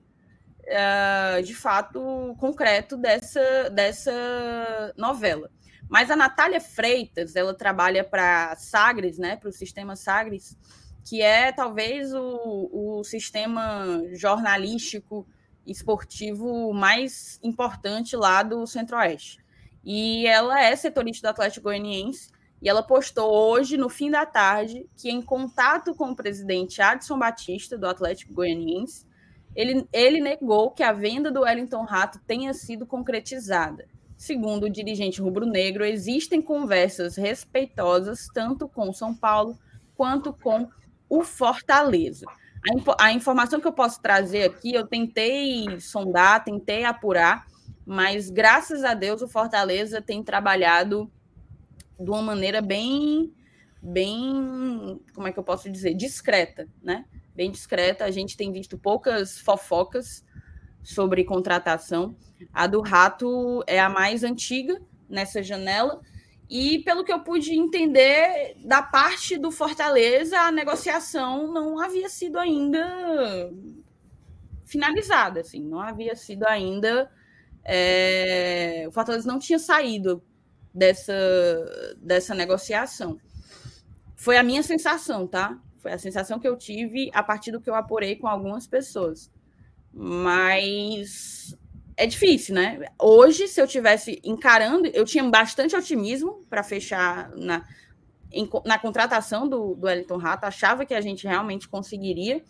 de fato, concreto dessa novela. Mas a Natália Freitas, ela trabalha para Sagres, né, para o sistema Sagres, que é talvez o sistema jornalístico esportivo mais importante lá do Centro-Oeste. E ela é setorista do Atlético Goianiense, e ela postou hoje, no fim da tarde, que em contato com o presidente Adson Batista, do Atlético Goianiense, ele negou que a venda do Wellington Rato tenha sido concretizada. Segundo o dirigente rubro-negro, existem conversas respeitosas tanto com São Paulo quanto com o Fortaleza. A informação que eu posso trazer aqui, eu tentei sondar, tentei apurar, mas graças a Deus o Fortaleza tem trabalhado de uma maneira bem, como é que eu posso dizer? Discreta, né? Bem discreta. A gente tem visto poucas fofocas sobre contratação. A do Rato é a mais antiga nessa janela. E, pelo que eu pude entender, da parte do Fortaleza, a negociação não havia sido ainda finalizada, assim, não havia sido ainda... O Fortaleza não tinha saído dessa negociação. Foi a minha sensação, tá? Foi a sensação que eu tive a partir do que eu apurei com algumas pessoas. Mas... é difícil, né? Hoje, se eu tivesse encarando, eu tinha bastante otimismo para fechar na contratação do Wellington Rato, achava que a gente realmente conseguiria,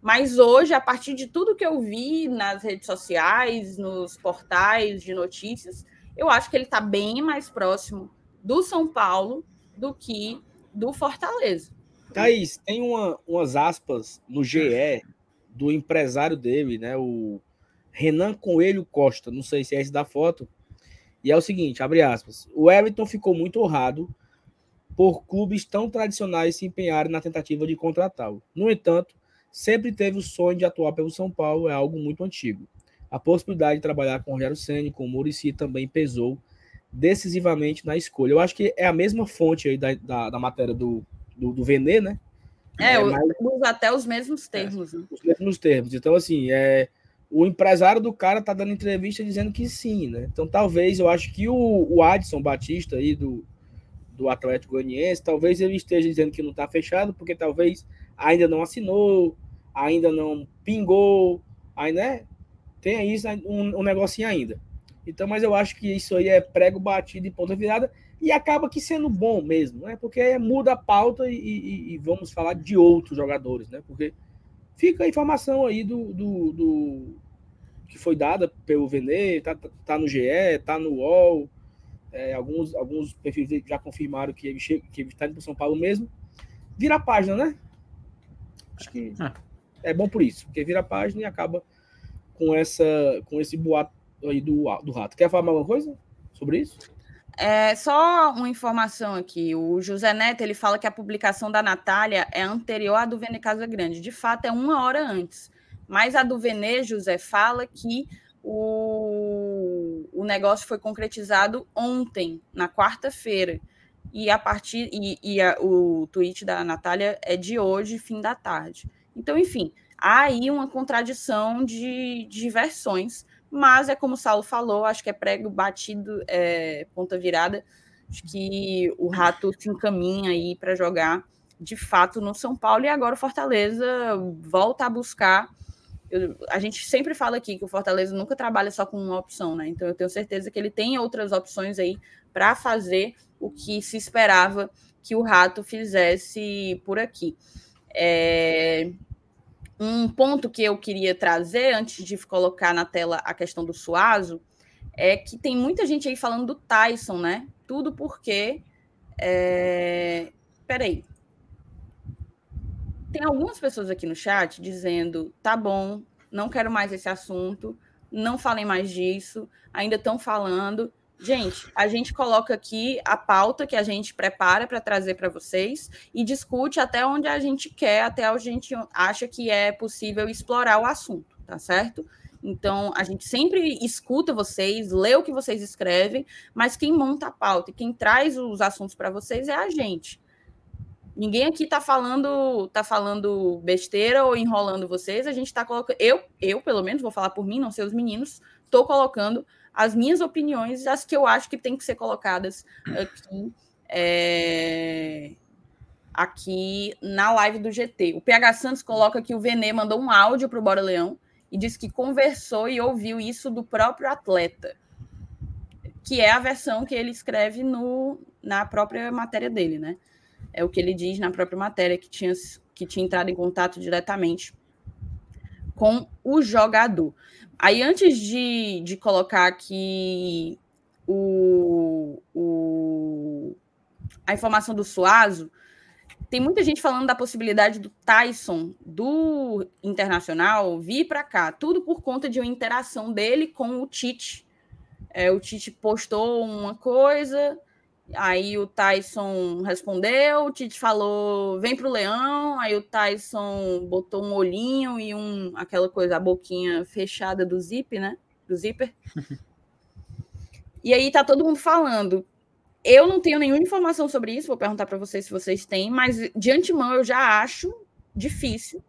mas hoje, a partir de tudo que eu vi nas redes sociais, nos portais de notícias, eu acho que ele está bem mais próximo do São Paulo do que do Fortaleza. Thaís, tem umas aspas no GE do empresário dele, né? O Renan Coelho Costa, não sei se é esse da foto, e é o seguinte, abre aspas, o Everton ficou muito honrado por clubes tão tradicionais se empenharem na tentativa de contratá-lo. No entanto, sempre teve o sonho de atuar pelo São Paulo, é algo muito antigo. A possibilidade de trabalhar com o Rogério Ceni, com o Muricy, também pesou decisivamente na escolha. Eu acho que é a mesma fonte aí da matéria do do vender, né? Usa até os mesmos termos. Né? Os mesmos termos. Então, assim, o empresário do cara tá dando entrevista dizendo que sim, né? Então, talvez, eu acho que o Adson Batista aí do Atlético Goianiense, talvez ele esteja dizendo que não tá fechado, porque talvez ainda não assinou, ainda não pingou, aí, né? Tem aí um negocinho ainda. Então, mas eu acho que isso aí é prego batido e ponta virada, e acaba que sendo bom mesmo, né? Porque muda a pauta e vamos falar de outros jogadores, né? Porque fica a informação aí do que foi dada pelo Vene, tá no GE, tá no UOL, alguns perfis já confirmaram que ele está indo para São Paulo mesmo. Vira a página, né? Acho que é bom por isso, porque vira a página e acaba com esse boato aí do rato. Quer falar mais alguma coisa sobre isso? Só uma informação aqui. O José Neto, ele fala que a publicação da Natália é anterior à do Vene Casagrande. De fato, é uma hora antes. Mas a do Vene, José, fala que o negócio foi concretizado ontem, na quarta-feira. E o tweet da Natália é de hoje, fim da tarde. Então, enfim, há aí uma contradição de versões. Mas é como o Saulo falou, acho que é prego batido, ponta virada, acho que o Rato se encaminha aí para jogar de fato no São Paulo, e agora o Fortaleza volta a buscar. A gente sempre fala aqui que o Fortaleza nunca trabalha só com uma opção, né? Então eu tenho certeza que ele tem outras opções aí para fazer o que se esperava que o Rato fizesse por aqui. Um ponto que eu queria trazer, antes de colocar na tela a questão do Suazo, é que tem muita gente aí falando do Tyson, né? Tudo porque... Peraí. Tem algumas pessoas aqui no chat dizendo, tá bom, não quero mais esse assunto, não falem mais disso, ainda estão falando. Gente, a gente coloca aqui a pauta que a gente prepara para trazer para vocês e discute até onde a gente quer, até onde a gente acha que é possível explorar o assunto, tá certo? Então, a gente sempre escuta vocês, lê o que vocês escrevem, mas quem monta a pauta e quem traz os assuntos para vocês é a gente. Ninguém aqui tá falando besteira ou enrolando vocês, a gente tá colocando... Eu, pelo menos, vou falar por mim, não sei os meninos, tô colocando as minhas opiniões, as que eu acho que tem que ser colocadas aqui, aqui na live do GT. O PH Santos coloca que o Vene mandou um áudio para o Bora Leão e disse que conversou e ouviu isso do próprio atleta, que é a versão que ele escreve na própria matéria dele, né? É o que ele diz na própria matéria, que tinha entrado em contato diretamente com o jogador. Aí, antes de colocar aqui a informação do Suazo, tem muita gente falando da possibilidade do Tyson, do Internacional, vir para cá. Tudo por conta de uma interação dele com o Tite. O Tite postou uma coisa, aí o Tyson respondeu, o Tite falou, vem pro Leão, aí o Tyson botou um olhinho e aquela coisa, a boquinha fechada do zip, né? Do zíper. E aí tá todo mundo falando. Eu não tenho nenhuma informação sobre isso, vou perguntar para vocês se vocês têm, mas de antemão eu já acho difícil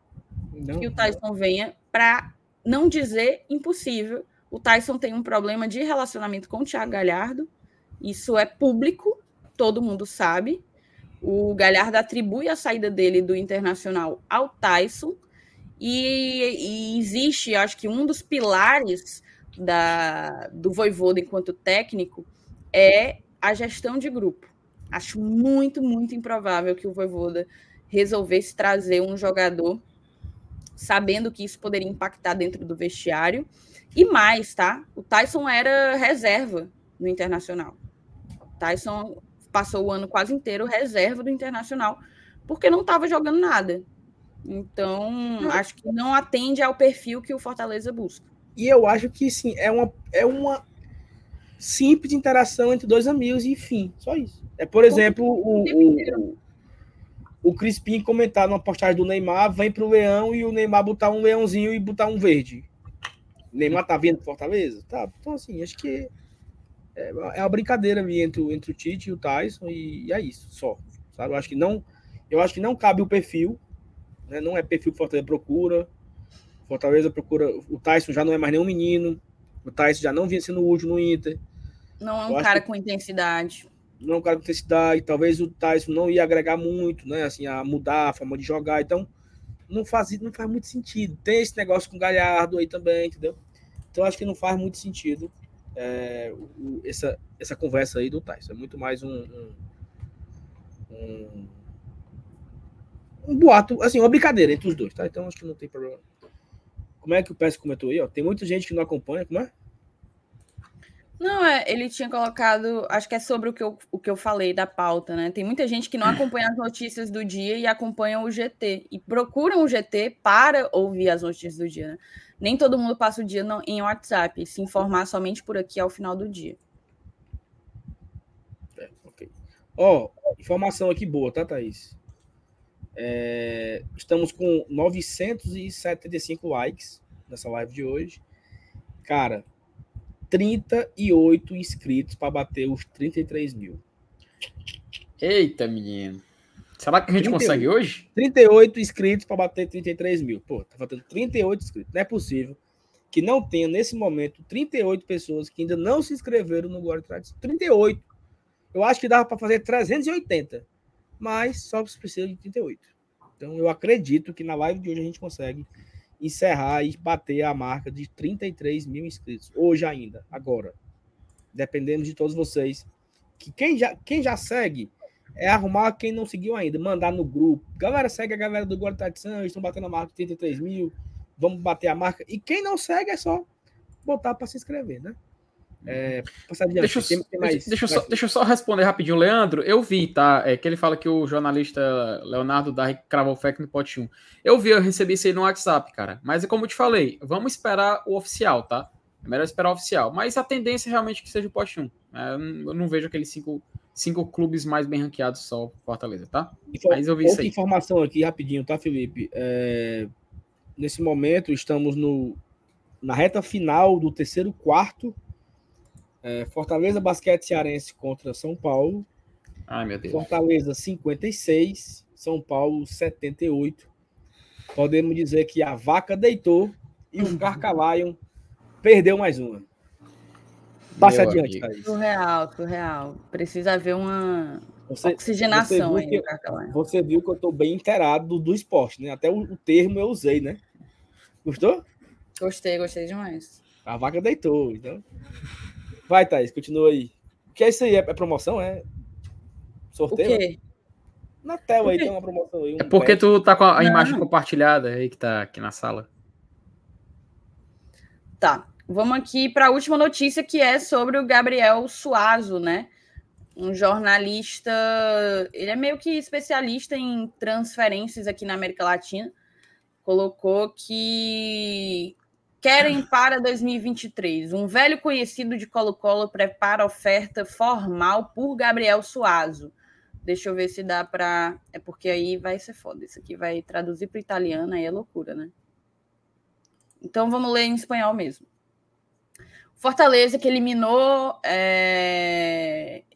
não, que o Tyson venha, para não dizer impossível. O Tyson tem um problema de relacionamento com o Thiago Galhardo, isso é público, todo mundo sabe. O Galhardo atribui a saída dele do Internacional ao Tyson, e existe, acho que um dos pilares do Vojvoda enquanto técnico é a gestão de grupo. Acho muito, muito improvável que o Vojvoda resolvesse trazer um jogador sabendo que isso poderia impactar dentro do vestiário. E mais, tá? O Tyson era reserva no Internacional. Tyson passou o ano quase inteiro reserva do Internacional, porque não estava jogando nada. Então, acho que não atende ao perfil que o Fortaleza busca. E eu acho que, sim, é uma simples interação entre dois amigos e, enfim, só isso. Por exemplo, o Crispim comentar numa postagem do Neymar, vem pro Leão, e o Neymar botar um leãozinho e botar um verde. O Neymar tá vindo pro Fortaleza? Tá. Então, assim, acho que é uma brincadeira entre o Tite e o Tyson, e é isso, só. Sabe? Eu acho que não... Eu acho que não cabe o perfil, né? Não é perfil que Fortaleza procura. Fortaleza procura... O Tyson já não é mais nenhum menino. O Tyson já não vinha sendo útil no Inter. Não é um cara com intensidade. Não é um cara com intensidade. Talvez o Tyson não ia agregar muito, né? Assim, a mudar a forma de jogar. Então, não faz muito sentido. Tem esse negócio com o Galhardo aí também, entendeu? Então, acho que não faz muito sentido essa conversa aí do Tyson. É muito mais um boato, assim, uma brincadeira entre os dois, tá? Então, acho que não tem problema. Como é que o Pérez comentou aí? Ó, tem muita gente que não acompanha, como é? Não, ele tinha colocado... Acho que é sobre o que eu falei da pauta, né? Tem muita gente que não acompanha as notícias do dia e acompanha o GT. E procuram o GT para ouvir as notícias do dia, né? Nem todo mundo passa o dia em WhatsApp e se informar somente por aqui ao final do dia. Ok. Ó, informação aqui boa, tá, Thaís? Estamos com 975 likes nessa live de hoje. Cara... 38 inscritos para bater os 33 mil. Eita, menino. Será que a gente consegue hoje? 38 inscritos para bater 33 mil. Pô, tá faltando 38 inscritos. Não é possível que não tenha, nesse momento, 38 pessoas que ainda não se inscreveram no Guardi Tradição. 38. Eu acho que dava para fazer 380, mas só precisa de 38. Então, eu acredito que na live de hoje a gente consegue encerrar e bater a marca de 33 mil inscritos, hoje ainda, agora. Dependendo de todos vocês. Que quem já segue é arrumar quem não seguiu ainda, mandar no grupo. Galera, segue a galera do Guardi Tradição, estão batendo a marca de 33 mil, vamos bater a marca. E quem não segue é só botar para se inscrever, né? Deixa eu só responder rapidinho, Leandro. Eu vi, tá? Que ele fala que o jornalista Leonardo Darry cravou o fact no pote 1. Eu recebi isso aí no WhatsApp, cara. Mas é como eu te falei, vamos esperar o oficial, tá? É melhor esperar o oficial. Mas a tendência é realmente que seja o pote 1. Eu não vejo aqueles cinco clubes mais bem ranqueados só Fortaleza, tá? Mas eu vi isso aí. Informação aqui rapidinho, tá, Felipe? Nesse momento, estamos na reta final do terceiro quarto. Fortaleza Basquete Cearense contra São Paulo. Ai, meu Deus. Fortaleza 56, São Paulo 78. Podemos dizer que a vaca deitou e o Carcalion perdeu mais uma. Passa adiante, Thaís. Surreal. Precisa haver uma oxigenação aí no Carcalion. Você viu que eu estou bem inteirado do esporte, né? Até o termo eu usei, né? Gostou? Gostei demais. A vaca deitou, então... Vai, Thaís, continua aí. O que é isso aí? É promoção? É sorteio? O quê? Na tela aí tem uma promoção aí. Porque pet. Tu tá com a imagem compartilhada aí que tá aqui na sala. Tá. Vamos aqui para a última notícia, que é sobre o Gabriel Suazo, né? Um jornalista... Ele é meio que especialista em transferências aqui na América Latina. Colocou que... Querem para 2023. Um velho conhecido de Colo-Colo prepara oferta formal por Gabriel Suazo. Deixa eu ver se dá para... É porque aí vai ser foda. Isso aqui vai traduzir para o italiano, aí é loucura, né? Então vamos ler em espanhol mesmo. Fortaleza, que eliminou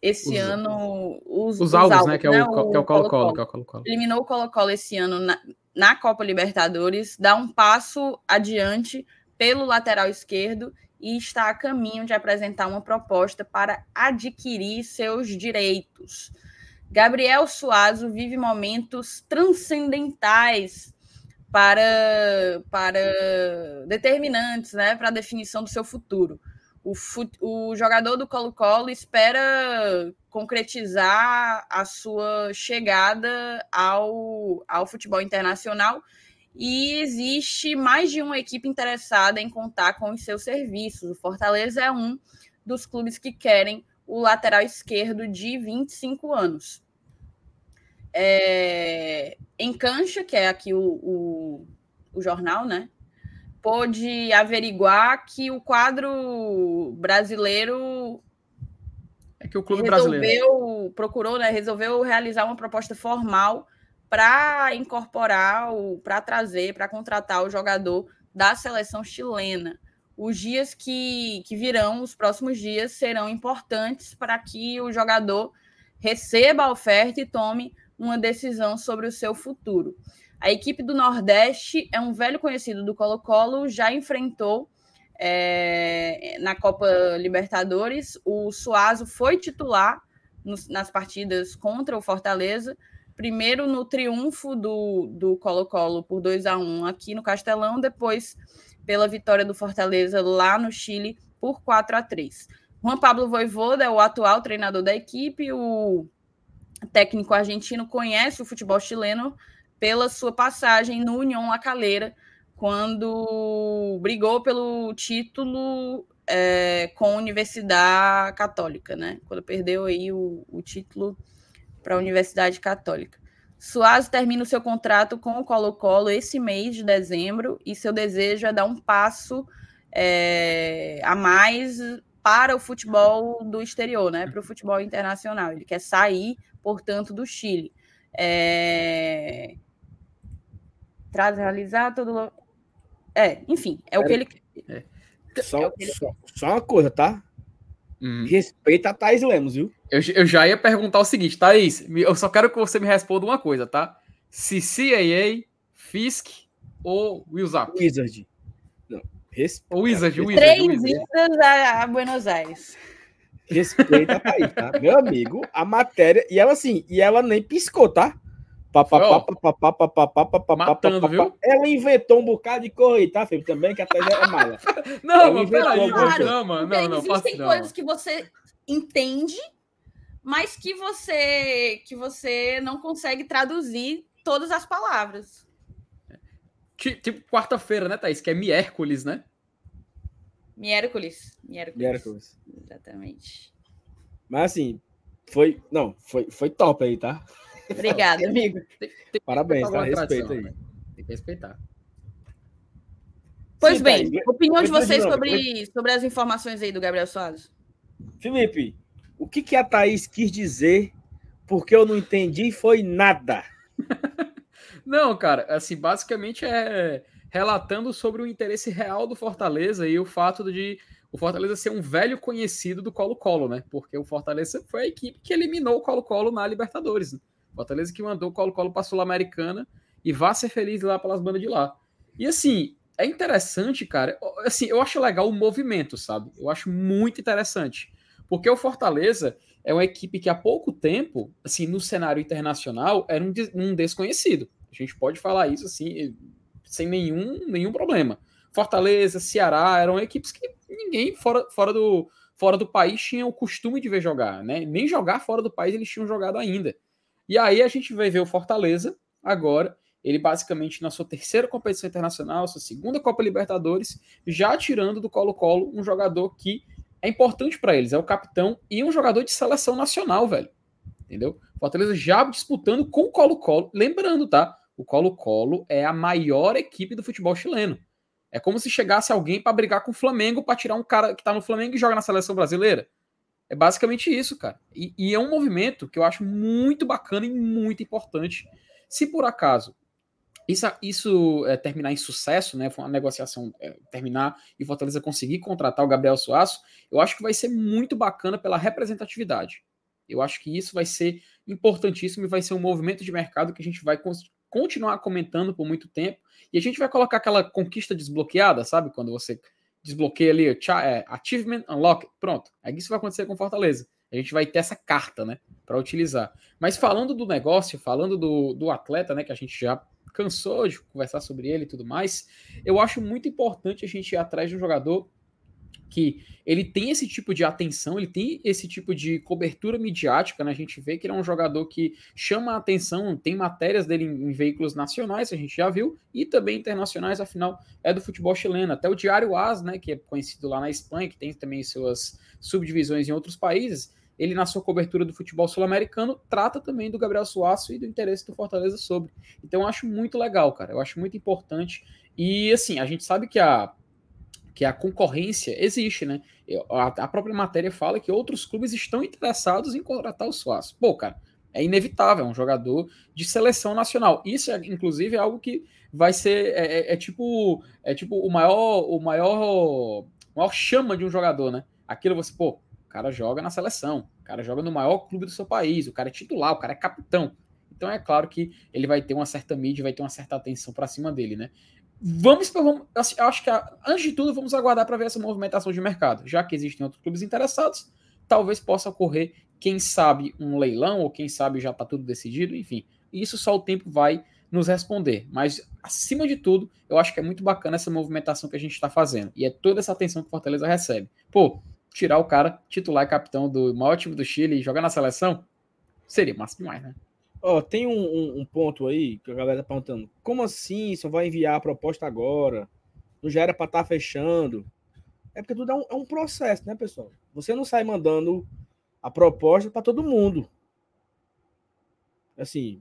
esse ano... Os alvos, né? Que é o Colo-Colo. Eliminou o Colo-Colo esse ano na Copa Libertadores. Dá um passo adiante... pelo lateral esquerdo e está a caminho de apresentar uma proposta para adquirir seus direitos. Gabriel Suazo vive momentos transcendentais para determinantes, né, para a definição do seu futuro. O jogador do Colo-Colo espera concretizar a sua chegada ao futebol internacional. E existe mais de uma equipe interessada em contar com os seus serviços. O Fortaleza é um dos clubes que querem o lateral esquerdo de 25 anos. Encancha, que é aqui o jornal, né? Pôde averiguar que o quadro brasileiro... que o clube brasileiro procurou, né? Resolveu realizar uma proposta formal para incorporar, para trazer, para contratar o jogador da seleção chilena. Os dias que virão, os próximos dias, serão importantes para que o jogador receba a oferta e tome uma decisão sobre o seu futuro. A equipe do Nordeste é um velho conhecido do Colo-Colo, já enfrentou na Copa Libertadores. O Suazo foi titular nas partidas contra o Fortaleza, primeiro no triunfo do Colo-Colo por 2-1 aqui no Castelão, depois pela vitória do Fortaleza lá no Chile por 4-3. Juan Pablo Vojvoda é o atual treinador da equipe. O técnico argentino conhece o futebol chileno pela sua passagem no Unión La Calera, quando brigou pelo título com a Universidade Católica, né? Quando perdeu aí o título para a Universidade Católica. Suazo termina o seu contrato com o Colo-Colo esse mês de dezembro e seu desejo é dar um passo a mais para o futebol do exterior, né? Para o futebol internacional. Ele quer sair, portanto, do Chile. Realizar todo... Enfim, é o que ele... Só uma coisa, tá? Respeita a Thaís Lemos, viu? Eu já ia perguntar o seguinte, Thaís, eu só quero que você me responda uma coisa, tá? Se CAA, Fisk ou Wilzap? Wizard. Não, respeita. Três idas a Buenos Aires. Respeita a Thaís, tá? Meu amigo, a matéria... E ela nem piscou, tá? Matando, viu? Ela inventou um bocado de correr, tá, Felipe? Também, que até já é mala. Não, peraí, não. Existem coisas que você entende, mas que você não consegue traduzir todas as palavras. Tipo quarta-feira, né, Thaís? Que é Miércoles, né? Miércoles. Exatamente. Mas assim, foi top aí, tá? Obrigada, amigo. Parabéns, tá? Respeito aí. Tem que respeitar. Pois sim, bem, tá, opinião de vocês sobre as informações aí do Gabriel Suazo. Felipe, o que a Thaís quis dizer, porque eu não entendi, foi nada. Não, cara, assim, basicamente é relatando sobre o interesse real do Fortaleza e o fato de o Fortaleza ser um velho conhecido do Colo-Colo, né? Porque o Fortaleza foi a equipe que eliminou o Colo-Colo na Libertadores, né? Fortaleza que mandou o Colo-Colo para a Sul-Americana e vá ser feliz lá pelas bandas de lá. E assim, é interessante, cara. Assim, eu acho legal o movimento, sabe? Eu acho muito interessante. Porque o Fortaleza é uma equipe que há pouco tempo, assim, no cenário internacional, era um desconhecido. A gente pode falar isso, assim, sem nenhum problema. Fortaleza, Ceará, eram equipes que ninguém fora do país tinha o costume de ver jogar, né? Nem jogar fora do país eles tinham jogado ainda. E aí a gente vai ver o Fortaleza agora, ele basicamente na sua terceira competição internacional, sua segunda Copa Libertadores, já tirando do Colo-Colo um jogador que é importante para eles, é o capitão e um jogador de seleção nacional, velho. Entendeu? Fortaleza já disputando com o Colo-Colo, lembrando, tá? O Colo-Colo é a maior equipe do futebol chileno. É como se chegasse alguém para brigar com o Flamengo, para tirar um cara que tá no Flamengo e joga na seleção brasileira. É basicamente isso, cara. E é um movimento que eu acho muito bacana e muito importante. Se por acaso isso terminar em sucesso, né, foi uma negociação terminar e Fortaleza conseguir contratar o Gabriel Suazo, eu acho que vai ser muito bacana pela representatividade. Eu acho que isso vai ser importantíssimo e vai ser um movimento de mercado que a gente vai continuar comentando por muito tempo e a gente vai colocar aquela conquista desbloqueada, sabe? Quando você desbloqueia ali, achievement unlock, pronto. É isso que vai acontecer com Fortaleza. A gente vai ter essa carta, né, para utilizar. Mas falando do negócio, falando do atleta, né, que a gente já cansou de conversar sobre ele e tudo mais, eu acho muito importante a gente ir atrás de um jogador que ele tem esse tipo de atenção, ele tem esse tipo de cobertura midiática, né? A gente vê que ele é um jogador que chama a atenção, tem matérias dele em veículos nacionais, a gente já viu, e também internacionais, afinal, é do futebol chileno. Até o Diário AS, né, que é conhecido lá na Espanha, que tem também suas subdivisões em outros países, ele, na sua cobertura do futebol sul-americano, trata também do Gabriel Suazo e do interesse do Fortaleza sobre. Então, eu acho muito legal, cara, eu acho muito importante. E, assim, a gente sabe que a concorrência existe, né? A própria matéria fala que outros clubes estão interessados em contratar o Suazo. Pô, cara, é inevitável, é um jogador de seleção nacional. Isso, inclusive, é algo que vai ser... tipo o maior chama de um jogador, né? Aquilo você, pô, o cara joga na seleção, o cara joga no maior clube do seu país, o cara é titular, o cara é capitão. Então é claro que ele vai ter uma certa mídia, vai ter uma certa atenção para cima dele, né? Eu acho que, antes de tudo, vamos aguardar para ver essa movimentação de mercado. Já que existem outros clubes interessados, talvez possa ocorrer, quem sabe, um leilão, ou quem sabe já está tudo decidido, enfim. Isso só o tempo vai nos responder. Mas, acima de tudo, eu acho que é muito bacana essa movimentação que a gente está fazendo. E é toda essa atenção que o Fortaleza recebe. Pô, tirar o cara, titular e capitão do maior time do Chile e jogar na seleção, seria massa demais, né? Tem um ponto aí que a galera tá perguntando. Como assim só vai enviar a proposta agora? Não já era para estar fechando? É porque tudo é um processo, né, pessoal? Você não sai mandando a proposta para todo mundo. Assim,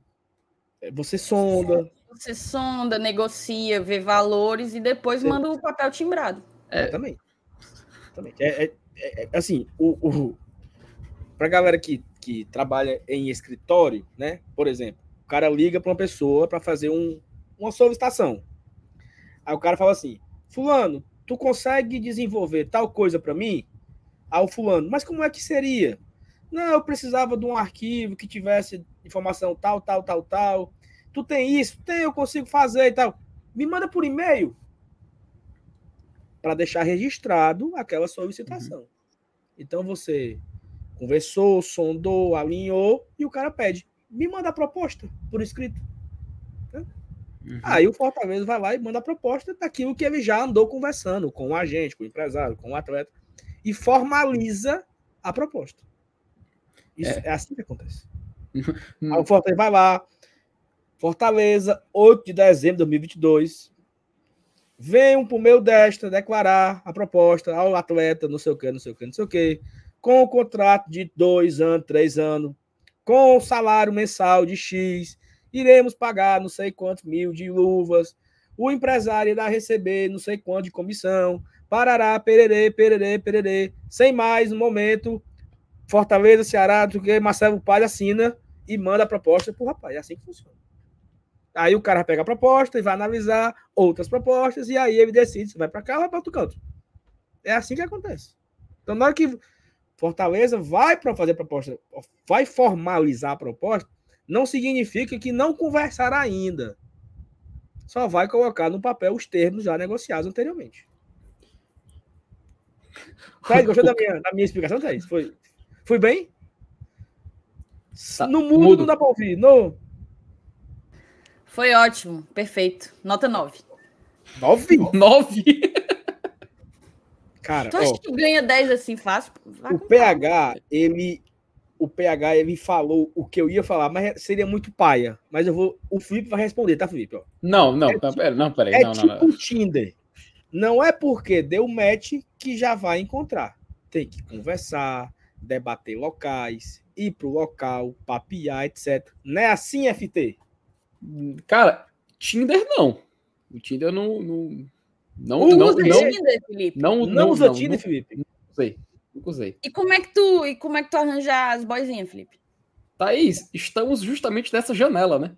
você sonda. Você sonda, negocia, vê valores e depois manda o papel timbrado. Também. Assim, para a galera que trabalha em escritório, né? Por exemplo, o cara liga para uma pessoa para fazer uma solicitação. Aí o cara fala assim, fulano, tu consegue desenvolver tal coisa para mim? Aí o fulano, mas como é que seria? Não, eu precisava de um arquivo que tivesse informação tal, tal, tal, tal. Tu tem isso? Tem, eu consigo fazer e tal. Me manda por e-mail para deixar registrado aquela solicitação. Uhum. Então você conversou, sondou, alinhou, e o cara pede, me manda a proposta por escrito. Né? Uhum. Aí o Fortaleza vai lá e manda a proposta daquilo que ele já andou conversando com o agente, com o empresário, com o atleta, e formaliza a proposta. Isso é assim que acontece. Aí o Fortaleza vai lá, Fortaleza, 8 de dezembro de 2022, venham pro meu desta declarar a proposta ao atleta, não sei o que, com o contrato de 2 anos, 3 anos, com o salário mensal de X, iremos pagar não sei quantos mil de luvas, o empresário irá receber não sei quanto de comissão, parará, pererê, sem mais, no momento, Fortaleza, Ceará, Marcelo Paz assina e manda a proposta pro rapaz, é assim que funciona. Aí o cara pega a proposta e vai analisar outras propostas, e aí ele decide se vai para cá ou vai para outro canto. É assim que acontece. Então, na hora que Fortaleza vai para fazer proposta, vai formalizar a proposta, não significa que não conversará ainda. Só vai colocar no papel os termos já negociados anteriormente. Thaís, gostou da minha explicação, Thaís? Fui bem? Tá, no mudo não dá para ouvir. No... Foi ótimo, perfeito. Nota 9. 9? 9? Cara, tu acha que tu ganha 10 assim fácil? O PH, ele falou o que eu ia falar, mas seria muito paia. Mas o Felipe vai responder, tá, Felipe? Ó. Não, peraí. É tipo o Tinder. Não é porque deu match que já vai encontrar. Tem que conversar, debater locais, ir pro local, papiar, etc. Não é assim, FT? Cara, Tinder não. O Tinder não... Não usa Tinder, Felipe. Não usei. E como é que tu arranja as boizinhas, Felipe? Thaís, estamos justamente nessa janela, né?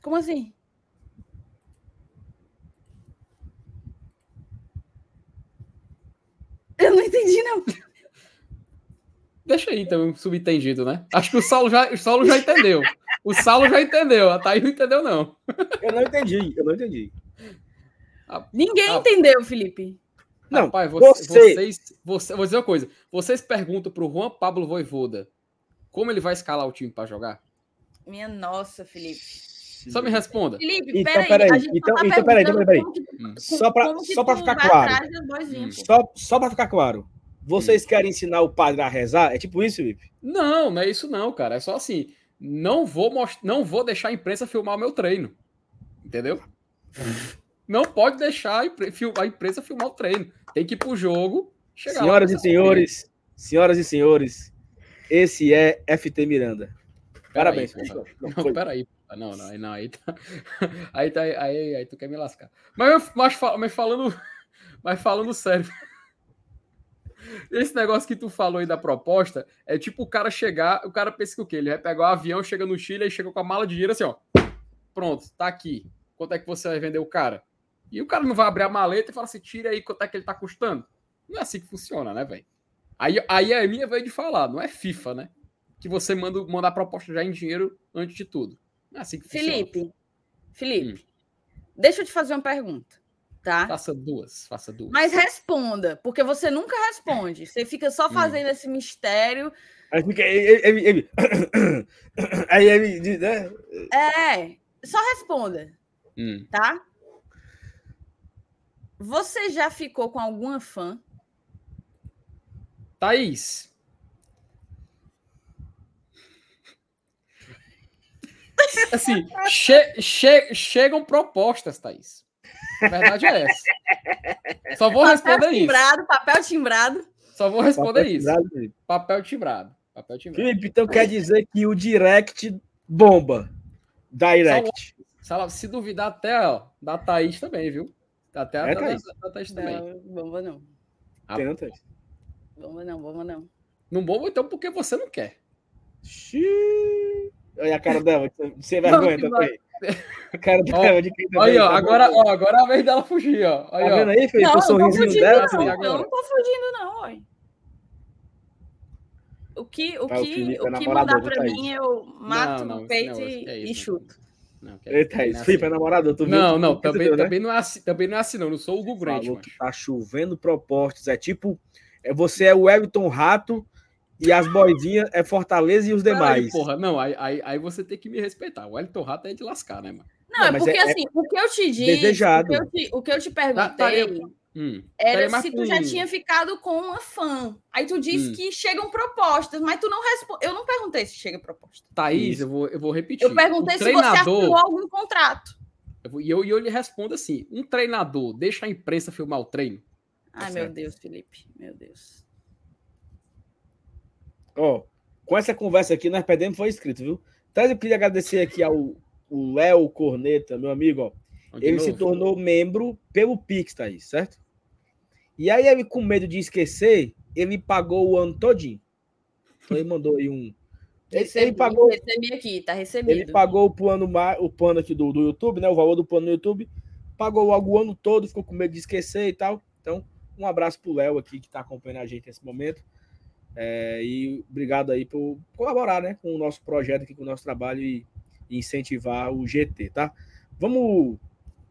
Como assim? Eu não entendi, não. Deixa aí, então, subentendido, né? Acho que o Saulo já entendeu. O Saulo já entendeu, a Thaís não entendeu, não. Eu não entendi. Ninguém entendeu, Felipe. Não, rapaz, vocês, vou dizer uma coisa. Vocês perguntam pro Juan Pablo Voivoda como ele vai escalar o time para jogar? Minha nossa, Felipe. Só me responda. Felipe, peraí. Então, peraí. Só para ficar claro. Vocês querem ensinar o padre a rezar? É tipo isso, Felipe? Não é isso não, cara. É só assim, não vou deixar a imprensa filmar o meu treino. Entendeu? Não pode deixar a imprensa filmar o treino. Tem que ir pro jogo. Senhoras e senhores, esse é FT Miranda. Parabéns, pessoal. Peraí. Não, aí tá... Aí tu quer me lascar. Mas falando sério... Esse negócio que tu falou aí da proposta é tipo o cara chegar, o cara pensa que o quê? Ele vai pegar o avião, chega no Chile, aí chega com a mala de dinheiro assim, ó. Pronto, tá aqui. Quanto é que você vai vender o cara? E o cara não vai abrir a maleta e fala assim, tira aí quanto é que ele tá custando. Não é assim que funciona, né, velho? Aí é a minha vez de falar, não é FIFA, né? que você manda a proposta já em dinheiro antes de tudo. É assim que funciona. Felipe, deixa eu te fazer uma pergunta, tá? Faça duas. Mas responda, porque você nunca responde. Você fica só fazendo esse mistério. Aí ele diz, né? É, só responda, tá? Você já ficou com alguma fã? Thaís. Assim, chegam propostas, Thaís. A verdade é essa. Só vou responder isso. Papel timbrado. Felipe, então quer dizer que o direct bomba. Direct. Se duvidar até, ó, da Thaís também, viu? Até a da Thaís também. Não, bomba não. Bomba não. Não bomba então porque você não quer. Xiii. Olha a cara dela, sem vergonha também. A cara dela de quem também. Olha, agora é a vez dela fugir, ó. Olha, tá vendo aí, Felipe? Não, o sorrisinho dela. Eu não tô fugindo, não, ó. O que mandar pra mim, eu mato no peito e chuto. Eita, isso, Felipe, é namorado? Não, também não é assim, não. Não sou o Google Grant, mano. Tá chovendo propostas. É tipo, você é o Everton Rato. E as boizinhas é Fortaleza e os demais. Aí, porra, não, aí você tem que me respeitar. O Elton Rato é de lascar, né, mano? Não, é porque assim, o que eu te disse, o que eu te perguntei era se tu já tinha ficado com uma fã. Aí tu disse que chegam propostas, mas tu não responde. Eu não perguntei se chega proposta. Thaís, eu vou repetir. Eu perguntei se você assinou algum contrato. E eu lhe respondo assim, um treinador deixa a imprensa filmar o treino? Ai, meu Deus, Felipe, meu Deus. Ó, com essa conversa aqui, nós perdemos, foi inscrito, viu? Então, eu queria agradecer aqui ao Léo Corneta, meu amigo, ó. Ele se tornou membro pelo Pix, tá aí, certo? E aí, ele, com medo de esquecer, ele pagou o ano todinho. Então, ele mandou aí um... Recebi aqui, tá recebido. Ele pagou o plano aqui do YouTube, né? O valor do plano no YouTube. Pagou o ano todo, ficou com medo de esquecer e tal. Então, um abraço pro Léo aqui, que tá acompanhando a gente nesse momento. E obrigado aí por colaborar, né, com o nosso projeto aqui, com o nosso trabalho e incentivar o GT, tá? Vamos...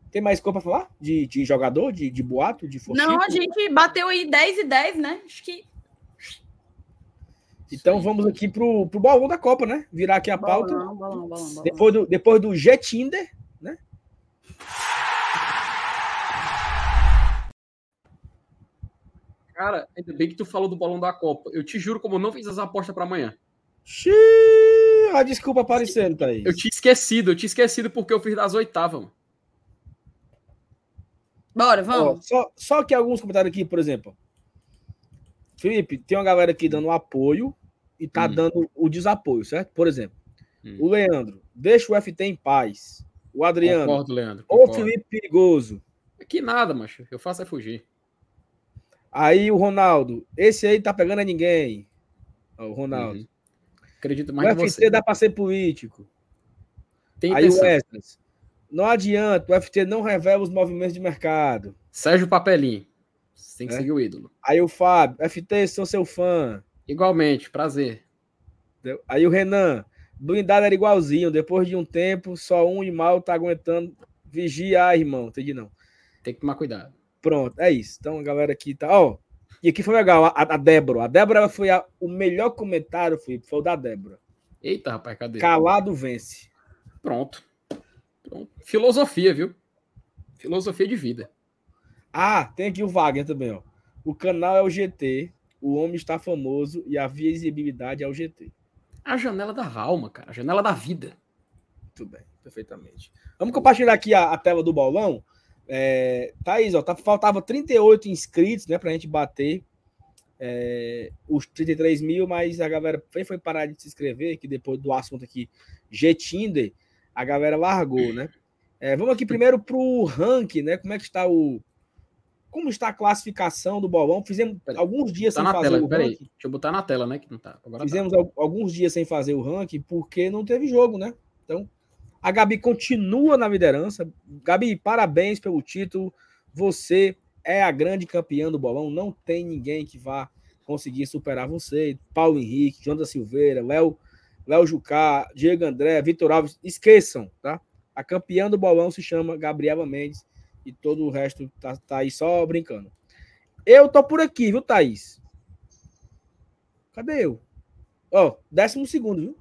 Tem mais coisa para falar? De jogador? De boato? De forcinho? Não, a gente bateu aí 10-10, né? Acho que... Então vamos aqui pro bolão da Copa, né? Virar aqui a pauta. Bolão. Depois do G-Tinder, né? Cara, ainda bem que tu falou do bolão da Copa. Eu te juro, como eu não fiz as apostas pra amanhã. Xiii, a desculpa aparecendo, Thaís. Eu tinha esquecido porque eu fiz das oitavas, mano. Bora, vamos. Ó, só que alguns comentários aqui, por exemplo. Felipe, tem uma galera aqui dando apoio e tá dando o desapoio, certo? Por exemplo, o Leandro, deixa o FT em paz. O Adriano, concordo, Leandro, concordo. Ou Felipe perigoso. Que nada, macho. Eu faço é fugir. Aí o Ronaldo, esse aí tá pegando a ninguém. Ó, o Ronaldo. Acredito mais que você. O FT dá pra ser político. Tem aí o Estes. Não adianta, o FT não revela os movimentos de mercado. Sérgio Papelinho. Você tem que seguir o ídolo. Aí o Fábio, FT, sou seu fã. Igualmente, prazer. Aí o Renan, blindado era igualzinho. Depois de um tempo, só um e mal tá aguentando. Vigiar, irmão. Entendi, não. Tem que tomar cuidado. Pronto, é isso. Então, a galera aqui tá... Ó, e aqui foi legal, a Débora. A Débora, ela foi o melhor comentário, Felipe, foi o da Débora. Eita, rapaz, cadê? Calado vence. Pronto. Filosofia, viu? Filosofia de vida. Ah, tem aqui o Wagner também, ó. O canal é o GT, o homem está famoso e a visibilidade é o GT. A janela da alma, cara. A janela da vida. Muito bem, perfeitamente. Vamos compartilhar aqui a tela do bolão. Thaís, ó, faltava 38 inscritos, né, pra gente bater os 33 mil, mas a galera foi parar de se inscrever, que depois do assunto aqui G-Tinder, a galera largou, né? Vamos aqui primeiro pro ranking, né? Como está a classificação do bolão? Fizemos alguns dias sem fazer o ranking. Deixa eu botar na tela, né, que não tá. Agora fizemos alguns dias sem fazer o ranking porque não teve jogo, né? Então, a Gabi continua na liderança. Gabi, parabéns pelo título. Você é a grande campeã do bolão. Não tem ninguém que vá conseguir superar você, Paulo Henrique, João da Silveira, Léo Jucá, Diego André, Vitor Alves, esqueçam, tá? A campeã do bolão se chama Gabriela Mendes e todo o resto tá aí só brincando. Eu tô por aqui, viu, Thaís? Cadê eu? Ó, 12º, viu?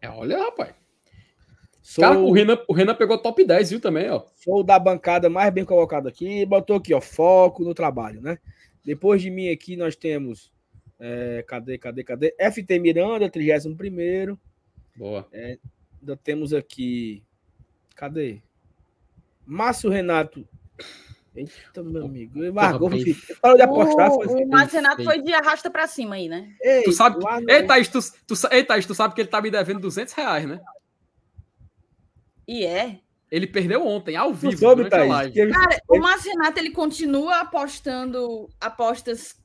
É, olha, rapaz. Cara, o Renan pegou top 10, viu, também, ó. Sou da bancada mais bem colocado aqui, botou aqui, ó, foco no trabalho, né? Depois de mim aqui nós temos... Cadê? FT Miranda, 31º. Boa. Ainda temos aqui... Cadê? Márcio Renato... Eita, meu amigo. Ele largou, filho. Parou de apostar. O Márcio Renato foi de arrasta pra cima aí, né? Ei, tu sabe... Ei, Thaís, tu sabe que ele tá me devendo R$200, né? E é? Ele perdeu ontem, ao vivo. Soube, Thaís, live. Cara, o Márcio Renato, ele continua apostando apostas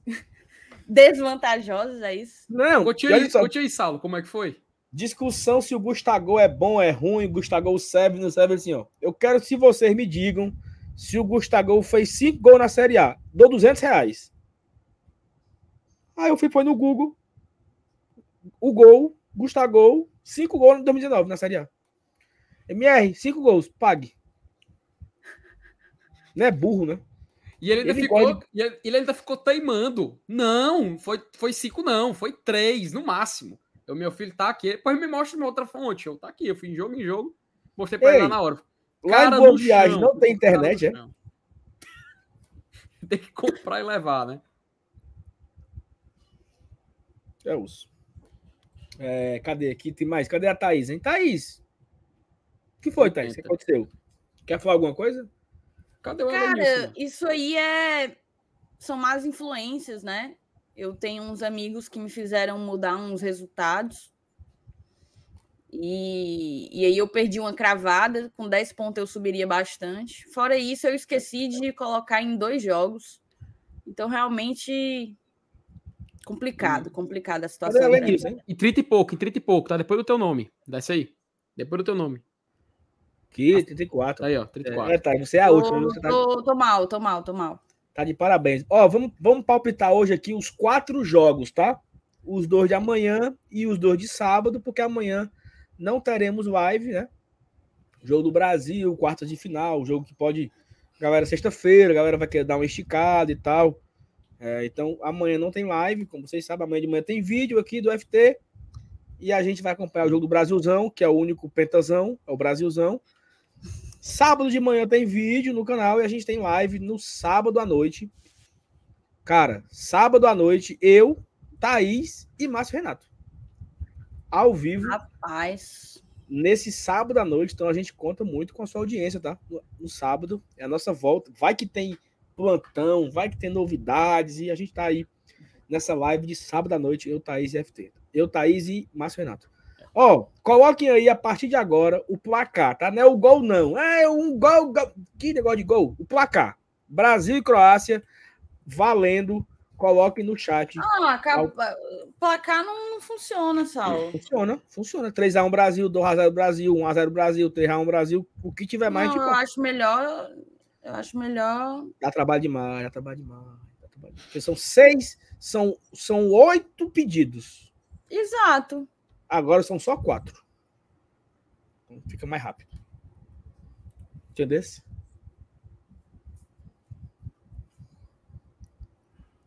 desvantajosas, é isso? Não. Continue aí, Saulo, como é que foi? Discussão se o Gustavo é bom, é ruim, o Gustavo serve, não serve, assim, ó. Eu quero que vocês me digam se o Gustavo fez 5 gols na Série A, dou R$200. Aí eu fui pôr no Google o gol, Gustavo, 5 gols em 2019 na Série A. MR, 5 gols, pague. Não é burro, né? E ele ainda ficou teimando. Não, foi 5 não, foi 3 no máximo. O meu filho tá aqui, depois me mostra uma outra fonte. Eu tá aqui, eu fui em jogo, mostrei pra ele lá na hora. Lá em Boa Viagem não tem internet, é? Tem que comprar e levar, né? É osso. Cadê aqui? Tem mais? Cadê a Thaís, hein? Thaís! O que foi, Thaís? O que aconteceu? Quer falar alguma coisa? Cadê o Cara, isso aí são más influências, né? Eu tenho uns amigos que me fizeram mudar uns resultados. E aí eu perdi uma cravada, com 10 pontos eu subiria bastante. Fora isso, eu esqueci de colocar em 2 jogos. Então, realmente, complicada a situação. E 30 e pouco, tá? Depois do teu nome. Desce aí. Depois do teu nome. Que 34. Aí, ó, 34. Tá, você é a última. Tô mal. Tá de parabéns. Ó, vamos palpitar hoje aqui os 4 jogos, tá? Os 2 de amanhã e os 2 de sábado, porque amanhã não teremos live, né? Jogo do Brasil, quartas de final, jogo que pode... Galera, sexta-feira, a galera vai querer dar uma esticada e tal. Então, amanhã não tem live, como vocês sabem, amanhã de manhã tem vídeo aqui do FT e a gente vai acompanhar o jogo do Brasilzão, que é o único pentazão, é o Brasilzão. Sábado de manhã tem vídeo no canal e a gente tem live no sábado à noite. Cara, sábado à noite, eu, Thaís e Márcio Renato. Ao vivo. Rapaz. Nesse sábado à noite, então a gente conta muito com a sua audiência, tá? No sábado é a nossa volta. Vai que tem plantão, vai que tem novidades e a gente tá aí nessa live de sábado à noite, eu, Thaís e FT. Eu, Thaís e Márcio Renato. Ó, coloquem aí a partir de agora o placar, tá? Não é o gol, não. É um gol. Que negócio de gol? O placar. Brasil e Croácia valendo. Coloquem no chat. Placar não funciona, Saulo. Funciona. 3x1 Brasil, 2x0 Brasil, 1x0 Brasil, 3x1 Brasil. O que tiver mais... Eu acho melhor... Dá trabalho demais. Porque são 8 pedidos. Exato. Agora são só 4. Então fica mais rápido. Entendeu?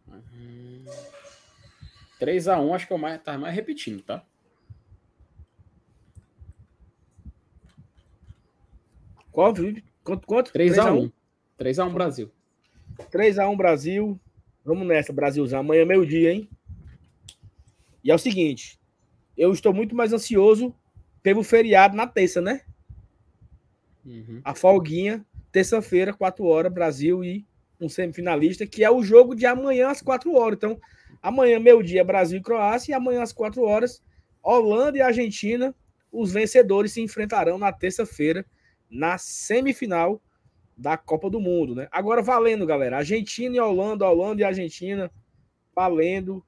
Uhum. 3x1, acho que tá mais repetindo, tá? Qual, Felipe? Quanto? 3x1. 3x1 Brasil. 3x1 Brasil. Vamos nessa, Brasilzão. Amanhã é meio-dia, hein? E é o seguinte, eu estou muito mais ansioso pelo feriado na terça, né? Uhum. A folguinha, terça-feira, 4h, Brasil e um semifinalista, que é o jogo de amanhã às 4h. Então, amanhã, meio-dia, Brasil e Croácia, e amanhã às 4h, Holanda e Argentina, os vencedores se enfrentarão na terça-feira, na semifinal da Copa do Mundo, né? Agora valendo, galera. Argentina e Holanda, Holanda e Argentina, valendo.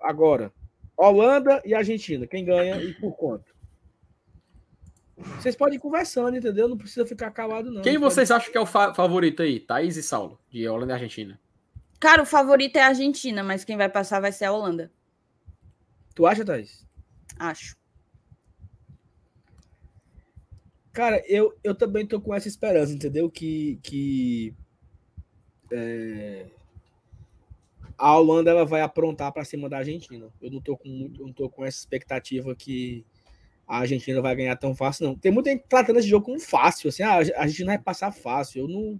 Agora, Holanda e Argentina, quem ganha e por quanto? Vocês podem ir conversando, entendeu? Não precisa ficar calado, não. Quem vocês acham que é o favorito aí? Thaís e Saulo, de Holanda e Argentina. Cara, o favorito é a Argentina, mas quem vai passar vai ser a Holanda. Tu acha, Thaís? Acho. Cara, eu também tô com essa esperança, entendeu? Que a Holanda ela vai aprontar para cima da Argentina. Eu não tô com essa expectativa que a Argentina vai ganhar tão fácil, não. Tem muita gente tratando esse jogo como fácil, assim, a Argentina vai passar fácil. Eu não...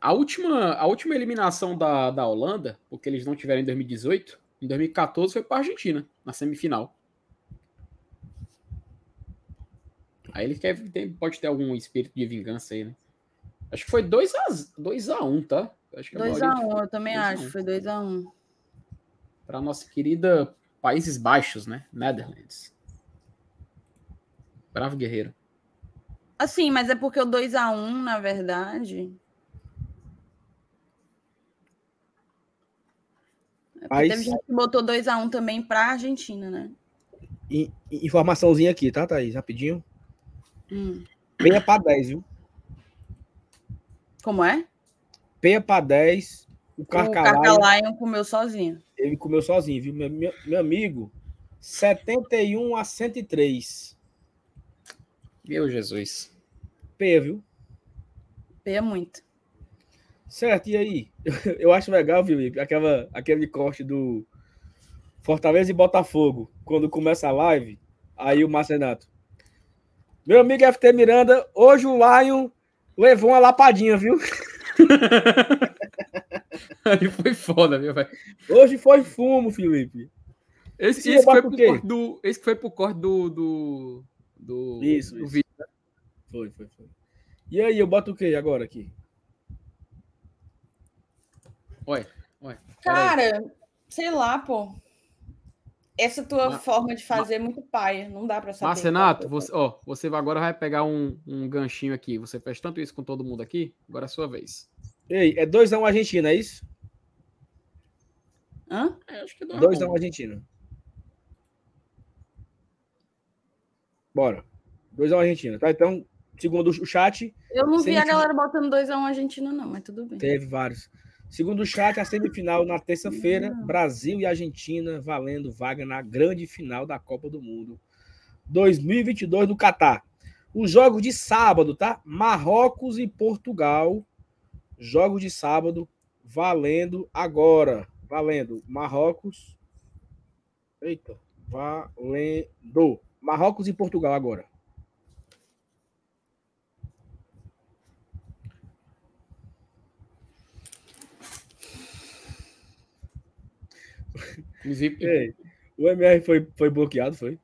A última eliminação da Holanda, porque eles não tiveram em 2018, em 2014 foi para a Argentina, na semifinal. Aí ele pode ter algum espírito de vingança aí, né? Acho que foi 2-1, tá? 2-1, eu também acho, foi 2-1. Para nossa querida Países Baixos, né? Netherlands. Bravo guerreiro. Assim, mas é porque o 2-1, na verdade... Mas... Teve gente que botou 2-1 também para a Argentina, né? Informaçãozinha aqui, tá, Thaís? Rapidinho. 6-10, viu? Como é? 6-10. O Carcalayan comeu sozinho. Ele comeu sozinho, viu? Meu amigo, 71-103. Meu Jesus. P, viu? P é muito. Certo, e aí? Eu acho legal, Felipe, aquele corte do Fortaleza e Botafogo, quando começa a live, aí o Márcio Renato. Meu amigo FT Miranda, hoje o Lion levou uma lapadinha, viu? Ele foi foda, meu velho. Hoje foi fumo, Felipe. Esse foi pro corte do isso. Vídeo. Foi. E aí, eu boto o que agora aqui? Oi. Cara, sei lá, pô. Essa tua forma de fazer é muito paia. Não dá pra saber. Mas, Renato, você agora vai pegar um ganchinho aqui. Você fez tanto isso com todo mundo aqui. Agora é a sua vez. Ei, é 2-1 Argentina, é isso? Hã? É, acho que é 2-1 Argentina. Bora. 2-1 Argentina. Tá, então, segundo o chat... Eu não vi a galera botando 2-1 Argentina, não, mas tudo bem. Teve vários. Segundo o chat, a semifinal na terça-feira, Brasil e Argentina valendo vaga na grande final da Copa do Mundo 2022 no Catar. Os jogos de sábado, tá? Marrocos e Portugal. Jogos de sábado valendo agora. Valendo. Marrocos. Eita. Valendo. Marrocos e Portugal agora. Ei, o MR foi bloqueado, foi?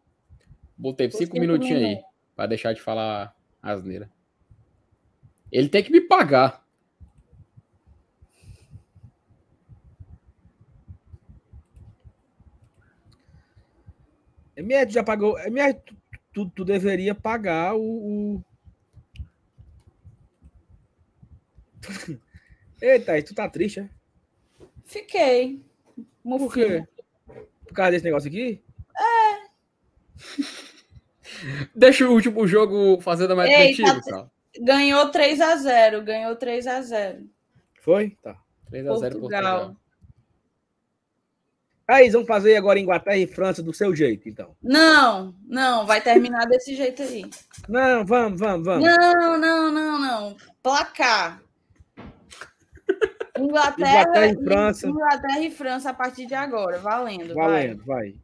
Botei 5 minutinhos aí pra deixar de falar asneira. Ele tem que me pagar. MR, tu já pagou? MR, tu deveria pagar o... Eita, tu tá triste, é? Fiquei. Por quê? Por causa desse negócio aqui? É. Deixa o último jogo fazendo a mais antiga, tá. Ganhou 3-0. Foi? Tá. 3-0 Portugal. Aí, vamos fazer agora Inglaterra e França do seu jeito, então. Não. Vai terminar desse jeito aí. Não, vamos. Não. Placar. Inglaterra e França a partir de agora, valendo, vai.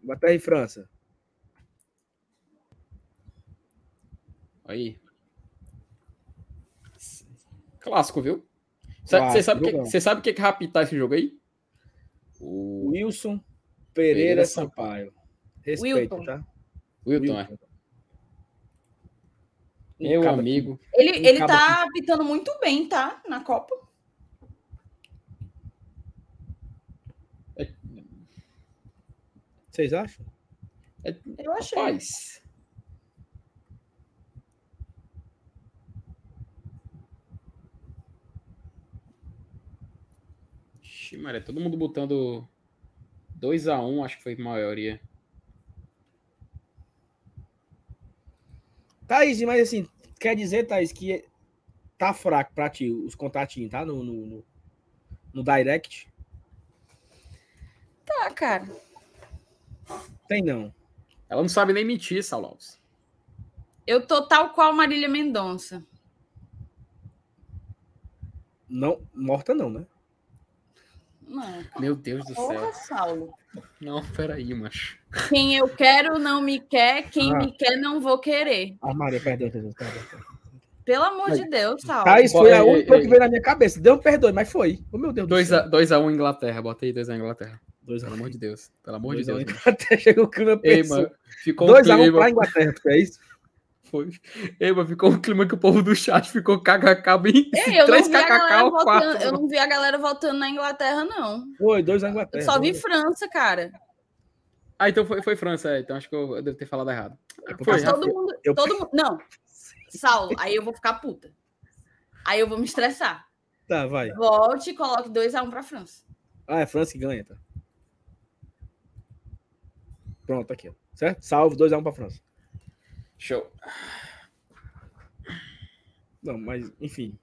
Inglaterra e França. Aí. Clássico, viu? Você sabe o que raptar esse jogo aí? O Wilson Pereira Sampaio. Respeito, Wilton. Tá? Wilton. Meu amigo. Ele tá apitando muito bem, tá? Na Copa. Vocês acham? Eu achei. Rapaz. Ximaré, todo mundo botando 2-1, acho que foi a maioria. Thaís, mas assim, quer dizer, Thaís, que tá fraco pra ti os contatinhos, tá? No no direct? Tá, cara. Tem não. Ela não sabe nem mentir, Saulves. Eu tô tal qual Marília Mendonça. Não, morta não, né? Não. Meu Deus do céu. Saulo. Não, peraí, macho. Quem eu quero não me quer, quem me quer não vou querer. Ah, Maria, perdão. Pelo amor de Deus, Saulo. Ah, isso foi a única que veio na minha cabeça. Deus perdoe, mas foi. Oh, meu Deus. 2-1 Inglaterra, bota aí 2-1 Inglaterra. Pelo amor de Deus. Inglaterra chegou o clima. Ei, mano, ficou 2-1 pra Inglaterra, é isso? Foi. Ei, mas ficou um clima que o povo do chat ficou kkk bem. Ei, 3 kkk ou 4. Eu não vi a galera voltando na Inglaterra, não. Foi, 2 na Inglaterra. Eu só vi França, cara. Ah, então foi França, é. Então acho que eu devo ter falado errado. Mas todo mundo. Não, Saulo, aí eu vou ficar puta. Aí eu vou me estressar. Tá, vai. Volte e coloque 2-1 pra França. Ah, é França que ganha, tá? Pronto, aqui, ó. Certo? Salve, 2-1 pra França. Show. Não, mas, enfim.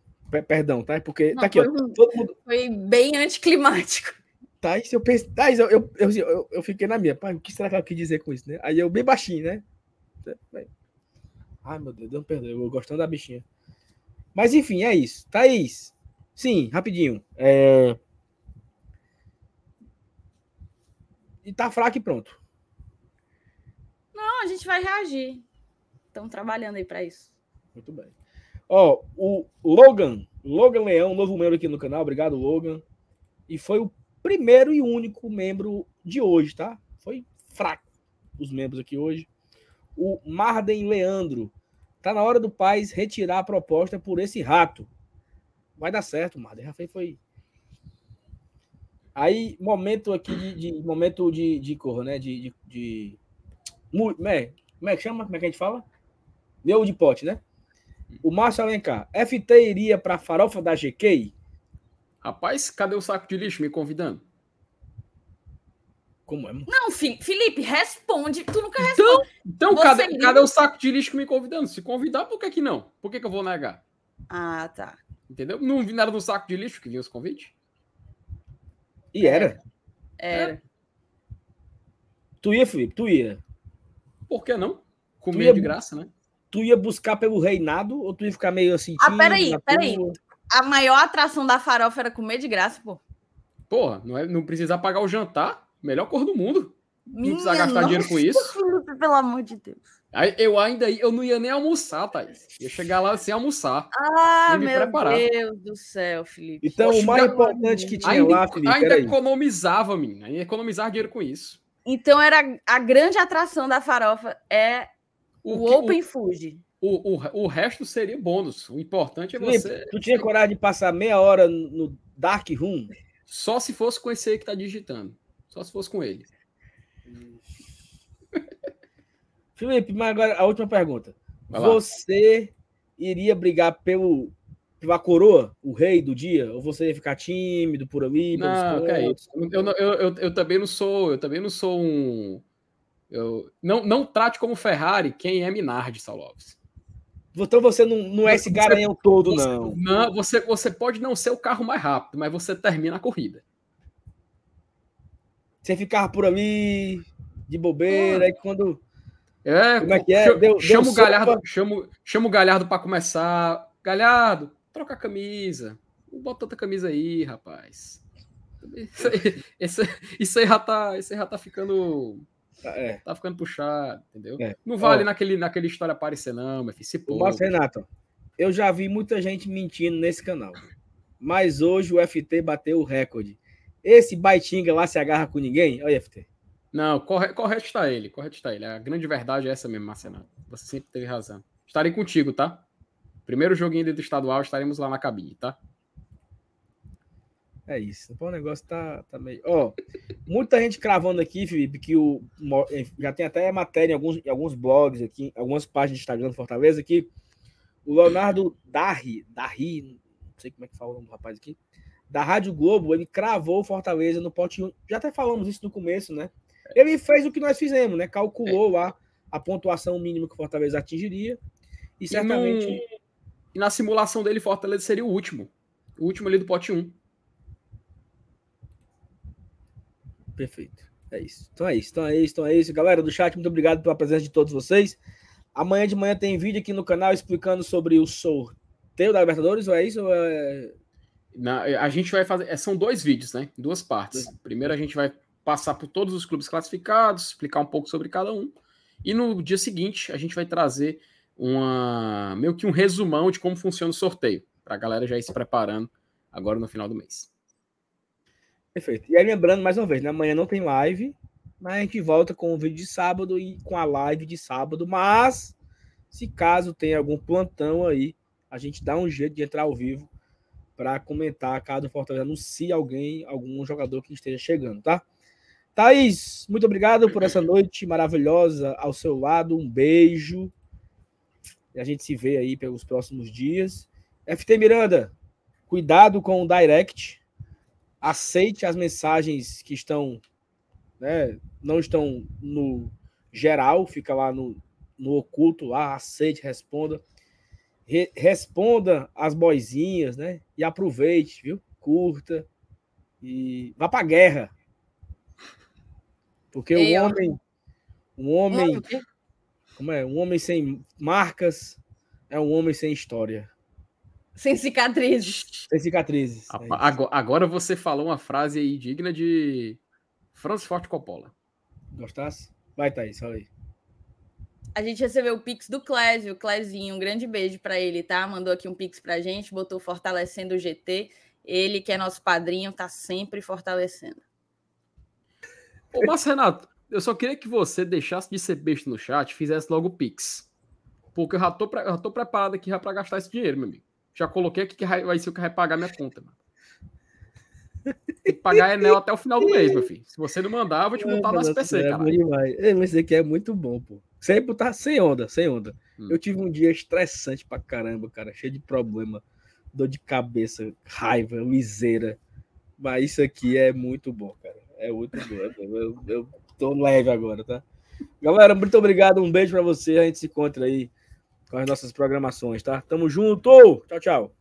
Perdão, tá? Porque não, tá aqui, ó. Todo mundo... Foi bem anticlimático. Thais, eu pensei... Thais, eu fiquei na minha. Pai, o que será que ela quis dizer com isso, né? Aí eu bem baixinho, né? Ai, meu Deus, não perdoe. Eu gostando da bichinha. Mas, enfim, é isso. Thais, sim, rapidinho. E tá fraco e pronto. Não, a gente vai reagir. Estão trabalhando aí para isso. Muito bem. Ó, o Logan Leão, novo membro aqui no canal. Obrigado, Logan. E foi o primeiro e único membro de hoje, tá? Foi fraco os membros aqui hoje. O Marden Leandro. Tá na hora do Paz retirar a proposta por esse rato. Vai dar certo, Marden. Já foi... Aí, momento aqui de corra, né? Como é que chama? Como é que a gente fala? Meu de pote, né? O Márcio Alencar. FT iria para a farofa da GK? Rapaz, cadê o saco de lixo me convidando? Como é? Não, Felipe, responde. Tu nunca responde. Então cadê o saco de lixo me convidando? Se convidar, por que não? Por que eu vou negar? Ah, tá. Entendeu? Não vi nada do saco de lixo que vinha os convites? E era. Tu ia, Felipe? Tu ia. Por que não? Comer de graça, né? Tu ia buscar pelo reinado ou tu ia ficar meio assim... Ah, peraí. A maior atração da farofa era comer de graça, pô. Porra, não precisar pagar o jantar. Melhor cor do mundo. Não precisar gastar dinheiro com isso. Pelo amor de Deus. Aí, eu não ia nem almoçar, Thaís. Ia chegar lá sem almoçar. Ah, meu Deus do céu, Felipe. Então, o mais importante que tinha lá, Felipe... Ainda economizava, menina. Ainda economizava dinheiro com isso. Então, era a grande atração da farofa é o Open Food. O resto seria bônus. O importante é você... Tu tinha coragem de passar meia hora no Dark Room? Só se fosse com esse aí que tá digitando. Só se fosse com ele. Felipe, mas agora a última pergunta. Você iria brigar pela coroa, o rei do dia? Ou você ia ficar tímido por ali? Não, cara, eu também não sou um... Não trate como Ferrari quem é Minardi, Saulo Alves. Então você não é esse garanhão todo, não. Não, você pode não ser o carro mais rápido, mas você termina a corrida. Você ficava por ali, de bobeira, aí quando... Como é que é? Chama o Galhardo pra começar... Galhardo, troca a camisa. Bota outra camisa aí, rapaz. Isso aí já tá ficando... Tá ficando puxado, entendeu? Não vale naquele história aparecer, não, meu filho. Se pô, mas, Renato, eu já vi muita gente mentindo nesse canal. Mas hoje o FT bateu o recorde. Esse Baitinga lá se agarra com ninguém? Olha, FT. Não, correto está ele. A grande verdade é essa mesmo, Marcenato. Você sempre teve razão. Estarei contigo, tá? Primeiro joguinho do estadual, estaremos lá na cabine, tá? É isso. O negócio tá meio... Muita gente cravando aqui, Felipe, que já tem até matéria em alguns blogs aqui, algumas páginas de Instagram do Fortaleza, que o Leonardo Darri, não sei como é que fala o nome do rapaz aqui, da Rádio Globo, ele cravou o Fortaleza no pote 1. Já até falamos isso no começo, né? Ele fez o que nós fizemos, né? Calculou lá a pontuação mínima que o Fortaleza atingiria e certamente... E na simulação dele, Fortaleza seria o último ali do pote 1. Perfeito. É isso. Então é isso. Galera do chat, muito obrigado pela presença de todos vocês. Amanhã de manhã tem vídeo aqui no canal explicando sobre o sorteio da Libertadores, ou é isso? Ou é... a gente vai fazer... São dois vídeos, né? Duas partes. Primeiro a gente vai passar por todos os clubes classificados, explicar um pouco sobre cada um. E no dia seguinte a gente vai trazer meio que um resumão de como funciona o sorteio, para a galera já ir se preparando agora no final do mês. Perfeito. E aí lembrando mais uma vez, né? Amanhã não tem live, mas a gente volta com o vídeo de sábado e com a live de sábado. Mas, se caso tenha algum plantão aí, a gente dá um jeito de entrar ao vivo para comentar caso o Fortaleza anuncie algum jogador que esteja chegando, tá? Thaís, muito obrigado por essa noite maravilhosa ao seu lado. Um beijo. E a gente se vê aí pelos próximos dias. FT Miranda, cuidado com o direct. Aceite as mensagens que estão, né, não estão no geral, fica lá no oculto, lá, aceite, responda. Responda as boizinhas, né? E aproveite, viu? Curta. E vá pra guerra. Porque o homem... Como é? Um homem sem marcas é um homem sem história. Sem cicatrizes. Sem cicatrizes. Agora você falou uma frase aí digna de Francis Ford Coppola. Gostasse? Vai, Thaís, fala aí. A gente recebeu o pix do Clésio, Clésinho, um grande beijo pra ele, tá? Mandou aqui um pix pra gente, botou fortalecendo o GT. Ele, que é nosso padrinho, tá sempre fortalecendo. Ô, mas Renato, eu só queria que você deixasse de ser besta no chat e fizesse logo o pix. Porque eu já tô preparado aqui já pra gastar esse dinheiro, meu amigo. Já coloquei aqui que vai ser o que vai pagar minha conta, mano. Tem que pagar a Enel até o final do mês, meu filho. Se você não mandar, eu vou te montar no SPC, cara. Mas isso aqui é muito bom, pô. Sempre tá sem onda. Eu tive um dia estressante pra caramba, cara. Cheio de problema, dor de cabeça, raiva, liseira. Mas isso aqui é muito bom, cara. É muito bom. Eu tô leve agora, tá? Galera, muito obrigado. Um beijo pra você. A gente se encontra aí com as nossas programações, tá? Tamo junto! Tchau, tchau!